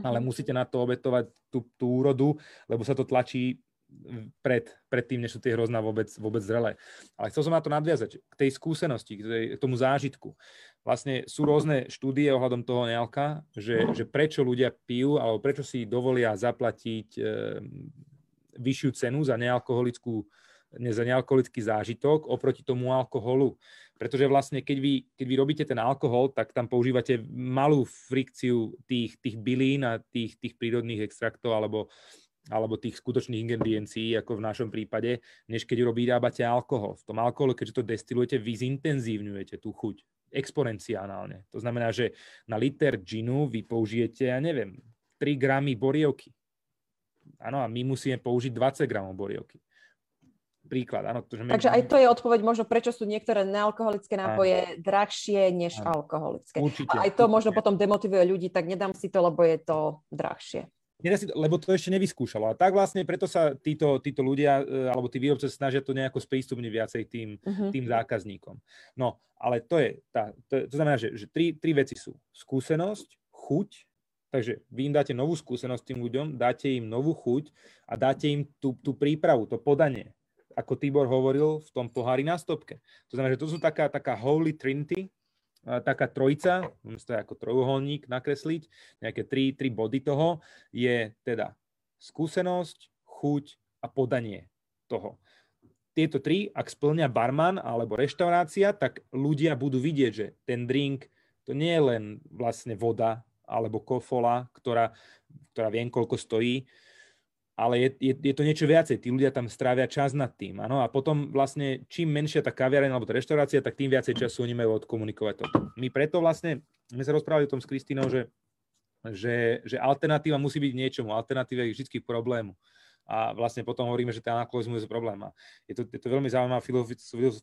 Ale musíte na to obetovať tú, tú úrodu, lebo sa to tlačí pred, pred tým, než sú tie hrozná vôbec, vôbec zrelé. Ale chcel som na to nadviazať, k tej skúsenosti, k, tej, k tomu zážitku. Vlastne sú rôzne štúdie ohľadom toho nealka, že, že prečo ľudia pijú, alebo prečo si dovolia zaplatiť e, vyššiu cenu za nealkoholickú, ne, za nealkoholický zážitok oproti tomu alkoholu. Pretože vlastne, keď vy, keď vy robíte ten alkohol, tak tam používate malú frikciu tých, tých bylín a tých, tých prírodných extraktov alebo, alebo tých skutočných ingrediencií, ako v našom prípade, než keď robíte alkohol. V tom alkoholu, keďže to destilujete, vy zintenzívňujete tú chuť exponenciálne. To znamená, že na liter džinu vy použijete, ja neviem, tri gramy borievky. Áno, a my musíme použiť dvadsať gramov borievky. Príklad, áno. To, Takže my... aj to je odpoveď možno, prečo sú niektoré nealkoholické nápoje áno. drahšie než áno. alkoholické. Určite, a aj to určite. Možno potom demotivuje ľudí, tak nedám si to, lebo je to drahšie. Nedá si to, lebo to ešte nevyskúšalo. A tak vlastne preto sa títo, títo ľudia, alebo tí výrobce snažia to nejako sprístupniť viacej tým, uh-huh. tým zákazníkom. No, ale to je, tá, to, to znamená, že, že tri, tri veci sú. Skúsenosť, chuť. Takže vy im dáte novú skúsenosť tým ľuďom, dáte im novú chuť a dáte im tú, tú prípravu, to podanie. Ako Tibor hovoril v tom pohári na stopke. To znamená, že to sú taká, taká holy trinity, taká trojica, môžeme to ako trojuholník nakresliť, nejaké tri, tri body toho, je teda skúsenosť, chuť a podanie toho. Tieto tri, ak splňa barman alebo reštaurácia, tak ľudia budú vidieť, že ten drink, to nie je len vlastne voda alebo kofola, ktorá, ktorá viem, koľko stojí, ale je, je, je to niečo viacej. Tí ľudia tam strávia čas nad tým. Áno? A potom vlastne čím menšia tá kaviareň alebo tá reštaurácia, tak tým viacej času oni majú odkomunikovať to. My preto vlastne, my sa rozprávali o tom s Kristínou, že, že, že alternatíva musí byť niečomu. Alternatíva je vždy problému. a vlastne potom hovoríme, že ten analkoholizmus je problém. Je to, je to veľmi zaujímavá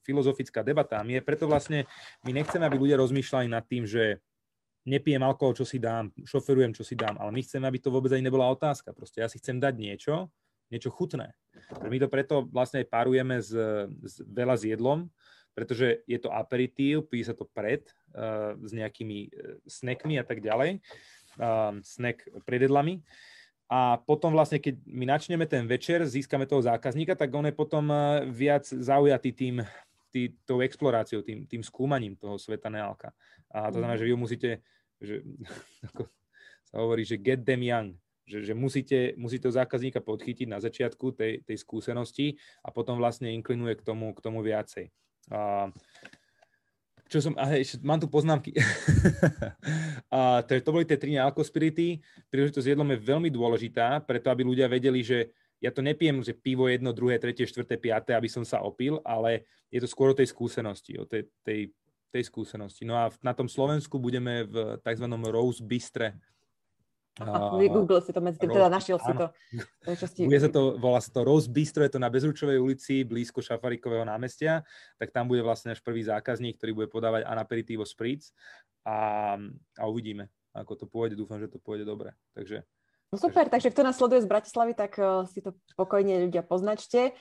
filozofická debata. My, preto vlastne my nechceme, aby ľudia rozmýšľali nad tým, že nepijem alkohol, čo si dám, šoferujem, čo si dám, ale my chceme, aby to vôbec ani nebola otázka. Proste ja si chcem dať niečo, niečo chutné. My to preto vlastne aj párujeme s, s veľa s jedlom, pretože je to aperitív, pije sa to pred uh, s nejakými snackmi a tak ďalej, uh, snack pred jedlami. A potom vlastne, keď my načneme ten večer, získame toho zákazníka, tak on je potom uh, viac zaujatý tým, tý, tou exploráciou, tým, tým skúmaním toho sveta nealka. A to znamená, že vy ju musíte, že, ako sa hovorí, že get them young. Že, že musíte, musíte zákazníka podchytiť na začiatku tej, tej skúsenosti a potom vlastne inklinuje k tomu, k tomu viacej. A, čo som, a ešte, mám tu poznámky. A, to, to boli tie tri nealkospirity. Príležitosť s jedlom je veľmi dôležitá, preto aby ľudia vedeli, že ja to nepijem, že pivo jedno, druhé, tretie, štvrté, piaté, aby som sa opil, ale je to skôr o tej skúsenosti, o tej, tej, tej skúsenosti. No a v, na tom Slovensku budeme v tzv. Rose Bistre. A Google si to medzi tým, teda našiel si to. Bude sa to, volá sa to Rose Bistro, je to na Bezručovej ulici, blízko Šafarikového námestia, tak tam bude vlastne náš prvý zákazník, ktorý bude podávať Anaperitivo Spritz a, a uvidíme, ako to pôjde, dúfam, že to pôjde dobre. Takže, no super, takže... takže kto nás sleduje z Bratislavy, tak si to pokojne ľudia poznačte.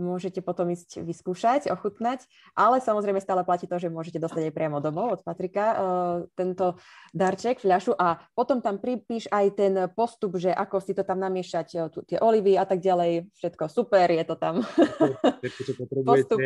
Môžete potom ísť vyskúšať, ochutnať, ale samozrejme stále platí to, že môžete dostať aj priamo domov od Patrika uh, tento darček, fľašu a potom tam pripíš aj ten postup, že ako si to tam namiešať, tu, tie olivy a tak ďalej, všetko super, je to tam postup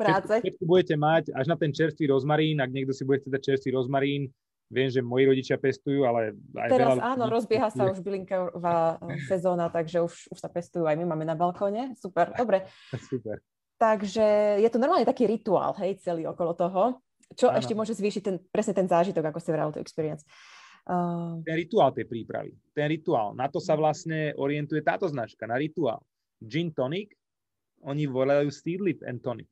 práce. Všetko budete mať až na ten čerstvý rozmarín, ak niekto si bude chcieť dať čerstvý rozmarín. Viem, že moji rodičia pestujú, ale... Aj teraz veľa... áno, rozbieha sa už bylinková sezóna, takže už, už sa pestujú, aj my máme na balkóne. Super, dobre. Super. Takže je to normálne taký rituál, hej, celý okolo toho, čo áno. Ešte môže zvýšiť ten, presne ten zážitok, ako ste vravili, to experience. Uh... Ten rituál tej prípravy, ten rituál, na to sa vlastne orientuje táto značka, na rituál. Gin tonic, oni volajú Seedlip and tonic.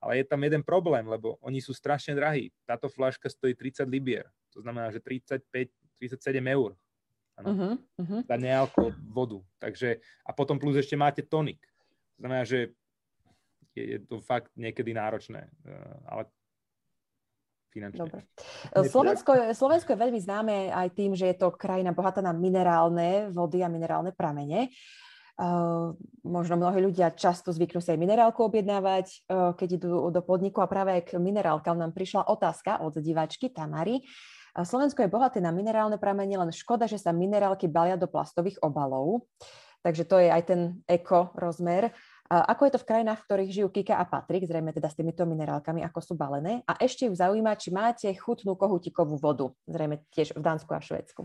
Ale je tam jeden problém, lebo oni sú strašne drahí. Táto fľaška stojí tridsať libier. To znamená, že tridsaťpäť, tridsaťsedem eur. Uh-huh, uh-huh. Za nealko vodu. Takže, a potom plus ešte máte tonik. To znamená, že je, je to fakt niekedy náročné. Ale finančne. Dobre. Slovensko, Slovensko je veľmi známe aj tým, že je to krajina bohatá na minerálne vody a minerálne pramene. Uh, možno mnohí ľudia často zvyknú sa aj minerálku objednávať, uh, keď idú do podniku a práve k minerálkam nám prišla otázka od diváčky Tamary. Uh, Slovensko je bohaté na minerálne pramene, len škoda, že sa minerálky balia do plastových obalov. Takže to je aj ten eko rozmer. Uh, ako je to v krajinách, v ktorých žijú Kika a Patrik, zrejme teda s týmito minerálkami, ako sú balené. A ešte ju zaujíma, či máte chutnú kohutikovú vodu, zrejme tiež v Dánsku a Švédsku.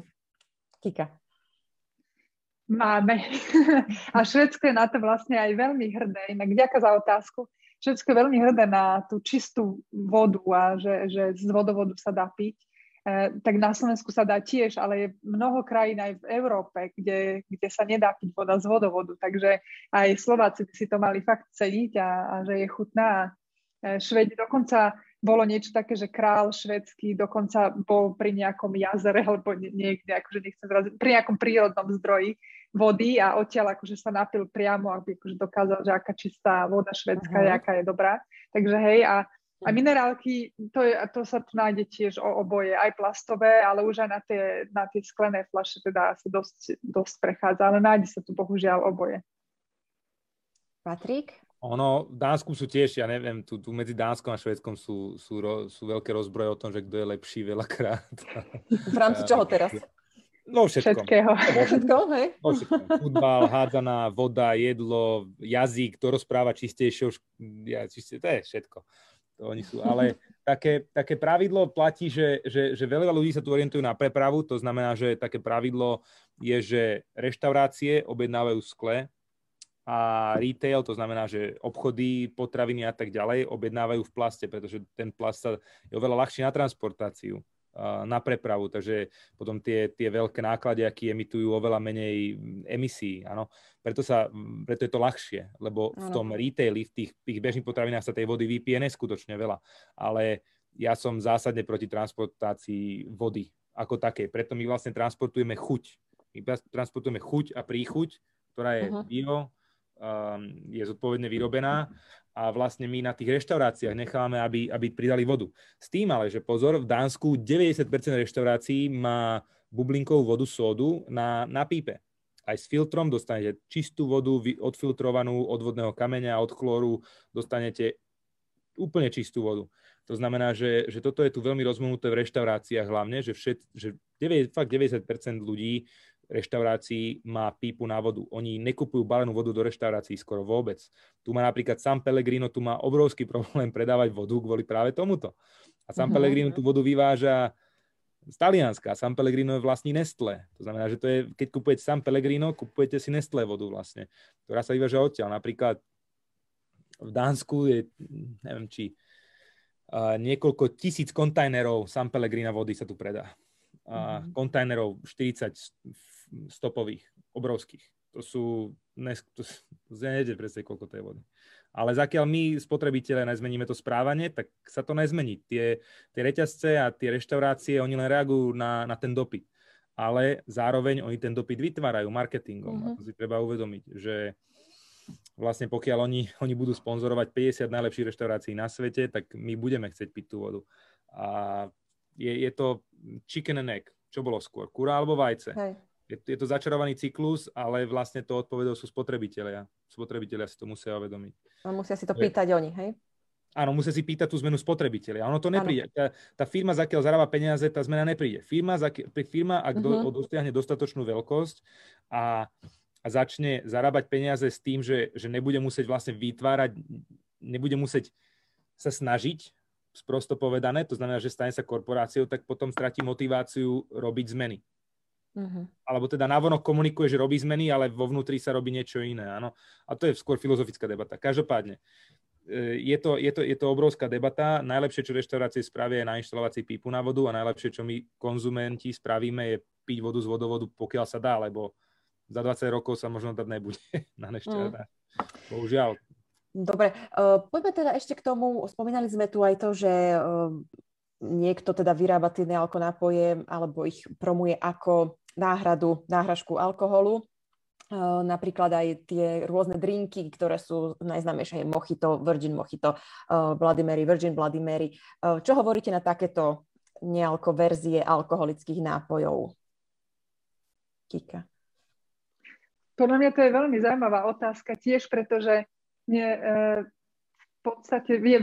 Kika. Máme. A Švédsko je na to vlastne aj veľmi hrdé. Inak ďakujem za otázku. Švédsko je veľmi hrdé na tú čistú vodu a že, že z vodovodu sa dá piť. E, tak na Slovensku sa dá tiež, ale je mnoho krajín aj v Európe, kde, kde sa nedá piť voda z vodovodu. Takže aj Slováci by si to mali fakt ceniť a, a že je chutná. E, Švédi dokonca... Bolo niečo také, že král švédsky dokonca bol pri nejakom jazere, alebo niekde, akože nechcem zraziť, pri nejakom prírodnom zdroji vody a odtiaľ akože sa napil priamo, aby akože dokázal, že aká čistá voda švédska je, aká je dobrá. Takže hej, a, a minerálky, to, je, to sa tu nájde tiež o oboje, aj plastové, ale už aj na tie, na tie sklené fľaše teda sa dosť, dosť prechádza, ale nájde sa tu bohužiaľ oboje. Patrik? Ono, v Dánsku sú tiež, ja neviem, tu, tu medzi Dánskom a Švédskom sú, sú, sú veľké rozbroje o tom, že kto je lepší veľakrát. V rámci čoho teraz? No všetkom. Všetkého. Všetkom, hej? No všetkom. Futbal, hádzaná, voda, jedlo, jazyk, to rozpráva čistejšie, ja, čiste, to je všetko. To oni sú, ale také, také pravidlo platí, že, že, že veľa ľudí sa tu orientujú na prepravu, to znamená, že také pravidlo je, že reštaurácie objednávajú skle, a retail, to znamená, že obchody, potraviny a tak ďalej objednávajú v plaste, pretože ten plast sa je oveľa ľahší na transportáciu, na prepravu, takže potom tie, tie veľké nákladiaky emitujú oveľa menej emisí, áno. Preto, sa, preto je to ľahšie, lebo v tom retaili, v tých, tých bežných potravinách sa tej vody vypije neskutočne veľa, ale ja som zásadne proti transportácii vody ako takej, preto my vlastne transportujeme chuť. My transportujeme chuť a príchuť ktorá je bio, je zodpovedne vyrobená a vlastne my na tých reštauráciách nechávame, aby, aby pridali vodu. S tým ale, že pozor, v Dánsku deväťdesiat percent reštaurácií má bublinkovú vodu sódu na, na pípe. Aj s filtrom dostanete čistú vodu, odfiltrovanú od vodného kameňa, od chlóru, dostanete úplne čistú vodu. To znamená, že, že toto je tu veľmi rozvinuté v reštauráciách hlavne, že, všet, že deväť, fakt deväťdesiat percent ľudí reštaurácií má pípu na vodu. Oni nekupujú balenú vodu do reštaurácií skoro vôbec. Tu má napríklad San Pellegrino, tu má obrovský problém predávať vodu kvôli práve tomuto. A San Pellegrino tú vodu vyváža z Talianska. San Pellegrino je vlastní Nestlé. To znamená, že to je, keď kupujete San Pellegrino, kupujete si Nestlé vodu vlastne, ktorá sa vyváža odtiaľ. Napríklad v Dánsku je, neviem či, uh, niekoľko tisíc kontajnerov San Pellegrina vody sa tu predá. Uh, mm-hmm. Kontajnerov štyridsať stopových, obrovských. To sú, dnes, to nejde presne, koľko tej vody. Ale zakiaľ my, spotrebitelia, nezmeníme to správanie, tak sa to nezmení. Tie, tie reťazce a tie reštaurácie, oni len reagujú na, na ten dopyt. Ale zároveň oni ten dopyt vytvárajú marketingom. Mm-hmm. A to si treba uvedomiť, že vlastne pokiaľ oni, oni budú sponzorovať päťdesiat najlepších reštaurácií na svete, tak my budeme chcieť piť tú vodu. A je, je to chicken and egg. Čo bolo skôr? Kura alebo vajce? Hej. Je, je to začarovaný cyklus, ale vlastne to odpovedou sú spotrebitelia. Spotrebitelia si to musia uvedomiť. A musia si to pýtať oni, hej? Áno, musia si pýtať tú zmenu spotrebiteľa. Ono to nepríde. Tá, tá firma, za kiaľ zarába peniaze, tá zmena nepríde. Firma, za kiaľ, firma ak uh-huh. do, dosiahne dostatočnú veľkosť a, a začne zarábať peniaze s tým, že, že nebude musieť vlastne vytvárať, nebude musieť sa snažiť, sprosto povedané, to znamená, že stane sa korporáciou, tak potom stratí motiváciu robiť zmeny. Uh-huh. Alebo teda navonok komunikuje, že robí zmeny, ale vo vnútri sa robí niečo iné. Áno? A to je skôr filozofická debata. Každopádne, je to, je to, je to obrovská debata. Najlepšie, čo reštaurácie spravia, je nainštalovať si pípu na vodu a najlepšie, čo my konzumenti spravíme, je piť vodu z vodovodu, pokiaľ sa dá, lebo za dvadsať rokov sa možno dať nebude na nešťastie. Uh-huh. Bohužiaľ. Dobre, poďme teda ešte k tomu, spomínali sme tu aj to, že niekto teda vyrába tie nealkonápoje alebo ich promuje ako náhradu, náhražku alkoholu. Uh, napríklad aj tie rôzne drinky, ktoré sú najznámejšie, je Mojito, Virgin Mojito, uh, Bloody Mary, Virgin Bloody Mary. Uh, čo hovoríte na takéto nealko verzie alkoholických nápojov? Kika. Podľa mňa to je veľmi zaujímavá otázka tiež, pretože nie, uh, v podstate je,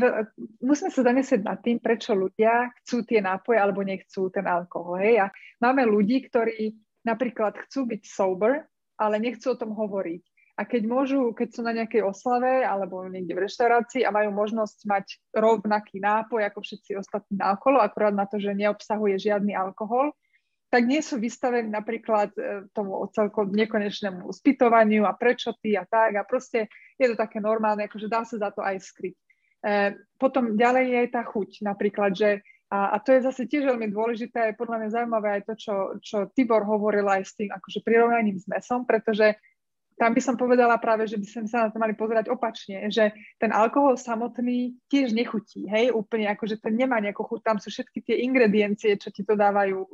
musíme sa zamyslieť nad tým, prečo ľudia chcú tie nápoje alebo nechcú ten alkohol. Hej? A máme ľudí, ktorí napríklad chcú byť sober, ale nechcú o tom hovoriť. A keď môžu, keď sú na nejakej oslave alebo niekde v reštaurácii a majú možnosť mať rovnaký nápoj ako všetci ostatní naokolo, akurát na to, že neobsahuje žiadny alkohol, tak nie sú vystavení napríklad tomu celkom nekonečnému spytovaniu a prečo ty a tak. A proste je to také normálne, akože dá sa za to aj skryť. E, potom ďalej je aj tá chuť napríklad, že A, a to je zase tiež veľmi dôležité, je podľa mňa zaujímavé aj to, čo, čo Tibor hovoril aj s tým akože prirovnaním s mesom, pretože tam by som povedala práve, že by sme sa na to mali pozerať opačne, že ten alkohol samotný tiež nechutí, hej, úplne akože ten nemá nejakú chuť, tam sú všetky tie ingrediencie, čo ti to dávajú, e,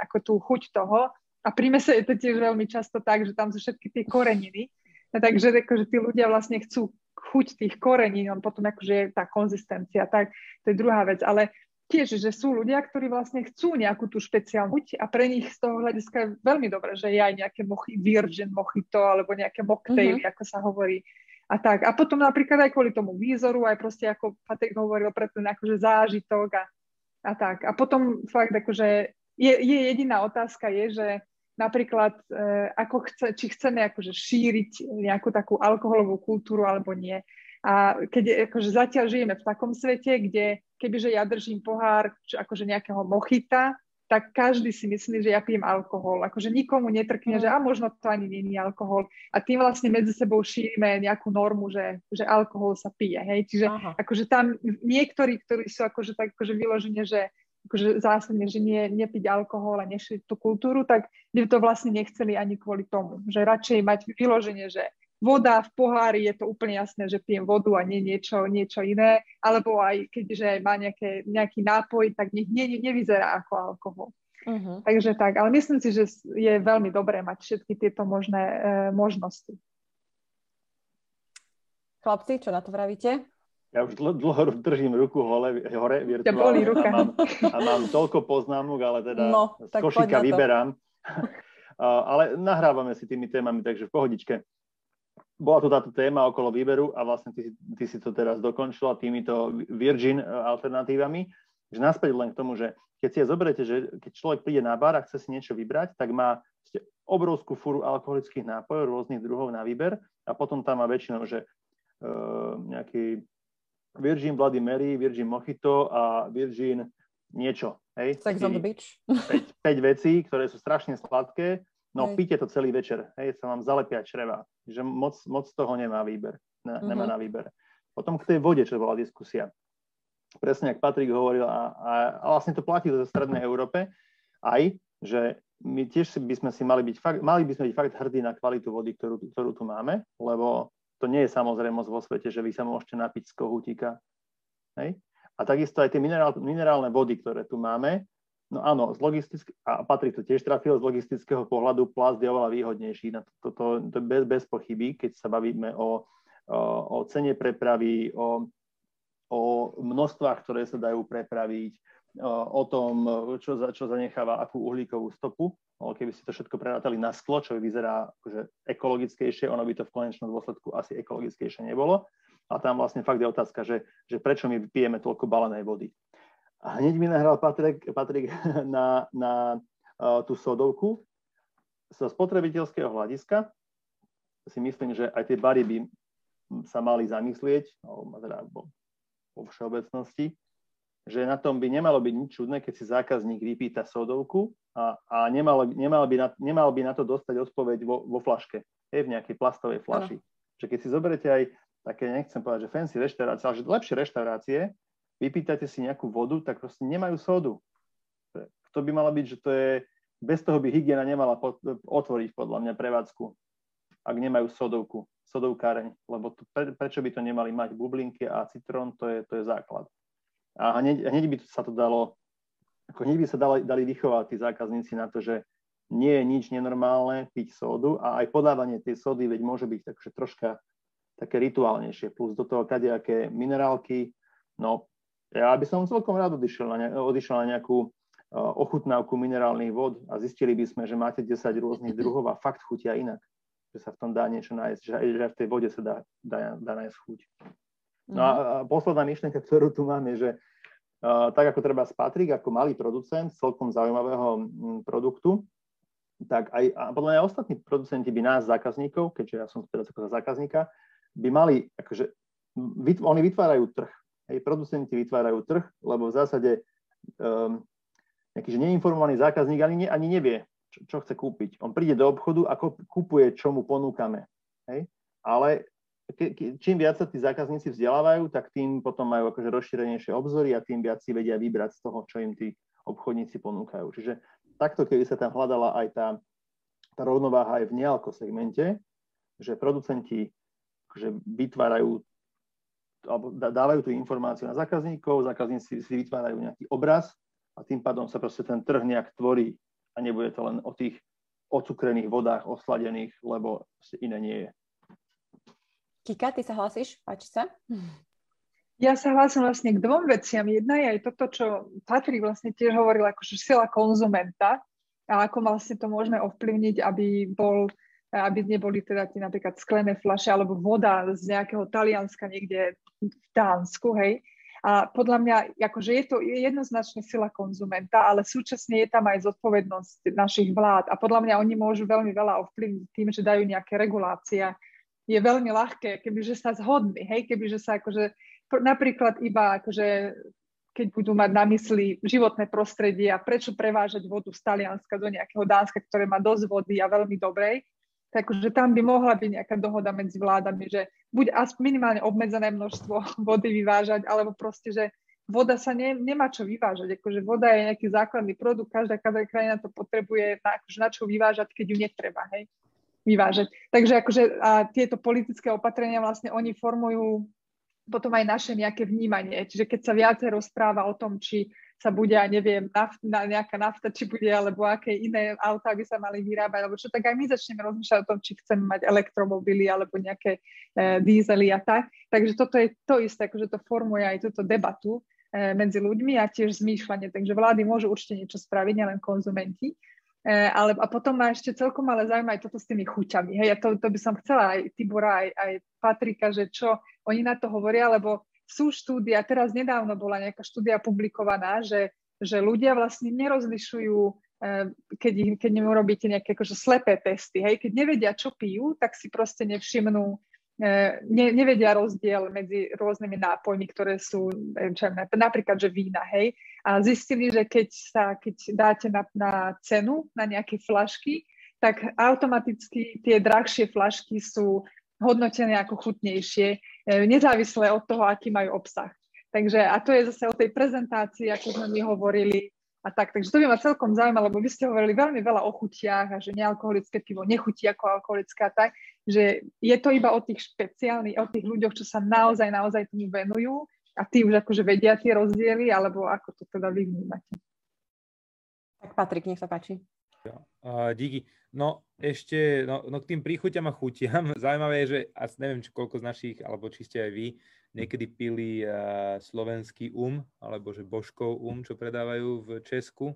ako tú chuť toho a pri mese je to tiež veľmi často tak, že tam sú všetky tie koreniny, a takže akože tí ľudia vlastne chcú chuť tých korení, on potom akože je tá konzistencia, tak to je druhá vec, ale tiež, že sú ľudia, ktorí vlastne chcú nejakú tú špeciálnu chuť a pre nich z toho hľadiska je veľmi dobré, že je aj nejaké mochi, virgin mojito alebo nejaké mocktaily, uh-huh. ako sa hovorí. A tak. A potom napríklad aj kvôli tomu výzoru, aj proste ako Patrik hovoril, pre ten akože zážitok a, a tak. A potom fakt akože je, je jediná otázka je, že napríklad e, ako chce, či chceme akože šíriť nejakú takú alkoholovú kultúru alebo nie. A keď akože zatiaľ žijeme v takom svete, kde kebyže ja držím pohár akože nejakého mojita, tak každý si myslí, že ja pijem alkohol. Akože nikomu netrkne, že a možno to ani nie je alkohol. A tým vlastne medzi sebou šírime nejakú normu, že, že alkohol sa pije. Hej? Čiže Aha. akože tam niektorí, ktorí sú akože tak akože vyložené, že akože zásadne, že nie, nepiť alkohol a nešíriť tú kultúru, tak by to vlastne nechceli ani kvôli tomu. Že radšej mať vyložené, že voda v pohári, je to úplne jasné, že pijem vodu a nie niečo, niečo iné. Alebo aj keďže má nejaké, nejaký nápoj, tak nech ne, ne, nevyzerá ako alkohol. Uh-huh. Takže tak, ale myslím si, že je veľmi dobré mať všetky tieto možné e, možnosti. Chlapci, čo na to vravíte? Ja už dl- dlho držím ruku hole, hore virtuálne a mám, a mám toľko poznámok, ale teda no, z košíka vyberám. Ale nahrávame si tými témami, takže v pohodičke. Bola tu táto téma okolo výberu a vlastne ty, ty si to teraz dokončila týmito Virgin alternatívami. Takže naspäť len k tomu, že keď si ja zoberete, že keď človek príde na bar a chce si niečo vybrať, tak má obrovskú fúru alkoholických nápojov rôznych druhov na výber a potom tam má väčšinou, že uh, nejaký Virgin Bloody Mary, Virgin Mojito a Virgin niečo. Hej? Sex on the beach. päť vecí, ktoré sú strašne sladké, no hej. Píte to celý večer, hej, sa vám zalepia čreva, že moc, moc toho nemá výber, ne, mm-hmm. nemá na výber. Potom k tej vode, čo bola diskusia. Presne, jak Patrik hovoril, a, a, a vlastne to platí zo Strednej Európe aj, že my tiež by sme si mali byť fakt, mali by sme byť fakt hrdí na kvalitu vody, ktorú, ktorú tu máme, lebo to nie je samozrejmosť vo svete, že vy sa môžete napiť z kohútika. Hej? A takisto aj tie minerál, minerálne vody, ktoré tu máme. No áno, z logistick- a Patrik to tiež trafil, z logistického pohľadu plast je oveľa výhodnejší. Na to, to, to, to bez, bez pochyby, keď sa bavíme o, o, o cene prepravy, o, o množstvách, ktoré sa dajú prepraviť, o, o tom, čo, za, čo zanecháva akú uhlíkovú stopu. Keby ste to všetko prerátali na sklo, čo vyzerá akože ekologickejšie, ono by to v konečnom dôsledku asi ekologickejšie nebolo. A tam vlastne fakt je otázka, že, že prečo my pijeme toľko balenej vody. A hneď mi nahral Patrik, Patrik na, na uh, tú sodovku. Zo spotrebiteľského hľadiska si myslím, že aj tie bary by sa mali zamyslieť, alebo teda vo všeobecnosti, že na tom by nemalo byť nič čudné, keď si zákazník vypýta sodovku a, a nemal, nemal, by na, nemal by na to dostať odpoveď vo, vo flaške, hej, v nejakej plastovej flaši. Čiže keď si zoberete aj také, nechcem povedať, že fancy reštaurácie, ale že lepšie reštaurácie, vypýtate si nejakú vodu, tak proste nemajú sódu. To by malo byť, že to je, bez toho by hygiena nemala pot, otvoriť podľa mňa prevádzku, ak nemajú sodovku, sodovkáreň, lebo to, pre, prečo by to nemali mať bublinky a citrón, to je, to je základ. A hneď, hneď by sa to dalo, ako hneď by sa dali, dali vychovať tí zákazníci na to, že nie je nič nenormálne piť sódu a aj podávanie tej sódy, veď môže byť takže troška také rituálnejšie, plus do toho kadejaké minerálky. No, ja by som celkom rád odišiel na, ne, odišiel na nejakú uh, ochutnávku minerálnych vod a zistili by sme, že máte desať rôznych druhov a fakt chutia inak, že sa v tom dá niečo nájsť, že aj že v tej vode sa dá, dá, dá nájsť chuť. No a posledná myšlienka, ktorú tu mám, je, že uh, tak ako treba Patrik, ako malý producent celkom zaujímavého m, produktu, tak aj a podľa mňa ostatní producenti by nás, zákazníkov, keďže ja som teraz ako zákazníka, by mali, akože, vytv- oni vytvárajú trh. Hej, producenti vytvárajú trh, lebo v zásade um, nejaký neinformovaný zákazník ani, ne, ani nevie, čo, čo chce kúpiť. On príde do obchodu a kupuje, čo mu ponúkame. Hej? Ale čím viac sa tí zákazníci vzdelávajú, tak tým potom majú akože rozšírenejšie obzory a tým viac si vedia vybrať z toho, čo im tí obchodníci ponúkajú. Čiže takto, keby sa tam hľadala aj tá, tá rovnováha aj v nealko segmente, že producenti akože vytvárajú alebo dávajú tú informáciu na zákazníkov, zákazníci si vytvárajú nejaký obraz a tým pádom sa proste ten trh nejak tvorí a nebude to len o tých ocukrených vodách, osladených, lebo iné nie je. Kika, ty sa hlasíš? Páči sa? Ja sa hlasím vlastne k dvom veciam. Jedna je aj toto, čo Patrik vlastne tiež hovoril, akože sila konzumenta a ako vlastne to môžeme ovplyvniť, aby, bol, aby neboli teda tie napríklad sklené fľaše alebo voda z nejakého Talianska niekde v Dánsku, hej. A podľa mňa, akože je to jednoznačne sila konzumenta, ale súčasne je tam aj zodpovednosť našich vlád a podľa mňa oni môžu veľmi veľa ovplyvniť tým, že dajú nejaké regulácie. Je veľmi ľahké, kebyže sa zhodní, hej, kebyže sa akože, napríklad iba akože, keď budú mať na mysli životné prostredie a prečo prevážať vodu z Talianska do nejakého Dánska, ktoré má dosť vody a veľmi dobrej, takže tam by mohla byť nejaká dohoda medzi vládami, že buď aspoň minimálne obmedzené množstvo vody vyvážať, alebo proste, že voda sa ne, nemá čo vyvážať, akože voda je nejaký základný produkt, každá, každá krajina to potrebuje na, akože, na čo vyvážať, keď ju netreba, hej. Vyvážať. Takže akože a tieto politické opatrenia vlastne oni formujú potom aj naše nejaké vnímanie. Čiže keď sa viacej rozpráva o tom, či sa bude, ja neviem, naft, na, nejaká nafta, či bude, alebo aké iné autá by sa mali vyrábať, alebo čo, tak aj my začneme rozmýšľať o tom, či chceme mať elektromobily, alebo nejaké e, dízely a tak. Takže toto je to isté, akože to formuje aj túto debatu e, medzi ľuďmi a tiež zmýšľanie. Takže vlády môžu určite niečo spraviť, nielen konzumenti. E, ale, a potom ma ešte celkom ale zaujíma aj toto s tými chuťami. Hej, ja to, to by som chcela aj Tibora, aj, aj Patrika, že čo oni na to hovoria, lebo sú štúdia, teraz nedávno bola nejaká štúdia publikovaná, že, že ľudia vlastne nerozlišujú, keď, keď im urobíte nejaké akože slepé testy. Hej? Keď nevedia, čo pijú, tak si proste nevšimnú, ne, nevedia rozdiel medzi rôznymi nápojmi, ktoré sú, čo je, napríklad, že vína. Hej? A zistili, že keď, sa, keď dáte na, na cenu, na nejaké flašky, tak automaticky tie drahšie flašky sú hodnotené ako chutnejšie, nezávisle od toho, aký majú obsah. Takže, a to je zase o tej prezentácii, ako sme my hovorili a tak. Takže to by ma celkom zaujímalo, lebo vy ste hovorili veľmi veľa o chutiach a že nealkoholické pivo nechutí ako alkoholické a tak, že je to iba o tých špeciálnych, o tých ľuďoch, čo sa naozaj, naozaj tomu venujú a tí už akože vedia tie rozdiely, alebo ako to teda vy vnímate. Tak Patrik, nech sa páči. Uh, díky. No ešte no, no k tým príchuťam a chutiam. Zaujímavé je, že asi neviem, či koľko z našich, alebo či ste aj vy, niekedy pili uh, slovenský um, alebo že božkov um, čo predávajú v Česku.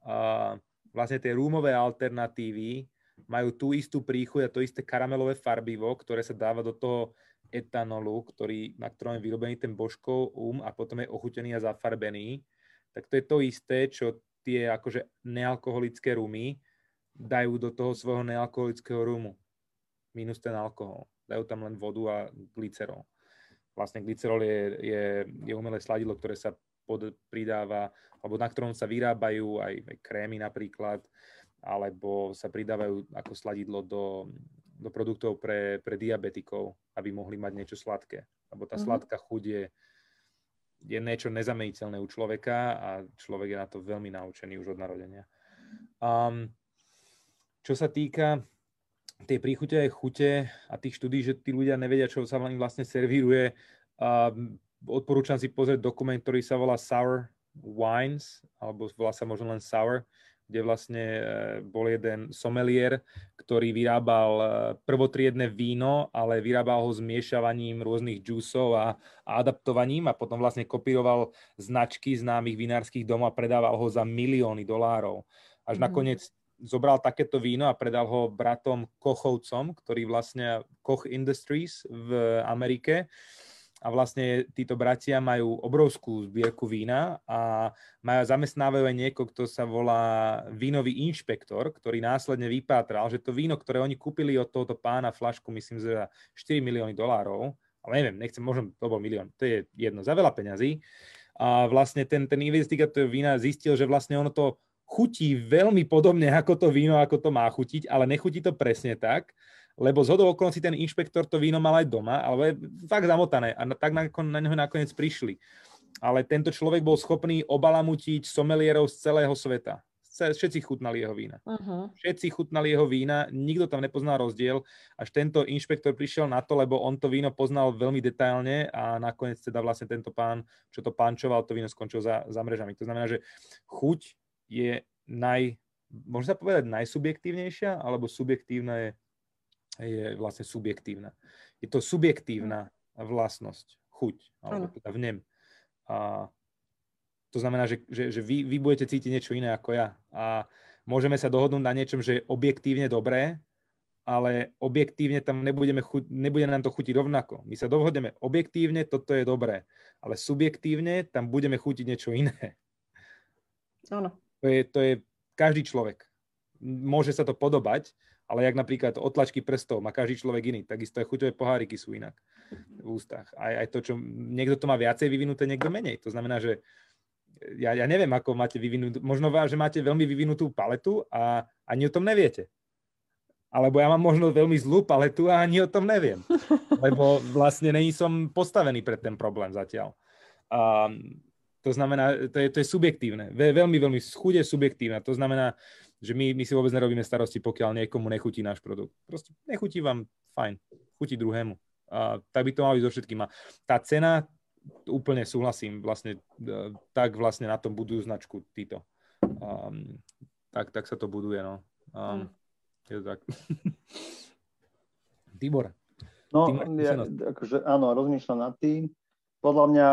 Uh, vlastne tie rúmové alternatívy majú tú istú príchuť a to isté karamelové farbivo, ktoré sa dáva do toho etanolu, ktorý, na ktorom je vyrobený ten božkov um a potom je ochutený a zafarbený. Tak to je to isté, čo tie akože nealkoholické rumy dajú do toho svojho nealkoholického rumu. Minus ten alkohol. Dajú tam len vodu a glycerol. Vlastne glycerol je, je, je umelé sladidlo, ktoré sa pod, pridáva, alebo na ktorom sa vyrábajú aj, aj krémy napríklad, alebo sa pridávajú ako sladidlo do, do produktov pre, pre diabetikov, aby mohli mať niečo sladké. Lebo tá mm-hmm. sladká chuť je je niečo nezameniteľné u človeka a človek je na to veľmi naučený už od narodenia. Um, čo sa týka tej príchute aj chute a tých štúdií, že tí ľudia nevedia, čo sa im vlastne servíruje, um, odporúčam si pozrieť dokument, ktorý sa volá Sour Wines, alebo volá sa možno len Sour, kde vlastne bol jeden sommelier, ktorý vyrábal prvotriedne víno, ale vyrábal ho zmiešavaním rôznych džúsov a, a adaptovaním a potom vlastne kopíroval značky známych vinárskych domov a predával ho za milióny dolárov. Až mm. nakoniec zobral takéto víno a predal ho bratom Kochovcom, ktorý vlastne Koch Industries v Amerike. A vlastne títo bratia majú obrovskú zbierku vína a majú, zamestnávajú aj niekoho, kto sa volá vínový inšpektor, ktorý následne vypátral, že to víno, ktoré oni kúpili od tohoto pána flašku, myslím, za štyri milióny dolárov, ale neviem, nechcem, možno to bol milión, to je jedno, za veľa peňazí. A vlastne ten, ten investigátor vína zistil, že vlastne ono to chutí veľmi podobne ako to víno, ako to má chutiť, ale nechutí to presne tak, lebo zhodou okolností ten inšpektor to víno mal aj doma, ale je fakt zamotané a tak na, na neho nakoniec prišli. Ale tento človek bol schopný obalamutiť somelierov z celého sveta. Všetci chutnali jeho vína. Uh-huh. Všetci chutnali jeho vína, nikto tam nepoznal rozdiel, až tento inšpektor prišiel na to, lebo on to víno poznal veľmi detailne a nakoniec teda vlastne tento pán, čo to pančoval, to víno skončil za, za mrežami. To znamená, že chuť je naj, možno sa povedať najsubjektívnejšia, alebo subjektívna je je vlastne subjektívna. Je to subjektívna vlastnosť, chuť, alebo teda vnem. A to znamená, že, že, že vy, vy budete cítiť niečo iné ako ja. A môžeme sa dohodnúť na niečom, že je objektívne dobré, ale objektívne tam nebudeme chuť, nebude nám to chutiť rovnako. My sa dohodneme objektívne, toto je dobré, ale subjektívne tam budeme chutiť niečo iné. Áno. To je, to je každý človek. Môže sa to podobať, ale jak napríklad otlačky prstov má každý človek iný, takisto aj chuťové poháriky sú inak v ústach. Aj, aj to, čo niekto to má viacej vyvinuté, niekto menej. To znamená, že ja, ja neviem, ako máte vyvinutú, možno že máte veľmi vyvinutú paletu a ani o tom neviete. Alebo ja mám možno veľmi zlú paletu a ani o tom neviem. Lebo vlastne není som postavený pred ten problém zatiaľ. A to znamená, to je, to je subjektívne. Veľmi, veľmi chude subjektívne. To znamená, že my, my si vôbec nerobíme starosti, pokiaľ niekomu nechutí náš produkt. Proste nechutí vám, fajn, chutí druhému. A tak by to malo byť so všetkým. A tá cena úplne súhlasím, vlastne tak vlastne na tom budujú značku títo. Um, tak, tak sa to buduje, no. Um, mm. Je to tak. Tibor. No, ja, akože, áno, rozmýšľam nad tým. Podľa mňa,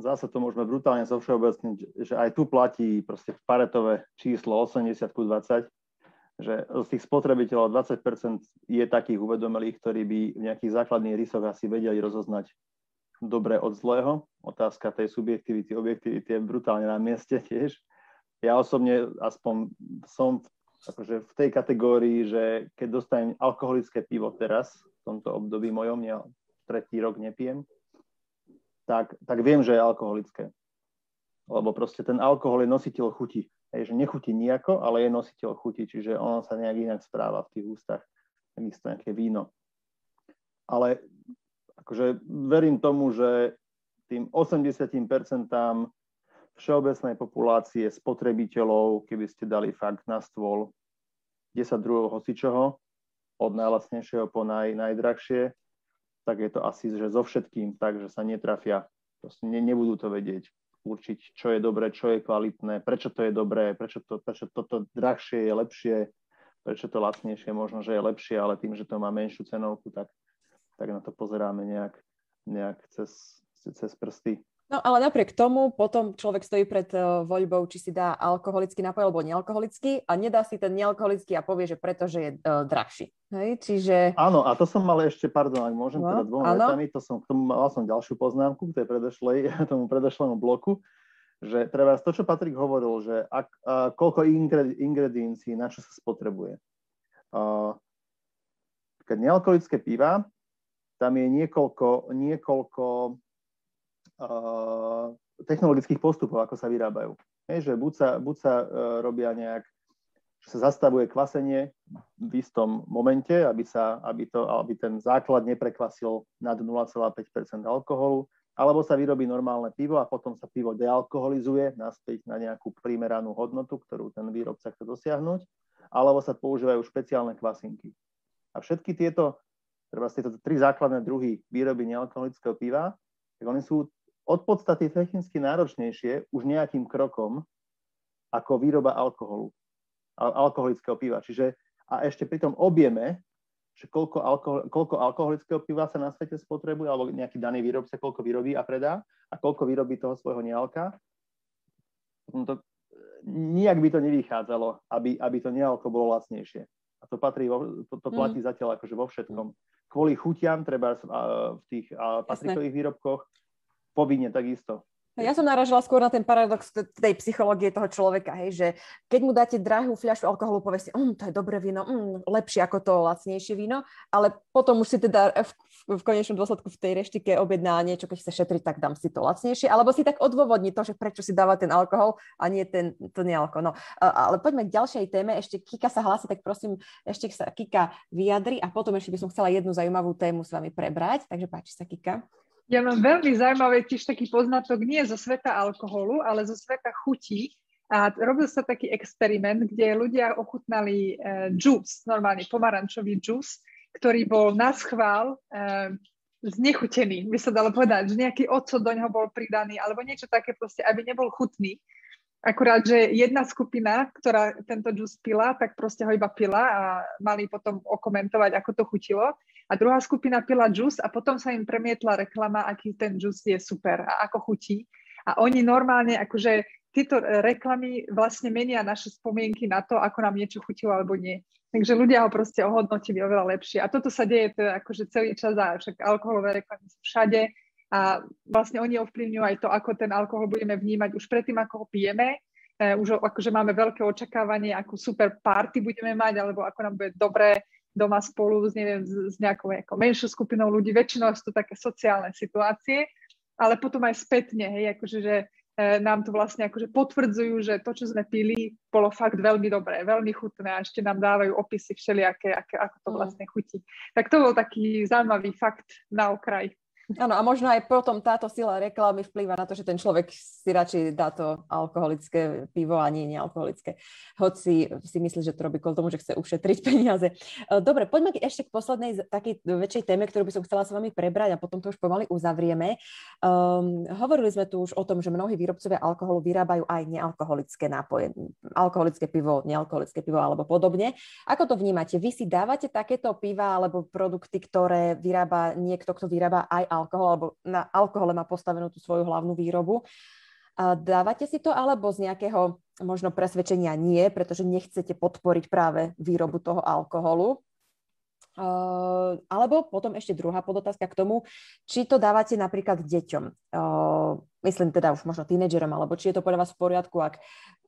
zase to môžeme brutálne zovšeobecniť, že aj tu platí proste paretové číslo osemdesiat ku dvadsať, že z tých spotrebiteľov dvadsať percent je takých uvedomelých, ktorí by v nejakých základných rysoch asi vedeli rozoznať dobre od zlého. Otázka tej subjektivity, objektivity je brutálne na mieste tiež. Ja osobne aspoň som akože v tej kategórii, že keď dostanem alkoholické pivo teraz, v tomto období mojom, ja tretí rok nepijem, Tak, tak viem, že je alkoholické. Lebo proste ten alkohol je nositeľ chuti. Hej, že nechutí nijako, ale je nositeľ chuti, čiže ono sa nejak inak správa v tých ústach. Takisto nejaké víno. Ale akože verím tomu, že tým osemdesiat percent všeobecnej populácie spotrebiteľov, keby ste dali fakt na stôl desať druhov hocičoho, od najlacnejšieho po naj, najdrahšie, tak je to asi, že so všetkým tak, že sa netrafia. Proste ne, nebudú to vedieť, určiť, čo je dobré, čo je kvalitné, prečo to je dobré, prečo, to, prečo toto drahšie je lepšie, prečo to lacnejšie možno, že je lepšie, ale tým, že to má menšiu cenovku, tak, tak na to pozeráme nejak, nejak cez, cez prsty. No ale napriek tomu potom človek stojí pred voľbou, či si dá alkoholický nápoj alebo nealkoholický a nedá si ten nealkoholický a povie, že pretože je uh, drahší. Hej, čiže... Áno, a to som mal ešte, pardon, ak môžem no, teda dvoma vetami, to som, k tomu mal som ďalšiu poznámku k tej predošlej, tomu predošlému bloku, že treba to, čo Patrik hovoril, že ak, uh, koľko ingredi- ingrediencií, na čo sa spotrebuje. Uh, keď nealkoholické píva, tam je niekoľko, niekoľko technologických postupov, ako sa vyrábajú. Hej, že buď sa, buď sa uh, robia nejak, že sa zastavuje kvasenie v istom momente, aby, sa, aby, to, aby ten základ neprekvasil nad nula celá päť percent alkoholu, alebo sa vyrobí normálne pivo a potom sa pivo dealkoholizuje naspäť na nejakú primeranú hodnotu, ktorú ten výrobca chce dosiahnuť, alebo sa používajú špeciálne kvasinky. A všetky tieto, treba z tieto tri základné druhy výroby nealkoholického piva, tak oni sú od podstaty technicky náročnejšie už nejakým krokom ako výroba alkoholu, alkoholického piva. Čiže a ešte pri tom objeme, že koľko, alkohol, koľko alkoholického piva sa na svete spotrebuje, alebo nejaký daný výrobca koľko vyrobí a predá a koľko vyrobí toho svojho nealka, to, nijak by to nevychádzalo, aby, aby to nealko bolo lacnejšie. A to, patrí vo, to, to platí mm. zatiaľ akože vo všetkom. Kvôli chuťam, treba v tých Patrikových výrobkoch, povinne takisto. Ja som naražila skôr na ten paradox tej psychológie toho človeka, hej, že keď mu dáte drahú fľašu alkoholu, povie si, mm, to je dobré víno, mm, lepšie ako to lacnejšie víno, ale potom už si teda v, v konečnom dôsledku v tej reštike objedná niečo, keď sa šetri, tak dám si to lacnejšie, alebo si tak odôvodní to, že prečo si dáva ten alkohol a nie ten, to nealkohol. No, ale poďme k ďalšej téme, ešte Kika sa hlási, tak prosím, ešte sa Kika vyjadri a potom ešte by som chcela jednu zaujímavú tému s vami prebrať, takže páči sa, Kika. Ja mám veľmi zaujímavé tiež taký poznatok nie zo sveta alkoholu, ale zo sveta chutí. A robil sa taký experiment, kde ľudia ochutnali eh, džús, normálne pomarančový džús, ktorý bol naschvál eh, znechutený, by sa dalo povedať, že nejaký ocot do ňoho bol pridaný, alebo niečo také proste, aby nebol chutný. Akurát, že jedna skupina, ktorá tento džús pila, tak proste ho iba pila a mali potom okomentovať, ako to chutilo. A druhá skupina pila džús a potom sa im premietla reklama, aký ten džús je super a ako chutí. A oni normálne, akože tieto reklamy vlastne menia naše spomienky na to, ako nám niečo chutilo alebo nie. Takže ľudia ho proste ohodnotili oveľa lepšie. A toto sa deje to akože celý čas a však alkoholové reklamy sú všade a vlastne oni ovplyvňujú aj to, ako ten alkohol budeme vnímať už predtým, ako ho pijeme. Už akože máme veľké očakávanie, akú super party budeme mať alebo ako nám bude dobré doma spolu s, neviem, s nejakou ako menšou skupinou ľudí. Väčšinou sú to také sociálne situácie, ale potom aj spätne, hej, akože, že e, nám to vlastne akože potvrdzujú, že to, čo sme pili, bolo fakt veľmi dobré, veľmi chutné a ešte nám dávajú opisy všelijaké, aké, ako to vlastne chutí. Tak to bol taký zaujímavý fakt na okraj. Áno, a možno aj potom táto sila reklamy vplýva na to, že ten človek si radšej dá to alkoholické pivo a nie nealkoholické. Hoci si myslí, že to robí kvôli tomu, že chce ušetriť peniaze. Dobre, poďme ešte k poslednej takej väčšej téme, ktorú by som chcela s vami prebrať a potom to už pomaly uzavrieme. Um, hovorili sme tu už o tom, že mnohí výrobcovia alkoholu vyrábajú aj nealkoholické nápoje, alkoholické pivo, nealkoholické pivo alebo podobne. Ako to vnímate? Vy si dávate takéto piva alebo produkty, ktoré vyrába niekto, kto vyrába aj alkohol, alebo na alkohole má postavenú tú svoju hlavnú výrobu. Dávate si to, alebo z nejakého možno presvedčenia nie, pretože nechcete podporiť práve výrobu toho alkoholu? Alebo potom ešte druhá podotázka k tomu, či to dávate napríklad deťom. Myslím teda už možno tínedžerom, alebo či je to podľa vás v poriadku, ak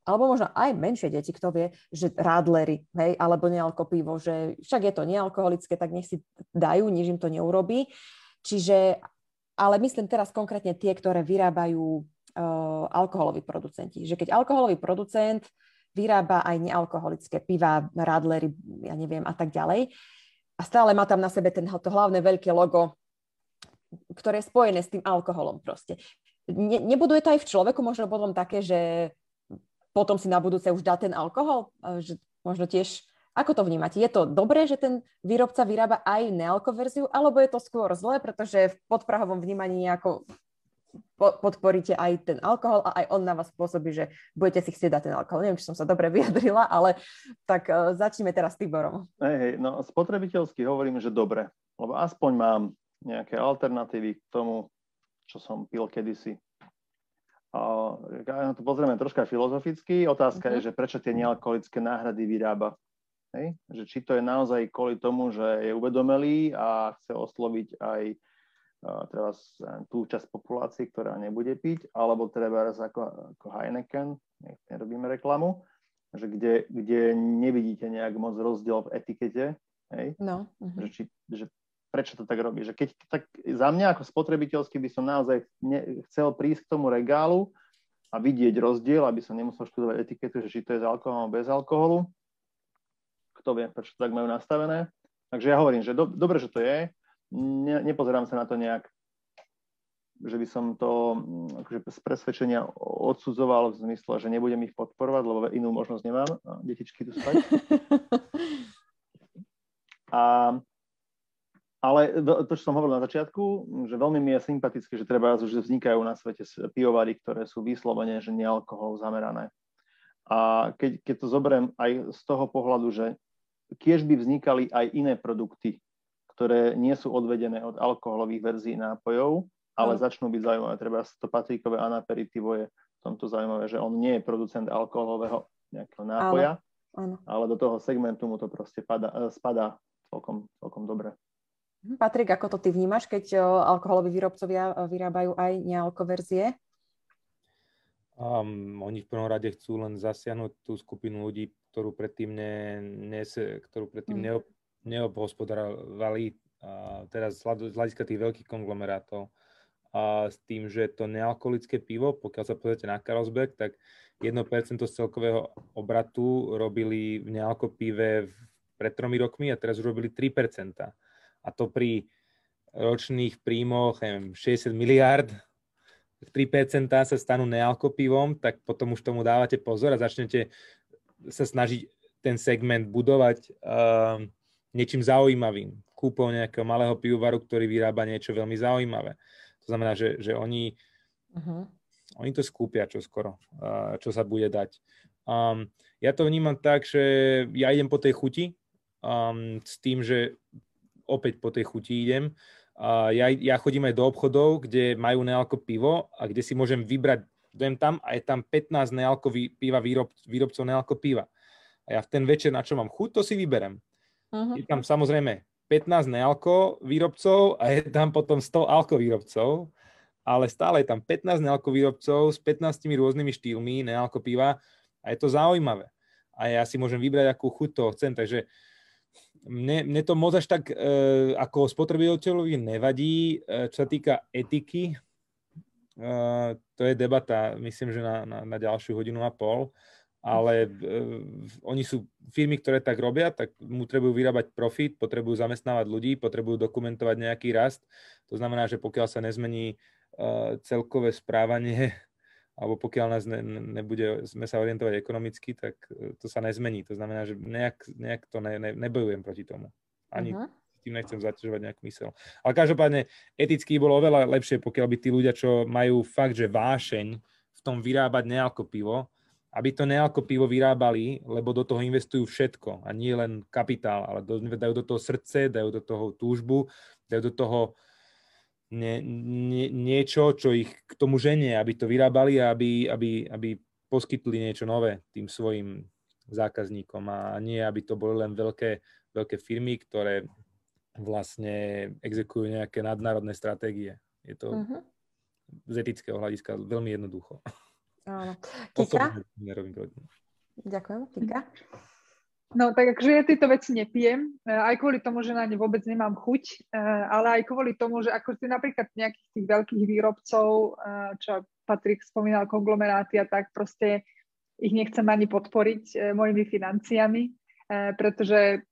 alebo možno aj menšie deti, kto vie, že rádlery, hej, alebo nealkopivo, že však je to nealkoholické, tak nech si dajú, nič im to neurobí. Čiže, ale myslím teraz konkrétne tie, ktoré vyrábajú uh, alkoholoví producenti. Že keď alkoholový producent vyrába aj nealkoholické piva, radlery, ja neviem, a tak ďalej, a stále má tam na sebe ten, to hlavné veľké logo, ktoré je spojené s tým alkoholom proste. Ne, nebuduje to aj v človeku možno potom také, že potom si na budúce už dá ten alkohol? Že možno tiež... Ako to vnímate? Je to dobré, že ten výrobca vyrába aj nealkoverziu, alebo je to skôr zlé, pretože v podprahovom vnímaní nejako podporíte aj ten alkohol a aj on na vás spôsobí, že budete si chcieť dať ten alkohol. Neviem, či som sa dobre vyjadrila, ale tak začneme teraz s Tiborom. Hej, hej, no spotrebiteľsky hovorím, že dobre, lebo aspoň mám nejaké alternatívy k tomu, čo som pil kedysi. A to pozrieme troška filozoficky. Otázka mm-hmm. je, že prečo tie nealkoholické náhrady vyrába? Hej? Že či to je naozaj kvôli tomu, že je uvedomelý a chce osloviť aj uh, treba tú časť populácie, ktorá nebude piť, alebo treba ako, ako Heineken, nech nerobíme reklamu, že kde, kde nevidíte nejak moc rozdiel v etikete, hej? No, uh-huh. že, či, že prečo to tak robí. Že keď, tak za mňa ako spotrebiteľský by som naozaj ne, chcel prísť k tomu regálu a vidieť rozdiel, aby som nemusel študovať etiketu, že či to je z alkoholom bez alkoholu. Kto vie, prečo to tak majú nastavené. Takže ja hovorím, že do, dobre, že to je. Ne, nepozerám sa na to nejak, že by som to akože z presvedčenia odsudzoval v zmysle, že nebudem ich podporovať, lebo inú možnosť nemám. Detičky tu spať. A, ale to, čo som hovoril na začiatku, že veľmi mi je sympatické, že treba už vznikajú na svete pivovary, ktoré sú vyslovene, že nealkohol zamerané. A keď, keď to zoberiem aj z toho pohľadu, že kiež by vznikali aj iné produkty, ktoré nie sú odvedené od alkoholových verzií nápojov, ale no. začnú byť zaujímavé. Treba to Patrikové Anaperitivo je v tomto zaujímavé, že on nie je producent alkoholového nejakého nápoja, ale, ale do toho segmentu mu to proste padá, spadá celkom, celkom dobre. Patrik, ako to ty vnímaš, keď alkoholoví výrobcovia vyrábajú aj nealkoverzie? Um, oni v prvom rade chcú len zasiahnuť tú skupinu ľudí, ktorú predtým, ne, ne, ktorú predtým neob, neobhospodarovali, uh, teda z hľadiska tých veľkých konglomerátov. Uh, s tým, že to nealkoholické pivo, pokiaľ sa pozrite na Carlsberg, tak jedno percento z celkového obratu robili v nealkopive pred tromi rokmi a teraz už robili tri percentá. A to pri ročných príjmoch neviem, šesťdesiat miliárd, tri percentá sa stanú nealkopivom, tak potom už tomu dávate pozor a začnete sa snažiť ten segment budovať uh, niečím zaujímavým. Kúpou nejakého malého pivovaru, ktorý vyrába niečo veľmi zaujímavé. To znamená, že, že oni, uh-huh. oni to skúpia čoskoro, uh, čo sa bude dať. Um, ja to vnímam tak, že ja idem po tej chuti, um, s tým, že opäť po tej chuti idem. Uh, ja, ja chodím aj do obchodov, kde majú nealko pivo a kde si môžem vybrať, idem tam a je tam pätnásť nealko piva, výrob, výrobcov nealko piva. A ja v ten večer, na čo mám chuť, to si vyberem. Uh-huh. Je tam samozrejme pätnásť nealko výrobcov a je tam potom sto alko výrobcov, ale stále je tam pätnásť nealko výrobcov s pätnástimi rôznymi štýlmi nealko piva a je to zaujímavé. A ja si môžem vybrať, akú chuť to chcem, takže Mne, mne to moc až tak e, ako spotrebiteľovi nevadí, e, čo sa týka etiky. E, to je debata, myslím, že na, na, na ďalšiu hodinu a pol. ale e, oni sú firmy, ktoré tak robia, tak mu potrebujú vyrábať profit, potrebujú zamestnávať ľudí, potrebujú dokumentovať nejaký rast. To znamená, že pokiaľ sa nezmení e, celkové správanie, alebo pokiaľ nás ne, nebude sme sa orientovať ekonomicky, tak to sa nezmení. To znamená, že nejak, nejak to ne, ne, nebojujem proti tomu. Ani uh-huh. tým nechcem zaťažovať nejak mysel. Ale každopádne eticky bolo oveľa lepšie, pokiaľ by tí ľudia, čo majú fakt, že vášeň v tom vyrábať nealko pivo, aby to nealko pivo vyrábali, lebo do toho investujú všetko. A nie len kapitál, ale do, dajú do toho srdce, dajú do toho túžbu, dajú do toho Nie, nie, niečo, čo ich k tomu ženie, aby to vyrábali a aby, aby, aby poskytli niečo nové tým svojim zákazníkom a nie, aby to boli len veľké, veľké firmy, ktoré vlastne exekujú nejaké nadnárodné stratégie. Je to uh-huh. z etického hľadiska veľmi jednoducho. Áno. Kika? Ďakujem. Kika? No tak akože ja tieto veci nepijem, aj kvôli tomu, že na ne vôbec nemám chuť, ale aj kvôli tomu, že ako si napríklad nejakých tých veľkých výrobcov, čo Patrik spomínal, konglomeráty a tak, proste ich nechcem ani podporiť mojimi financiami, pretože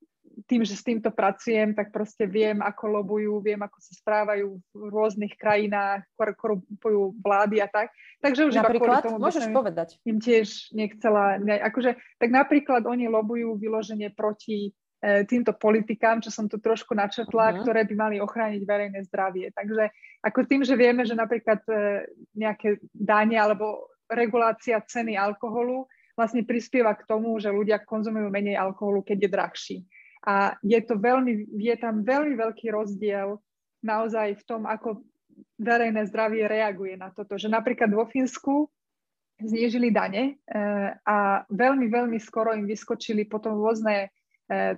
tým, že s týmto pracujem, tak proste viem, ako lobujú, viem, ako sa správajú v rôznych krajinách, korumpujú vlády a tak. Takže už napríklad, tomu, môžeš povedať. Im tiež nechcela, ne, akože, tak napríklad oni lobujú vyloženie proti e, týmto politikám, čo som tu trošku načetla, uh-huh. ktoré by mali ochrániť verejné zdravie. Takže ako tým, že vieme, že napríklad e, nejaké dane alebo regulácia ceny alkoholu vlastne prispieva k tomu, že ľudia konzumujú menej alkoholu, keď je drahší. A je to veľmi, je tam veľmi veľký rozdiel naozaj v tom, ako verejné zdravie reaguje na toto. Že napríklad vo Fínsku znížili dane a veľmi, veľmi skoro im vyskočili potom rôzne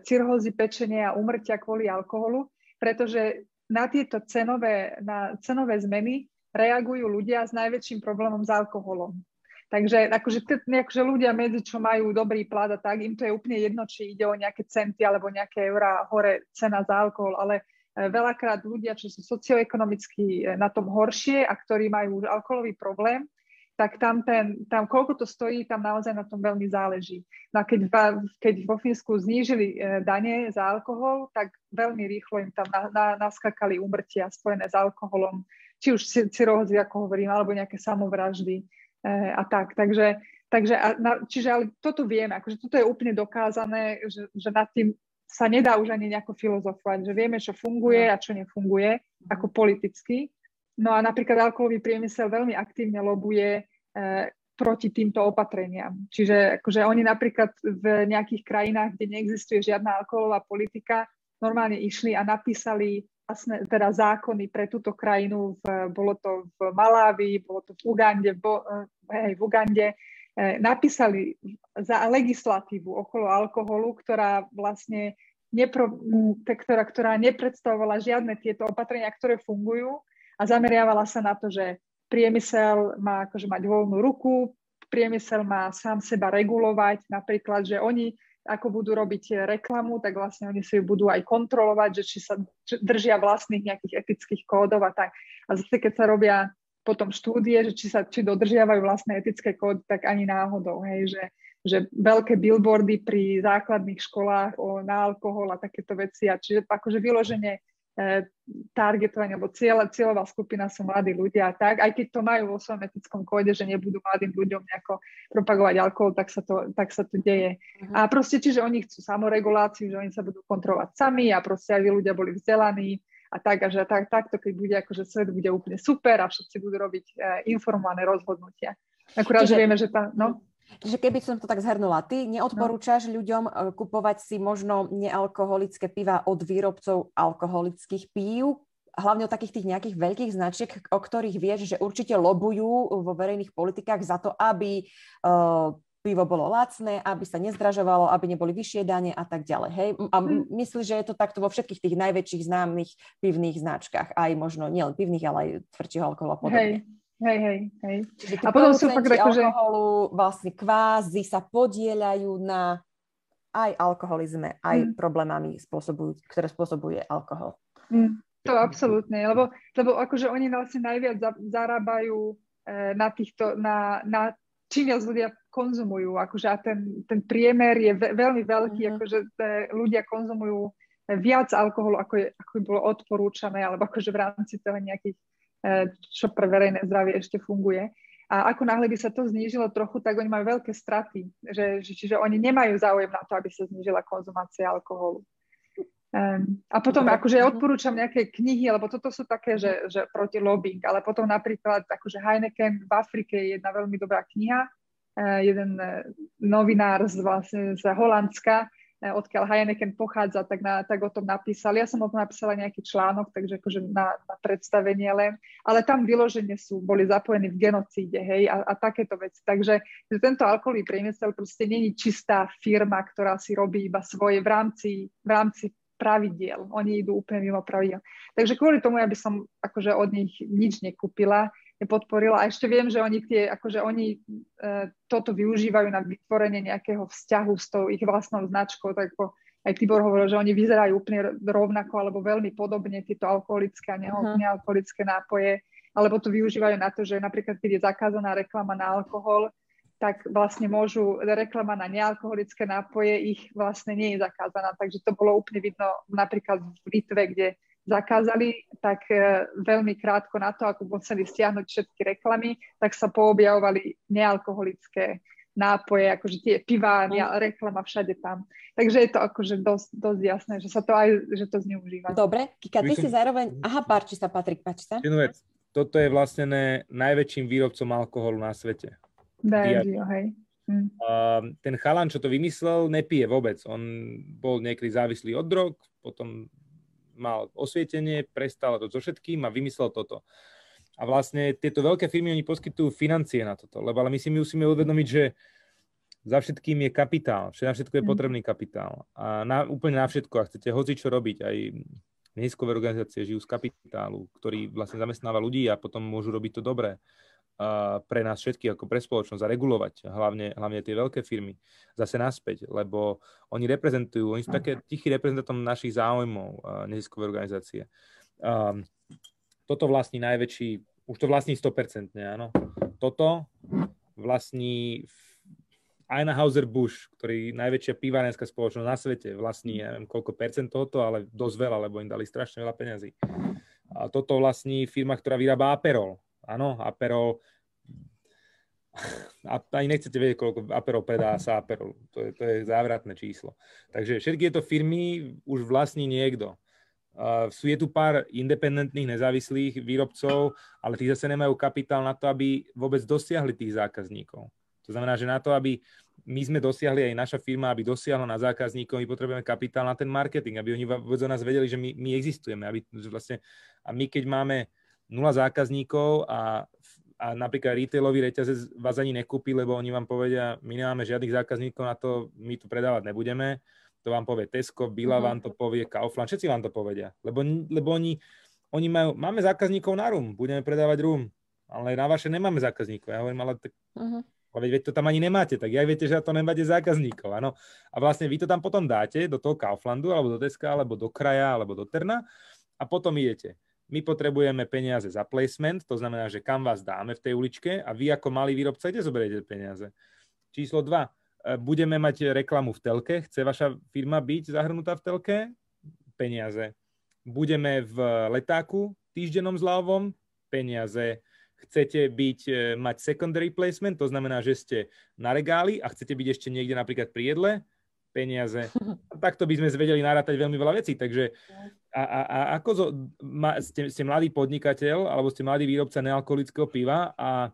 cirhózy, pečenia a úmrtia kvôli alkoholu, pretože na tieto cenové, na cenové zmeny reagujú ľudia s najväčším problémom s alkoholom. Takže akože, akože ľudia medzi, čo majú dobrý plat a tak, im to je úplne jedno, či ide o nejaké centy alebo nejaké eurá hore cena za alkohol, ale veľakrát ľudia, čo sú socioekonomicky na tom horšie a ktorí majú už alkoholový problém, tak tam, ten, tam koľko to stojí, tam naozaj na tom veľmi záleží. No a keď, keď vo Fínsku znížili dane za alkohol, tak veľmi rýchlo im tam na, na, naskakali úmrtia spojené s alkoholom, či už cirhózy, ako hovorím, alebo nejaké samovraždy. A tak, takže, takže a na, čiže ale toto vieme, akože toto je úplne dokázané, že, že nad tým sa nedá už ani nejako filozofovať, že vieme, čo funguje a čo nefunguje, ako politicky. No a napríklad alkoholový priemysel veľmi aktívne lobuje e, proti týmto opatreniam. Čiže akože oni napríklad v nejakých krajinách, kde neexistuje žiadna alkoholová politika, normálne išli a napísali vlastne teda zákony pre túto krajinu, v, bolo to v Malávi, bolo to v Ugande, bo, hej, v Ugande, eh, napísali za legislatívu okolo alkoholu, ktorá vlastne nepro, ktorá, ktorá nepredstavovala žiadne tieto opatrenia, ktoré fungujú a zameriavala sa na to, že priemysel má akože mať voľnú ruku, priemysel má sám seba regulovať, napríklad, že oni ako budú robiť reklamu, tak vlastne oni si ju budú aj kontrolovať, že či sa držia vlastných nejakých etických kódov a tak. A zase, keď sa robia potom štúdie, že či sa či dodržiavajú vlastné etické kódy, tak ani náhodou, hej, že, že veľké billboardy pri základných školách o, na alkohol a takéto veci. A čiže akože vyloženie e, targetovania, alebo cieľa, cieľová skupina sú mladí ľudia a tak. Aj keď to majú vo svojom etickom kóde, že nebudú mladým ľuďom nejako propagovať alkohol, tak sa to, tak sa to deje. Uh-huh. A proste, čiže oni chcú samoreguláciu, že oni sa budú kontrolovať sami a proste aj ľudia boli vzdelaní a tak, a že tak, takto, keď bude akože svet bude úplne super a všetci budú robiť e, informované rozhodnutia. Akurát, čiže... že vieme, že tá, no... Čiže keby som to tak zhrnula, ty neodporúčaš no. ľuďom kupovať si možno nealkoholické piva od výrobcov alkoholických pív, hlavne od takých tých nejakých veľkých značiek, o ktorých vieš, že určite lobujú vo verejných politikách za to, aby uh, pivo bolo lacné, aby sa nezdražovalo, aby neboli vyššie dane a tak ďalej. Hej? A hmm. myslíš, že je to takto vo všetkých tých najväčších známych pivných značkách, aj možno nielen pivných, ale aj tvrdšieho alkoholu a podobne. Hej. Hej, hej, hej. A potom sú fakt tak, že... alkoholu vlastne kvázi sa podieľajú na aj alkoholizme, aj hmm. problémami, ktoré spôsobuje alkohol. Hmm. To absolútne, lebo, lebo akože oni vlastne najviac zarábajú na týchto, na, na čím viac ľudia konzumujú. Akože a ten, ten priemer je ve- veľmi veľký, mm-hmm. akože ľudia konzumujú viac alkoholu, ako, je, ako by bolo odporúčané, alebo akože v rámci toho nejakých, čo pre verejné zdravie ešte funguje. A ako náhle by sa to znížilo trochu, tak oni majú veľké straty. Že, čiže oni nemajú záujem na to, aby sa znížila konzumácia alkoholu. Um, a potom akože ja odporúčam nejaké knihy, lebo toto sú také, že, že proti lobbying, ale potom napríklad akože Heineken v Afrike je jedna veľmi dobrá kniha, uh, jeden novinár z, vlastne z Holandska, uh, odkiaľ Heineken pochádza, tak, na, tak o tom napísal, ja som o tom napísala nejaký článok, takže akože na, na predstavenie len, ale tam vyloženie sú, boli zapojení v genocíde, hej, a, a takéto veci, takže tento alkoholový priemysel proste není čistá firma, ktorá si robí iba svoje v rámci, v rámci pravidiel. Oni idú úplne mimo pravidiel. Takže kvôli tomu ja by som akože od nich nič nekúpila, nepodporila. A ešte viem, že oni, tie, akože oni e, toto využívajú na vytvorenie nejakého vzťahu s tou ich vlastnou značkou. Tak ako aj Tibor hovoril, že oni vyzerajú úplne rovnako alebo veľmi podobne tieto alkoholické a nealkoholické nápoje. Alebo to využívajú na to, že napríklad keď je zakázaná reklama na alkohol, tak vlastne môžu, reklama na nealkoholické nápoje, ich vlastne nie je zakázaná. Takže to bolo úplne vidno napríklad v Litve, kde zakázali, tak veľmi krátko na to, ako museli stiahnuť všetky reklamy, tak sa poobjavovali nealkoholické nápoje, akože tie pivá, reklama všade tam. Takže je to akože dosť, dosť jasné, že sa to aj, že to zneužíva. Dobre, Kika, ty si zároveň... Aha, páči sa, Patrik, páči sa. Toto je vlastne najväčším výrobcom alkoholu na svete. Diageo, hej. Hm. Uh, ten chalan, čo to vymyslel, nepije vôbec. On bol niekedy závislý od drog, potom mal osvietenie, prestal to so všetkým a vymyslel toto. A vlastne tieto veľké firmy, oni poskytujú financie na toto, lebo ale my si my musíme uvedomiť, že za všetkým je kapitál, na všetko je potrebný kapitál. A na, úplne na všetko, ak chcete hoci čo robiť, aj neziskové organizácie žijú z kapitálu, ktorý vlastne zamestnáva ľudí a potom môžu robiť to dobré pre nás všetkých, ako pre spoločnosť, a regulovať hlavne, hlavne tie veľké firmy zase naspäť, lebo oni reprezentujú, oni sú také tichí reprezentantom našich záujmov, neziskové organizácie. Um, toto vlastní najväčší, už to vlastní sto percent, áno. Toto vlastní Anheuser-Busch, ktorý je najväčšia pivárenská spoločnosť na svete, vlastní, ja neviem koľko percent tohoto, ale dosť veľa, lebo im dali strašne veľa peňazí. A toto vlastní firma, ktorá vyrába Aperol. Áno, Aperol, a, ani nechcete vedieť, koľko Aperol predá sa Aperol. To je, to je závratné číslo. Takže všetky tieto firmy už vlastní niekto. Uh, sú je tu pár independentných, nezávislých výrobcov, ale tí zase nemajú kapitál na to, aby vôbec dosiahli tých zákazníkov. To znamená, že na to, aby my sme dosiahli, aj naša firma, aby dosiahla na zákazníkov, my potrebujeme kapitál na ten marketing, aby oni vôbec o nás vedeli, že my, my existujeme. Aby vlastne, a my keď máme nula zákazníkov a, a napríklad retailový reťazec vás ani nekúpi, lebo oni vám povedia, my nemáme žiadnych zákazníkov na to, my tu predávať nebudeme. To vám povie Tesco, Billa, vám to povie Kaufland, všetci vám to povedia. Lebo, lebo oni, oni majú, máme zákazníkov na rum, budeme predávať rum, ale na vaše nemáme zákazníkov. Ja hovorím, ale tak... Uh-huh. Ale veď to tam ani nemáte, tak jak viete, že to nemáte zákazníkov, áno. A vlastne vy to tam potom dáte do toho Kauflandu, alebo do Teska, alebo do Kraja, alebo do Trna a potom idete. My potrebujeme peniaze za placement, to znamená, že kam vás dáme v tej uličke a vy ako malý výrobca ide zoberiete peniaze. Číslo dva. Budeme mať reklamu v telke. Chce vaša firma byť zahrnutá v telke? Peniaze. Budeme v letáku týždennom zľavom? Peniaze. Chcete byť, mať secondary placement, to znamená, že ste na regáli a chcete byť ešte niekde napríklad pri jedle? Peniaze. A takto by sme zvedeli narátať veľmi veľa vecí, takže a, a, a ako zo, ma, ste, ste mladý podnikateľ, alebo ste mladý výrobca nealkoholického piva a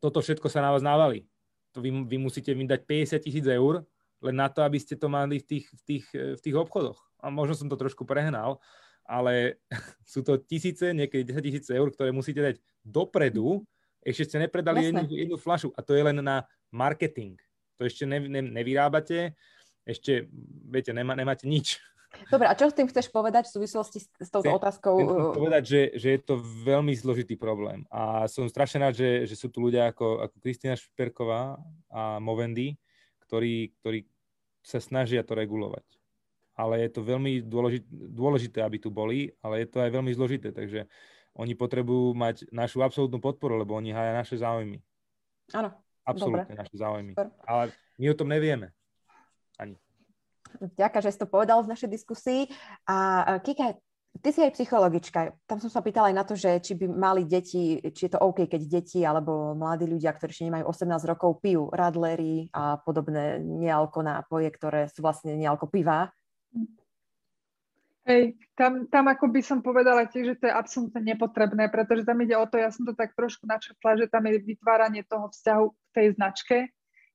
toto všetko sa na vás návalí. To vy, vy musíte vydať päťdesiat tisíc eur, len na to, aby ste to mali v tých, v tých, v tých obchodoch. A možno som to trošku prehnal, ale sú to tisíce, niekedy desať tisíc eur, ktoré musíte dať dopredu, ešte ste nepredali jednu, jednu fľašu a to je len na marketing. To ešte ne, ne, nevyrábate, ešte, viete, nema, nemáte nič. Dobre, a čo s tým chceš povedať v súvislosti s, s touto otázkou? Chcem povedať, že, že je to veľmi zložitý problém. A som strašne rád, že, že sú tu ľudia ako, ako Kristýna Šperková a Movendi, ktorí, ktorí sa snažia to regulovať. Ale je to veľmi dôležité, dôležité, aby tu boli, ale je to aj veľmi zložité. Takže oni potrebujú mať našu absolútnu podporu, lebo oni hája naše záujmy. Áno. A absolútne dobre, naše záujmy. Super. Ale my o tom nevieme. Ani. Ďakujem, že si to povedal v našej diskusii. A Kika, ty si aj psychologička. Tam som sa pýtala aj na to, že či by mali deti, či je to OK, keď deti alebo mladí ľudia, ktorí ešte nemajú osemnásť rokov, pijú radlery a podobné nealko nápoje, ktoré sú vlastne nealko pivá. Hej, tam, tam ako by som povedala tiež, že to je absolútne nepotrebné, pretože tam ide o to, ja som to tak trošku načrtla, že tam je vytváranie toho vzťahu k tej značke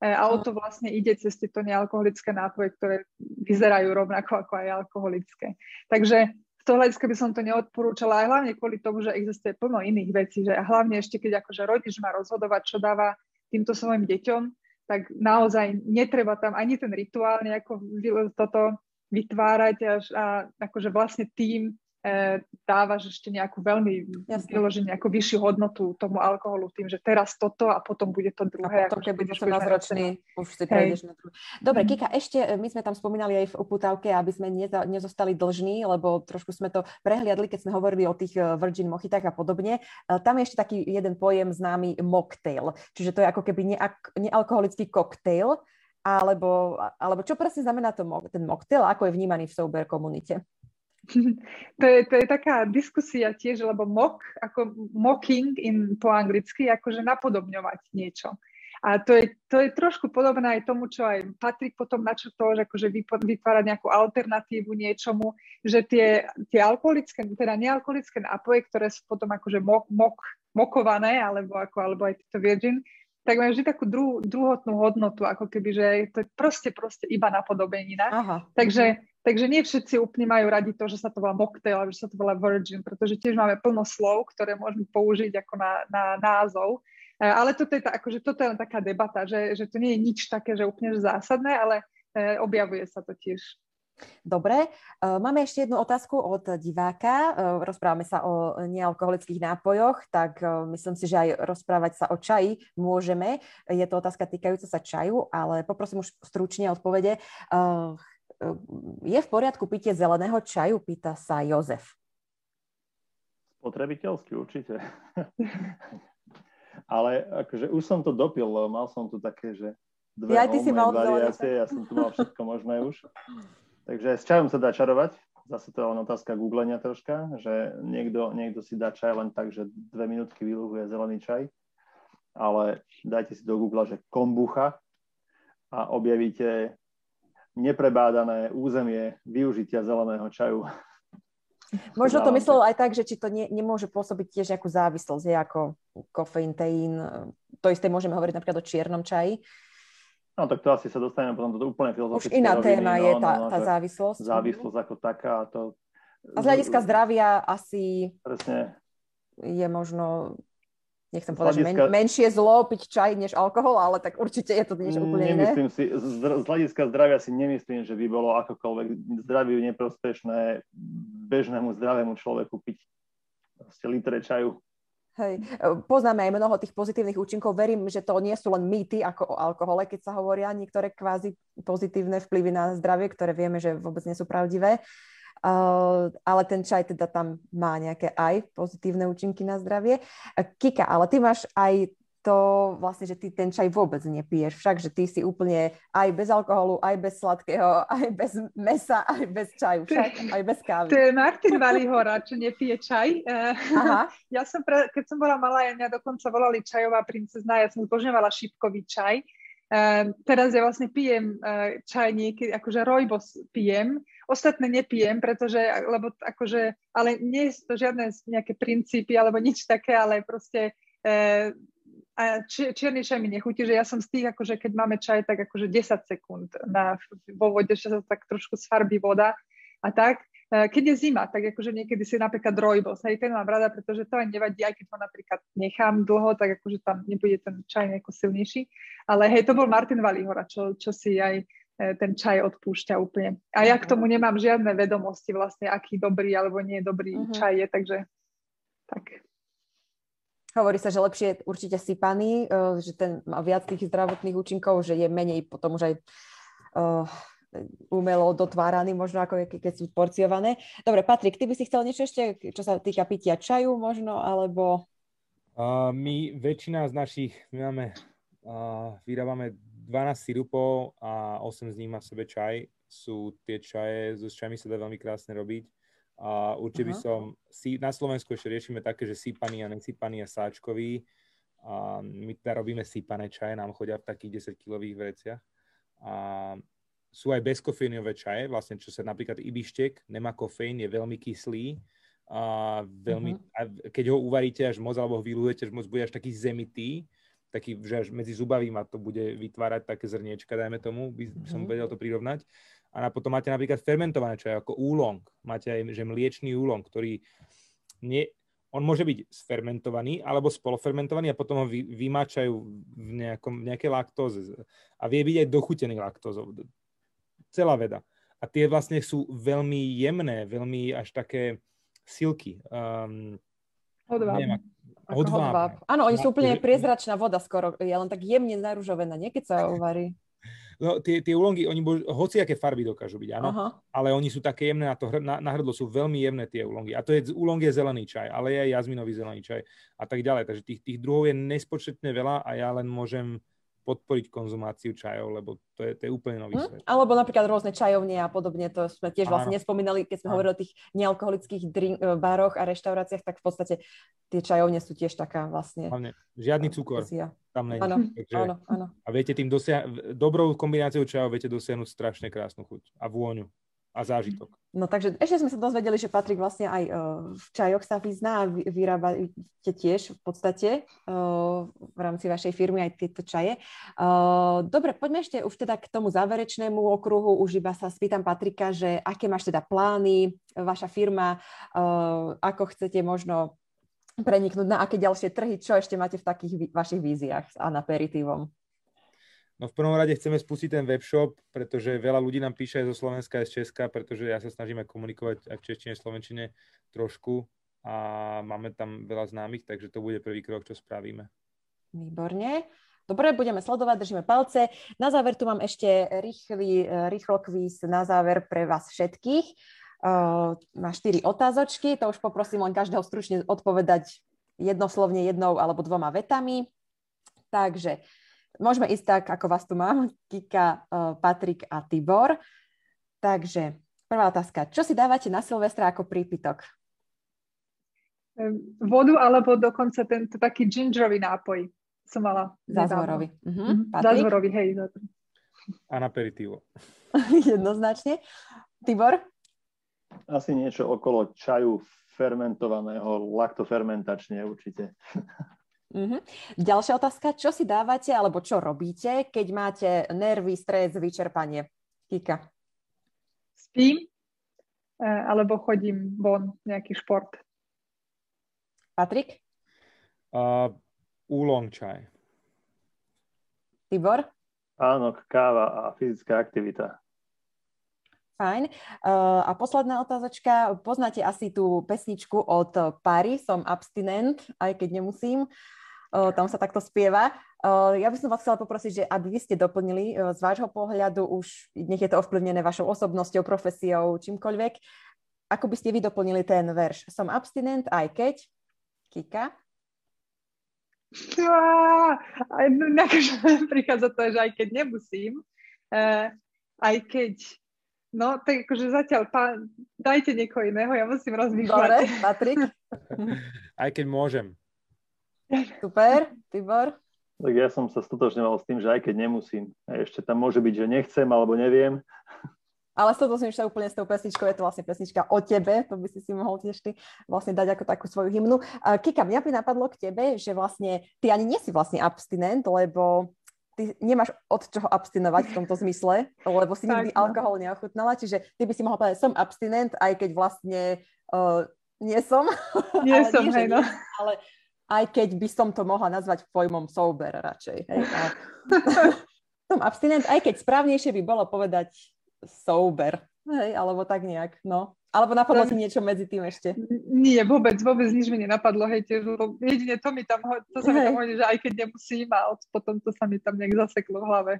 a o to vlastne ide cez tieto nealkoholické nápoje, ktoré vyzerajú rovnako ako aj alkoholické. Takže z toho hľadiska by som to neodporúčala aj hlavne kvôli tomu, že existuje plno iných vecí, že hlavne ešte keď akože rodič má rozhodovať, čo dáva týmto svojim deťom, tak naozaj netreba tam ani ten rituál nejako toto vytvárať až a akože vlastne tým e, dávaš ešte nejakú veľmi vyloženú, nejakú vyššiu hodnotu tomu alkoholu tým, že teraz toto a potom bude to druhé. A potom, keď budeš osemnásťročný, už si prejdeš na druhé. Dobre, Kika, ešte my sme tam spomínali aj v upútavke, aby sme neza, nezostali dlžní, lebo trošku sme to prehliadli, keď sme hovorili o tých Virgin mochitách a podobne. Tam je ešte taký jeden pojem známy mocktail, čiže to je ako keby neak- nealkoholický koktail. Alebo, alebo čo presne znamená to, ten mocktail, ako je vnímaný v sober komunite? To je, to je taká diskusia tiež, lebo mock, ako mocking in, po anglicky, akože napodobňovať niečo. A to je, to je trošku podobné aj tomu, čo aj Patrik potom načrtol, že akože vytvárať nejakú alternatívu niečomu, že tie, tie alkoholické, teda nealkoholické nápoje, ktoré sú potom akože mok, mok, mokované, alebo, ako, alebo aj tieto virgin, tak majú vždy takú druh, druhotnú hodnotu, ako keby, že to je proste, proste iba napodobenina. Takže, takže nie všetci úplne majú radi to, že sa to volá mocktail, alebo že sa to volá virgin, pretože tiež máme plno slov, ktoré môžeme použiť ako na, na názov. Ale toto je, tá, akože, toto je len taká debata, že, že to nie je nič také, že úplne zásadné, ale objavuje sa to tiež. Dobre, máme ešte jednu otázku od diváka. Rozprávame sa o nealkoholických nápojoch, tak myslím si, že aj rozprávať sa o čaji môžeme. Je to otázka týkajúca sa čaju, ale poprosím už stručne odpovede. Je v poriadku pitie zeleného čaju? Pýta sa Jozef. Spotrebiteľsky určite. Ale akože už som to dopil, mal som tu také, že dve ja, omné variácie, ja som tu mal všetko možné už. Takže s čajom sa dá čarovať. Zase to je len otázka googlenia troška, že niekto, niekto si dá čaj len tak, že dve minútky vyluhuje zelený čaj, ale dajte si do Google, že kombucha a objavíte neprebádané územie využitia zeleného čaju. Možno to myslel aj tak, že či to nie, nemôže pôsobiť tiež nejakú závislosť, je ako kofeín, teín. To isté môžeme hovoriť napríklad o čiernom čaji. No tak to asi sa dostaneme potom do úplne filozofické roviny. Už iná téma no, je tá, no, tá závislosť. Závislosť ako taká. To... A z hľadiska zdravia asi presne. Je možno, nechcem povedať, hľadiska... men- menšie zlo piť čaj než alkohol, ale tak určite je to niečo úplne iné. Nemyslím si, z hľadiska zdravia si nemyslím, že by bolo akokoľvek zdraviu neprospešné bežnému zdravému človeku piť proste litre čaju. Hej. Poznáme aj mnoho tých pozitívnych účinkov. Verím, že to nie sú len mýty ako o alkohole, keď sa hovoria niektoré kvázi pozitívne vplyvy na zdravie, ktoré vieme, že vôbec nie sú pravdivé. Uh, ale ten čaj teda tam má nejaké aj pozitívne účinky na zdravie. Kika, ale ty máš aj to vlastne, že ty ten čaj vôbec nepiješ. Však, že ty si úplne aj bez alkoholu, aj bez sladkého, aj bez mesa, aj bez čaju, však, aj bez kávy. To je Martin Valihora, čo nepije čaj. Aha. Ja som, pre, keď som bola malá, ja mňa dokonca volali čajová princezna, ja som zbožňovala šípkový čaj. Uh, teraz ja vlastne pijem uh, čaj niekedy, akože rojbos pijem, ostatné nepijem, pretože, lebo akože, ale nie sú to žiadne nejaké princípy, alebo nič také, ale proste uh, a čierny čaj mi nechutí, že ja som z tých, akože keď máme čaj, tak akože desať sekúnd na, vo vode, že sa tak trošku sfarbí voda a tak. Keď je zima, tak akože niekedy si napríklad rojbos, hej, ten mám rada, pretože to aj nevadí, aj keď ho napríklad nechám dlho, tak akože tam nebude ten čaj nejako silnejší. Ale hej, to bol Martin Valihora, čo, čo si aj ten čaj odpúšťa úplne. A ja k tomu nemám žiadne vedomosti vlastne, aký dobrý alebo nie dobrý uh-huh. čaj je, takže tak. Hovorí sa, že lepšie je určite sypaný, že ten má viac tých zdravotných účinkov, že je menej potom už aj uh, umelo dotváraný, možno ako keď sú porciované. Dobre, Patrik, ty by si chcel niečo ešte, čo sa týka pitia čaju možno, alebo... Uh, my, väčšina z našich, my máme Uh, vyrábame dvanásť sirupov a osem z nich má v sebe čaj. Sú tie čaje, so čajmi sa dá veľmi krásne robiť. A uh, určite by som, si, na Slovensku ešte riešime také, že sypaný a nesypaný a sáčkový. A uh, my teda robíme sypané čaje, nám chodia v takých desaťkilových vreciach. A uh, sú aj bezkofeínové čaje, vlastne čo sa napríklad ibištek, nemá kofeín, je veľmi kyslý. A, veľmi, uh-huh. a keď ho uvaríte až moc, alebo ho vylújete, až moc, bude až taký zemitý, taký, že až medzi zubavým a to bude vytvárať také zrniečka, dajme tomu, by som uh-huh. vedel to prirovnať. A potom máte napríklad fermentované čaje, ako úlong. Máte aj že mliečný úlong, ktorý nie... On môže byť sfermentovaný alebo spolofermentovaný a potom ho vy, vymáčajú v nejakom, nejaké laktóze. A vie byť aj dochutený laktózov. Celá veda. A tie vlastne sú veľmi jemné, veľmi až také silky. Um, Odváb. Odváb. Áno, oni sú úplne priezračná voda skoro. Je len tak jemne narúžovená, nie keď sa uvarí. No, tie, tie úlongy, oni bož, hociaké farby dokážu byť, áno, aha. ale oni sú také jemné na to, na, na hrdlo sú veľmi jemné tie úlongy. A to je, úlong je zelený čaj, ale je aj jazminový zelený čaj a tak ďalej. Takže tých, tých druhov je nespočetne veľa a ja len môžem podporiť konzumáciu čajov, lebo to je, to je úplne nový hm? svet. Alebo napríklad rôzne čajovne a podobne, to sme tiež vlastne áno. nespomínali, keď sme áno. hovorili o tých nealkoholických drink, baroch a reštauráciách, tak v podstate tie čajovne sú tiež taká vlastne... Hlavne, žiadny cukor ja. tam není. Áno, áno, áno. A viete, tým dosia- dobrou kombináciou čajov viete dosiahnuť strašne krásnu chuť a vôňu a zážitok. No takže ešte sme sa dozvedeli, že Patrik vlastne aj uh, v čajoch sa vyzná a vy, vyrábate tiež v podstate uh, v rámci vašej firmy aj tieto čaje. Uh, dobre, poďme ešte už teda k tomu záverečnému okruhu. Už iba sa spýtam Patrika, že aké máš teda plány, vaša firma, uh, ako chcete možno preniknúť na aké ďalšie trhy, čo ešte máte v takých vi- vašich víziách s Anaperitívom? No v prvom rade chceme spustiť ten webshop, pretože veľa ľudí nám píše aj zo Slovenska, aj z Česka, pretože ja sa snažím aj komunikovať aj v češtine, aj v slovenčine trošku a máme tam veľa známych, takže to bude prvý krok, čo spravíme. Výborne. Dobre, budeme sledovať, držíme palce. Na záver tu mám ešte rýchly, rýchlo kvíz na záver pre vás všetkých. Má štyri otázočky, to už poprosím len každého stručne odpovedať jednoslovne jednou alebo dvoma vetami. Takže môžeme ísť tak, ako vás tu mám, Kika, Patrik a Tibor. Takže prvá otázka. Čo si dávate na Silvestra ako prípitok? Vodu alebo dokonca tento taký gingerový nápoj som mala. Zázvorový. Uh-huh. Zázvorový, hej. Anaperitivo. Jednoznačne. Tibor? Asi niečo okolo čaju fermentovaného, laktofermentačne určite. Uh-huh. Ďalšia otázka, čo si dávate alebo čo robíte, keď máte nervy, stres, vyčerpanie? Kika. Spím alebo chodím von, nejaký šport. Patrik? Uh, úlong čaj. Tibor? Áno, káva a fyzická aktivita. Fajn. Uh, a posledná otázočka. Poznáte asi tú pesničku od Pary, Som abstinent, aj keď nemusím. O, tam sa takto spieva. O, ja by som vás chcela poprosiť, že aby vy ste doplnili o, z vášho pohľadu, už nech je to ovplyvnené vašou osobnosťou, profesiou, čímkoľvek. Ako by ste vy doplnili ten verš? Som abstinent, aj keď? Kika? Á, aj, na každom prichádza to, že aj keď nemusím, uh, aj keď... No, tak akože zatiaľ, pá, dajte niekoho iného, ja musím rozmýšľať. Dobre, Patrik? Aj keď môžem. Super, Tibor? Tak ja som sa stotožňoval s tým, že aj keď nemusím. A ešte tam môže byť, že nechcem, alebo neviem. Ale stotožňuješ sa úplne s tou pesničkou, je to vlastne pesnička o tebe, to by si si mohol tiež ty vlastne dať ako takú svoju hymnu. Kika, mňa by napadlo k tebe, že vlastne ty ani nie si vlastne abstinent, lebo... Ty nemáš od čoho abstinovať v tomto zmysle, lebo si nikdy tak, alkohol neochutnala, čiže ty by si mohla povedať, som abstinent, aj keď vlastne uh, nie som. Nie ale som, nie, hej, no. Nie, ale aj keď by som to mohla nazvať pojmom sober radšej. Hej, a... som abstinent, aj keď správnejšie by bolo povedať sober, hej, alebo tak nejak, no. Alebo napadlo si niečo medzi tým ešte? Nie, vôbec, vôbec nič mi nenapadlo, hej, tiež, lebo jedine to mi tam, to sa mi tam hovorí, že aj keď nemusím a potom to sa mi tam nejak zaseklo v hlave.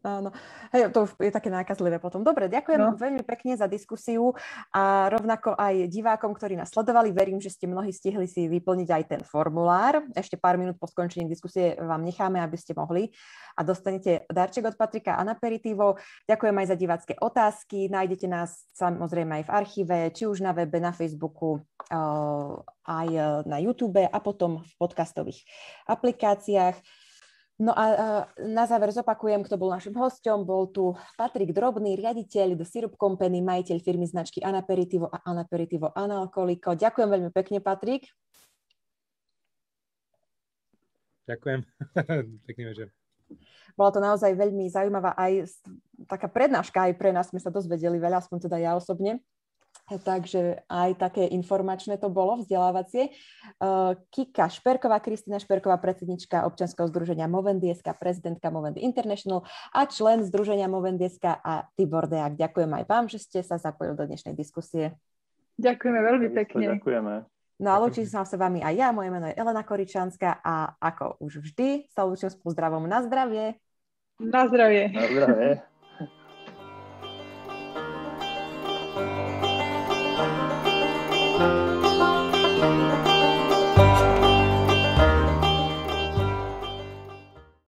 Áno. Hej, to je také nákazlivé potom. Dobre, ďakujem no. veľmi pekne za diskusiu a rovnako aj divákom, ktorí nás sledovali. Verím, že ste mnohí stihli si vyplniť aj ten formulár. Ešte pár minút po skončení diskusie vám necháme, aby ste mohli a dostanete darček od Patrika Anaperitivo. Ďakujem aj za divácké otázky. Nájdete nás samozrejme aj v archíve, či už na webe, na Facebooku, aj na YouTube a potom v podcastových aplikáciách. No a na záver zopakujem, kto bol našim hosťom. Bol tu Patrik Drobný, riaditeľ The Syrup Company, majiteľ firmy značky Anaperitivo a Anaperitivo Analcolico. Ďakujem veľmi pekne, Patrik. Ďakujem. Pekný večer. Bola to naozaj veľmi zaujímavá aj taká prednáška aj pre nás. Sme sa dozvedeli veľa, aspoň teda ja osobne. Takže aj také informačné to bolo, vzdelávacie. Kika Šperková, Kristýna Šperková, predsednička občianskeho združenia Movendi es ká, prezidentka Movendi International a člen združenia Movendi es ká a Tibor Deák. Ďakujem aj vám, že ste sa zapojili do dnešnej diskusie. Ďakujeme veľmi pekne. Ďakujeme. No a lúčim sa s vami aj ja, moje meno je Elena Koričianská a ako už vždy sa lúčim s pozdravom na zdravie. Na zdravie. Na zdravie. Thank you.